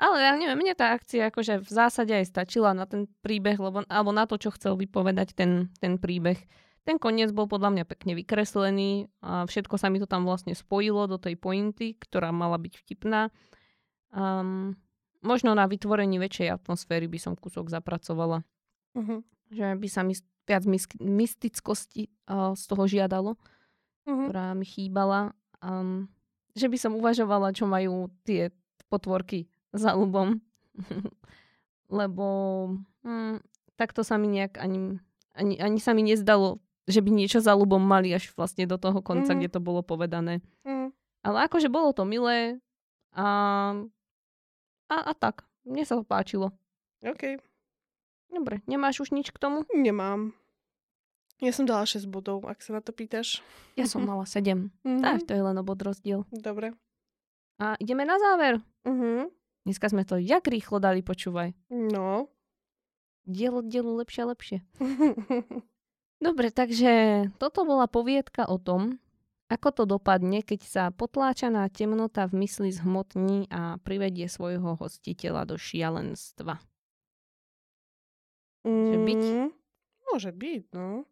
Ale ja neviem, mne tá akcia akože v zásade aj stačila na ten príbeh, alebo na to, čo chcel vypovedať ten príbeh. Ten koniec bol podľa mňa pekne vykreslený a všetko sa mi to tam vlastne spojilo do tej pointy, ktorá mala byť vtipná. Možno na vytvorení väčšej atmosféry by som kúsok zapracovala. Že by sa mi viac mystickosti z toho žiadalo. Ktorá mi chýbala. Že by som uvažovala, čo majú tie potvorky za ľubom. Lebo takto sa mi nejak ani sa mi nezdalo, že by niečo za ľubom mali až vlastne do toho konca, kde to bolo povedané. Ale akože bolo to milé a a tak. Mne sa to páčilo. OK. Dobre, nemáš už nič k tomu? Nemám. Ja som dala 6 bodov, ak sa na to pýtaš. Ja som mala 7. Mm-hmm. Tak, to je len obod rozdiel. Dobre. A ideme na záver. Mm-hmm. Dneska sme to jak rýchlo dali, počúvaj. No. Dielo lepšie a lepšie. Dobre, takže toto bola poviedka o tom, ako to dopadne, keď sa potláčaná temnota v mysli zhmotní a privedie svojho hostiteľa do šialenstva. Môže byť? Môže byť, no.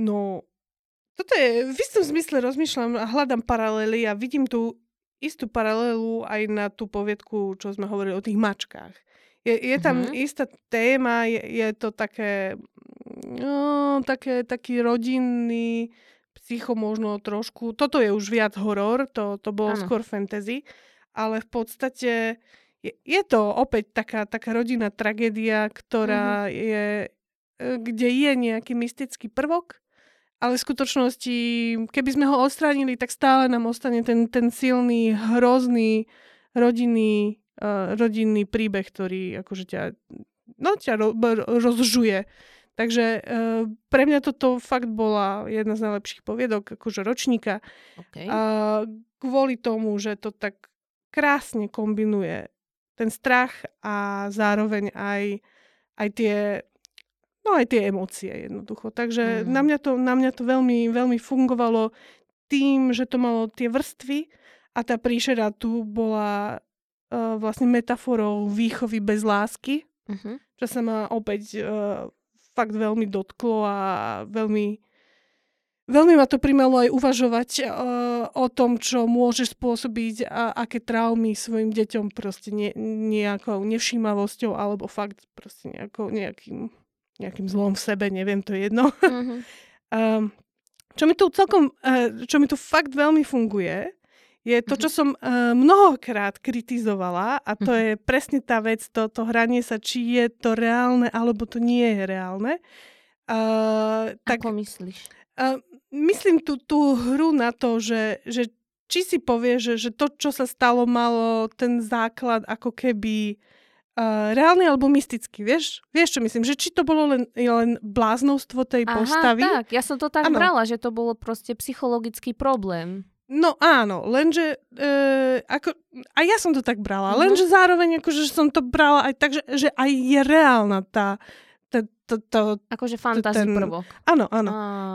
No, toto je, v istom zmysle rozmýšľam a hľadám paralely a vidím tú istú paralelu aj na tú poviedku, čo sme hovorili o tých mačkách. Je tam istá téma, je to také, no, taký rodinný psycho možno trošku. Toto je už viac horor, to bolo skôr fantasy, ale v podstate je to opäť taká rodinná tragédia, ktorá je, kde je nejaký mystický prvok, ale v skutočnosti, keby sme ho odstránili, tak stále nám ostane ten silný, hrozný rodinný príbeh, ktorý akože ťa rozžuje. Takže pre mňa toto fakt bola jedna z najlepších poviedok akože ročníka. Okay. Kvôli tomu, že to tak krásne kombinuje ten strach a zároveň aj tie emócie jednoducho. Takže na mňa to veľmi, veľmi fungovalo tým, že to malo tie vrstvy a tá príšera tu bola vlastne metaforou výchovy bez lásky, čo sa ma opäť fakt veľmi dotklo a veľmi ma to primelo aj uvažovať o tom, čo môže spôsobiť a aké traumy svojim deťom proste nejakou nevšímavosťou alebo fakt proste nejakým zlom v sebe, neviem, to je jedno. Čo mi tu fakt veľmi funguje, je to, čo som mnohokrát kritizovala a to je presne tá vec, to hranie sa, či je to reálne, alebo to nie je reálne. Tak, ako myslíš? Myslím tú hru na to, že či si povie, že to, čo sa stalo, malo ten základ ako keby reálny alebo mystický, vieš? Vieš, čo myslím? Že či to bolo len bláznostvo tej postavy? Aha, tak. Ja som to tak brala, že to bolo proste psychologický problém. No áno, lenže a ja som to tak brala, lenže zároveň akože som to brala aj tak, že aj je reálna tá akože fantasy prvok. Áno.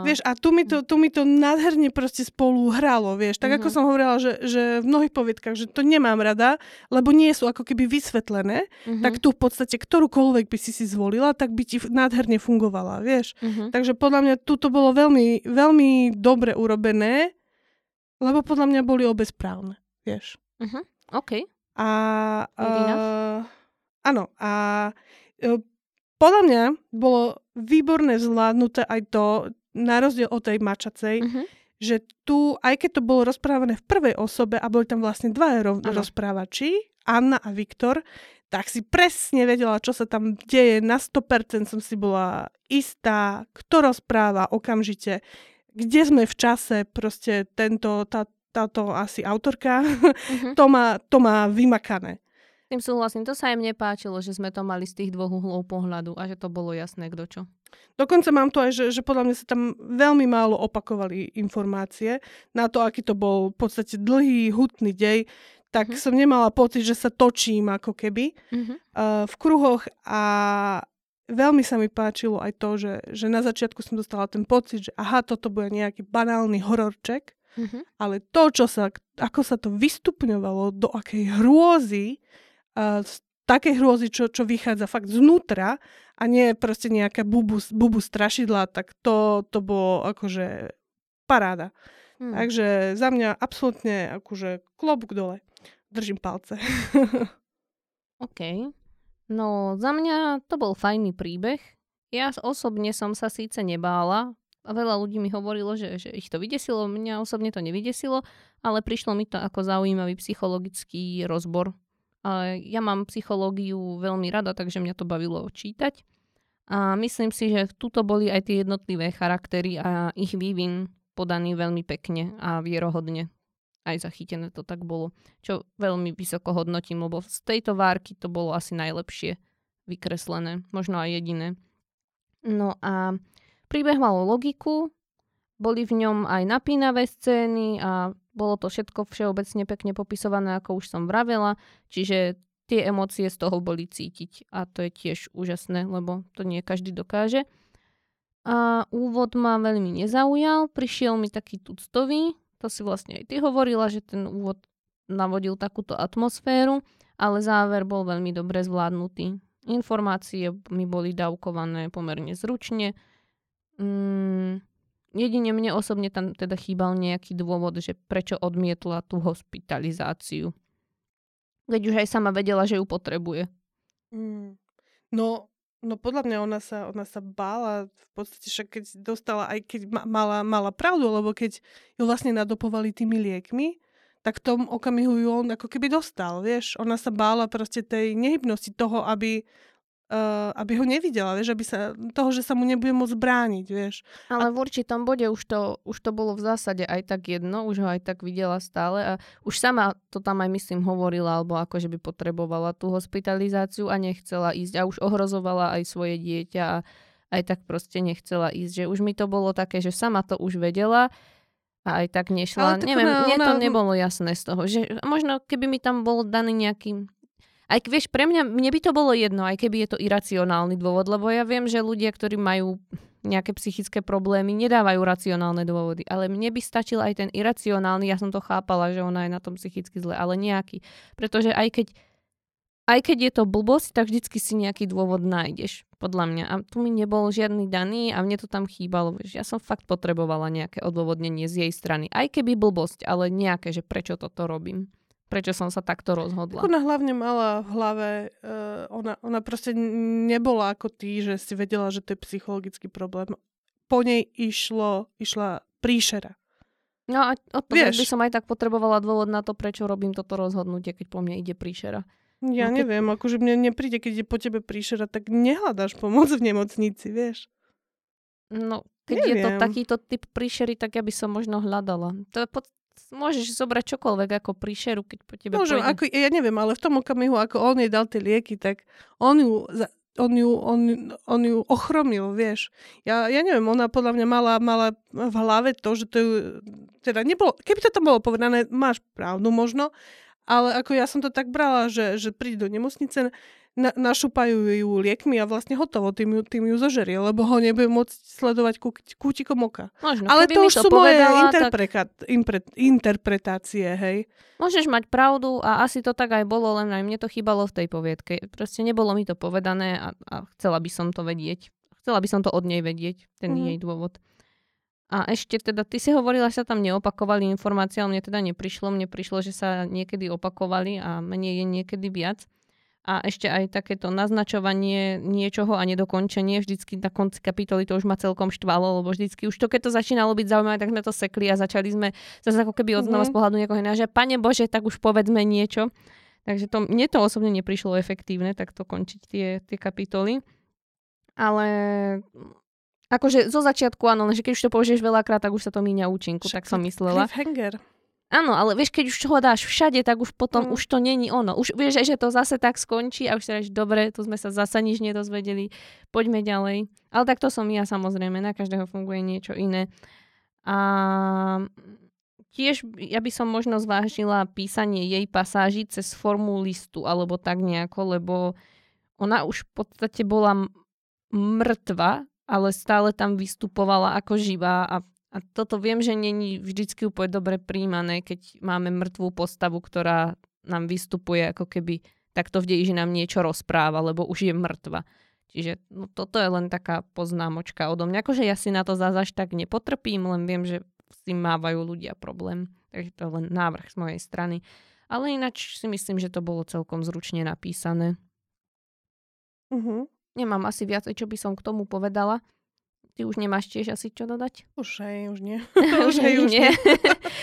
Vieš, a tu mi to nádherne proste spolu hralo, vieš. Tak ako som hovorila, že v mnohých poviedkach, že to nemám rada, lebo nie sú ako keby vysvetlené, tak tu v podstate ktorúkoľvek by si zvolila, tak by ti nádherne fungovala, vieš. Takže podľa mňa tu to bolo veľmi, veľmi dobre urobené. Lebo podľa mňa boli obe správne, vieš. OK. A podľa mňa bolo výborne zvládnuté aj to, na rozdiel od tej mačacej, že tu, aj keď to bolo rozprávané v prvej osobe a boli tam vlastne dva rozprávači, Anna a Viktor, tak si presne vedela, čo sa tam deje. Na 100% som si bola istá, kto rozpráva okamžite. Kde sme v čase, proste táto asi autorka, to má vymakané. Tým súhlasím, to sa im nepáčilo, že sme to mali z tých dvoch uhlov pohľadu a že to bolo jasné, kto čo. Dokonca mám to aj, že podľa mňa sa tam veľmi málo opakovali informácie na to, aký to bol v podstate dlhý, hutný dej, tak som nemala pocit, že sa točím ako keby v kruhoch a veľmi sa mi páčilo aj to, že na začiatku som dostala ten pocit, že aha, toto bude nejaký banálny hororček, ale to, ako sa to vystupňovalo, do akej hrôzy, takej hrôzy, čo vychádza fakt znútra a nie proste nejaká bubu strašidla, tak to bolo akože paráda. Takže za mňa absolútne akože klobúk dole. Držím palce. OK. No, za mňa to bol fajný príbeh. Ja osobne som sa síce nebála. Veľa ľudí mi hovorilo, že ich to vydesilo. Mňa osobne to nevydesilo, ale prišlo mi to ako zaujímavý psychologický rozbor. Ja mám psychológiu veľmi rada, takže mňa to bavilo čítať. A myslím si, že tuto boli aj tie jednotlivé charaktery a ich vývin podaný veľmi pekne a vierohodne. aj zachytené to tak bolo, čo veľmi vysoko hodnotím, lebo z tejto várky to bolo asi najlepšie vykreslené, možno aj jediné. No a príbeh mal logiku, boli v ňom aj napínavé scény a bolo to všetko všeobecne pekne popisované, ako už som vravela, čiže tie emócie z toho boli cítiť a to je tiež úžasné, lebo to nie každý dokáže. A úvod ma veľmi nezaujal, prišiel mi taký tuctový, to si vlastne aj ty hovorila, že ten úvod navodil takúto atmosféru, ale záver bol veľmi dobre zvládnutý. Informácie mi boli dávkované pomerne zručne. Jedine mne osobne tam teda chýbal nejaký dôvod, že prečo odmietla tú hospitalizáciu. Keď už aj sama vedela, že ju potrebuje. No podľa mňa ona sa bála, v podstate však keď dostala, aj keď mala pravdu, lebo keď ju vlastne nadopovali tými liekmi, tak v tom okamihu ju on ako keby dostal, vieš. Ona sa bála proste tej nehybnosti toho, aby ho nevidela, vieš, toho, že sa mu nebude môcť brániť, vieš. Ale v určitom bode už to bolo v zásade aj tak jedno, už ho aj tak videla stále a už sama to tam aj myslím hovorila, alebo ako, že by potrebovala tú hospitalizáciu a nechcela ísť a už ohrozovala aj svoje dieťa a aj tak proste nechcela ísť, že už mi to bolo také, že sama to už vedela a aj tak nešla. Neviem, mne to nebolo jasné z toho. Že možno keby mi tam bol daný nejaký... Aj vieš, pre mne by to bolo jedno, aj keby je to iracionálny dôvod, lebo ja viem, že ľudia, ktorí majú nejaké psychické problémy, nedávajú racionálne dôvody. Ale mne by stačil aj ten iracionálny, ja som to chápala, že ona je na tom psychicky zle, ale nejaký. Pretože aj keď je to blbosť, tak vždycky si nejaký dôvod nájdeš, podľa mňa. A tu mi nebol žiadny daný a mne to tam chýbalo. Ja som fakt potrebovala nejaké odôvodnenie z jej strany. Aj keby blbosť, ale nejaké, že prečo toto robím. Prečo som sa takto rozhodla. Ona hlavne mala v hlave, ona proste nebola ako ty, že si vedela, že to je psychologický problém. Po nej išla príšera. No a odpovedť by som aj tak potrebovala dôvod na to, prečo robím toto rozhodnutie, keď po mne ide príšera. Ja neviem, akože mne nepríde, keď ide po tebe príšera, tak nehľadáš pomoc v nemocnici, vieš. No, keď neviem. Je to takýto typ príšery, tak ja by som možno hľadala. To je môžeš zobrať čokoľvek ako príšeru, keď po tebe pôjde. Ja neviem, ale v tom okamihu, ako on jej dal tie lieky, tak on ju ochromil, vieš. Ja neviem, ona podľa mňa mala v hlave to, že to ju, teda nebolo, keby to tam bolo povedané, máš pravdu možno, ale ako ja som to tak brala, že príde do nemocnice, našupajú ju liekmi a vlastne hotovo, tým ju zožerie, lebo ho nebude môcť sledovať kútikom oka. Možno, ale to už sú moje interpretácie, hej. Môžeš mať pravdu a asi to tak aj bolo, len aj mne to chýbalo v tej poviedke. Proste nebolo mi to povedané a chcela by som to vedieť. Chcela by som to od nej vedieť, ten jej dôvod. A ešte teda, ty si hovorila, že sa tam neopakovali informácie, ale mne teda neprišlo. Mne prišlo, že sa niekedy opakovali a menej je niekedy viac. A ešte aj takéto naznačovanie niečoho a nedokončenie. Vždycky na konci kapitoly to už ma celkom štvalo, lebo vždycky už to, keď to začínalo byť zaujímavé, tak sme to sekli a začali sme zase ako keby odznova z pohľadu niekoho iného, že Pane Bože, tak už povedzme niečo. Takže mne to osobne neprišlo efektívne, takto končiť tie kapitoly. Ale akože zo začiatku áno, lenže keď už to použiješ veľakrát, tak už sa to míňa účinku, však tak som myslela. Cliffhanger. Áno, ale vieš, keď už ho dáš všade, tak už potom už to není ono. Už vieš, že to zase tak skončí a už si dáš, dobre, tu sme sa zase nič nedozvedeli, poďme ďalej. Ale tak to som ja samozrejme, na každého funguje niečo iné. A tiež ja by som možno zvážila písanie jej pasáží cez formu listu alebo tak nejako, lebo ona už v podstate bola mŕtva, ale stále tam vystupovala ako živá a toto viem, že není vždycky úplne dobre príjmané, keď máme mŕtvú postavu, ktorá nám vystupuje ako keby takto v deji, že nám niečo rozpráva, lebo už je mŕtva. Čiže no, toto je len taká poznámočka odo mňa. Akože ja si na to až tak nepotrpím, len viem, že s tým mávajú ľudia problém. Takže to je len návrh z mojej strany. Ale ináč si myslím, že to bolo celkom zručne napísané. Nemám asi viac, čo by som k tomu povedala. Ty už nemáš tiež asi čo dodať? Už nie. už nie.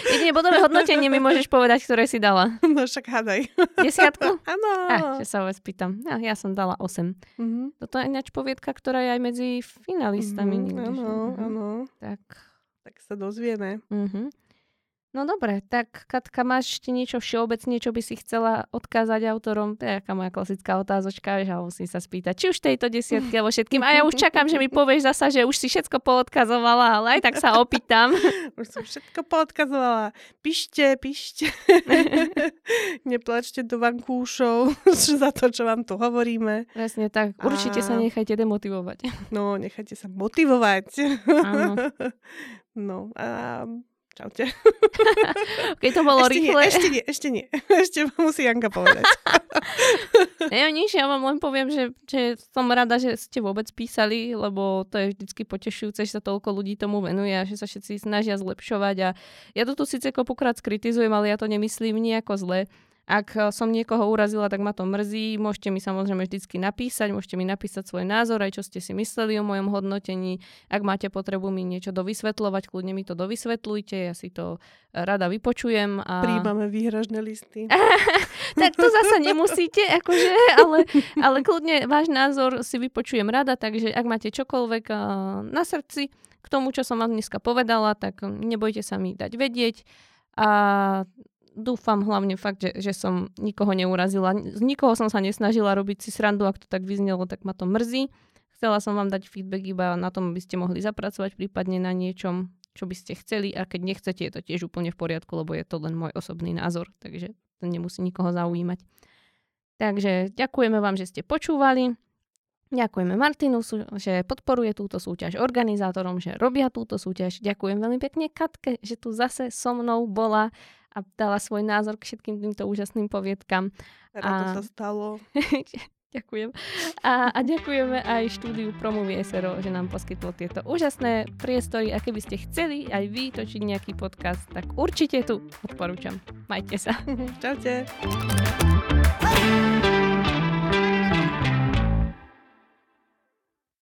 Jedine bodové hodnotenie mi môžeš povedať, ktoré si dala. No však hádaj. 10? Áno. Čo sa vás pýtam. Ja som dala 8. Toto je ináč poviedka, ktorá je aj medzi finalistami. Áno. Tak sa dozvieme. No dobre, tak Katka, máš ešte niečo všeobecne, čo by si chcela odkázať autorom? To je aká moja klasická otázočka, vieš, a musím sa spýtať, či už tejto desiatke alebo všetkým. A ja už čakám, že mi povieš zasa, že už si všetko poodkazovala, ale aj tak sa opýtam. Už som všetko poodkazovala. Píšte. Neplačte do vankúšov za to, čo vám tu hovoríme. Presne tak. Určite sa nechajte demotivovať. No, nechajte sa motivovať. Áno. No, a... Čaute. Keď to bolo ešte rýchle. Ešte nie. Ešte musí Janka povedať. Ne, nič, ja vám len poviem, že som rada, že ste vôbec písali, lebo to je vždycky potešujúce, že sa toľko ľudí tomu venuje a že sa všetci snažia zlepšovať. A ja to tu síce kopukrát skritizujem, ale ja to nemyslím nejako zle. Ak som niekoho urazila, tak ma to mrzí. Môžete mi samozrejme vždycky napísať, môžete mi napísať svoj názor, aj čo ste si mysleli o mojom hodnotení. Ak máte potrebu mi niečo dovysvetľovať, kľudne mi to dovysvetľujte, ja si to rada vypočujem. A... Príjmame výhražné listy. Tak to zasa nemusíte, akože, ale kľudne váš názor si vypočujem rada, takže ak máte čokoľvek na srdci k tomu, čo som vám dneska povedala, tak nebojte sa mi dať vedieť. A... Dúfam hlavne fakt, že som nikoho neurazila. Z nikoho som sa nesnažila robiť si srandu, ak to tak vyznelo, tak ma to mrzí. Chcela som vám dať feedback iba na tom, aby ste mohli zapracovať prípadne na niečom, čo by ste chceli, a keď nechcete, je to tiež úplne v poriadku, lebo je to len môj osobný názor, takže to nemusí nikoho zaujímať. Takže ďakujeme vám, že ste počúvali. Ďakujeme Martinusu, že podporuje túto súťaž, organizátorom, že robia túto súťaž. Ďakujem veľmi pekne Katke, že tu zase so mnou bola a dala svoj názor k všetkým týmto úžasným poviedkam. Rado sa stalo. Ďakujem. A ďakujeme aj štúdiu Promovie SRO, že nám poskytlo tieto úžasné priestory, a keby ste chceli aj vy točiť nejaký podcast, tak určite tu odporúčam. Majte sa. Čaute.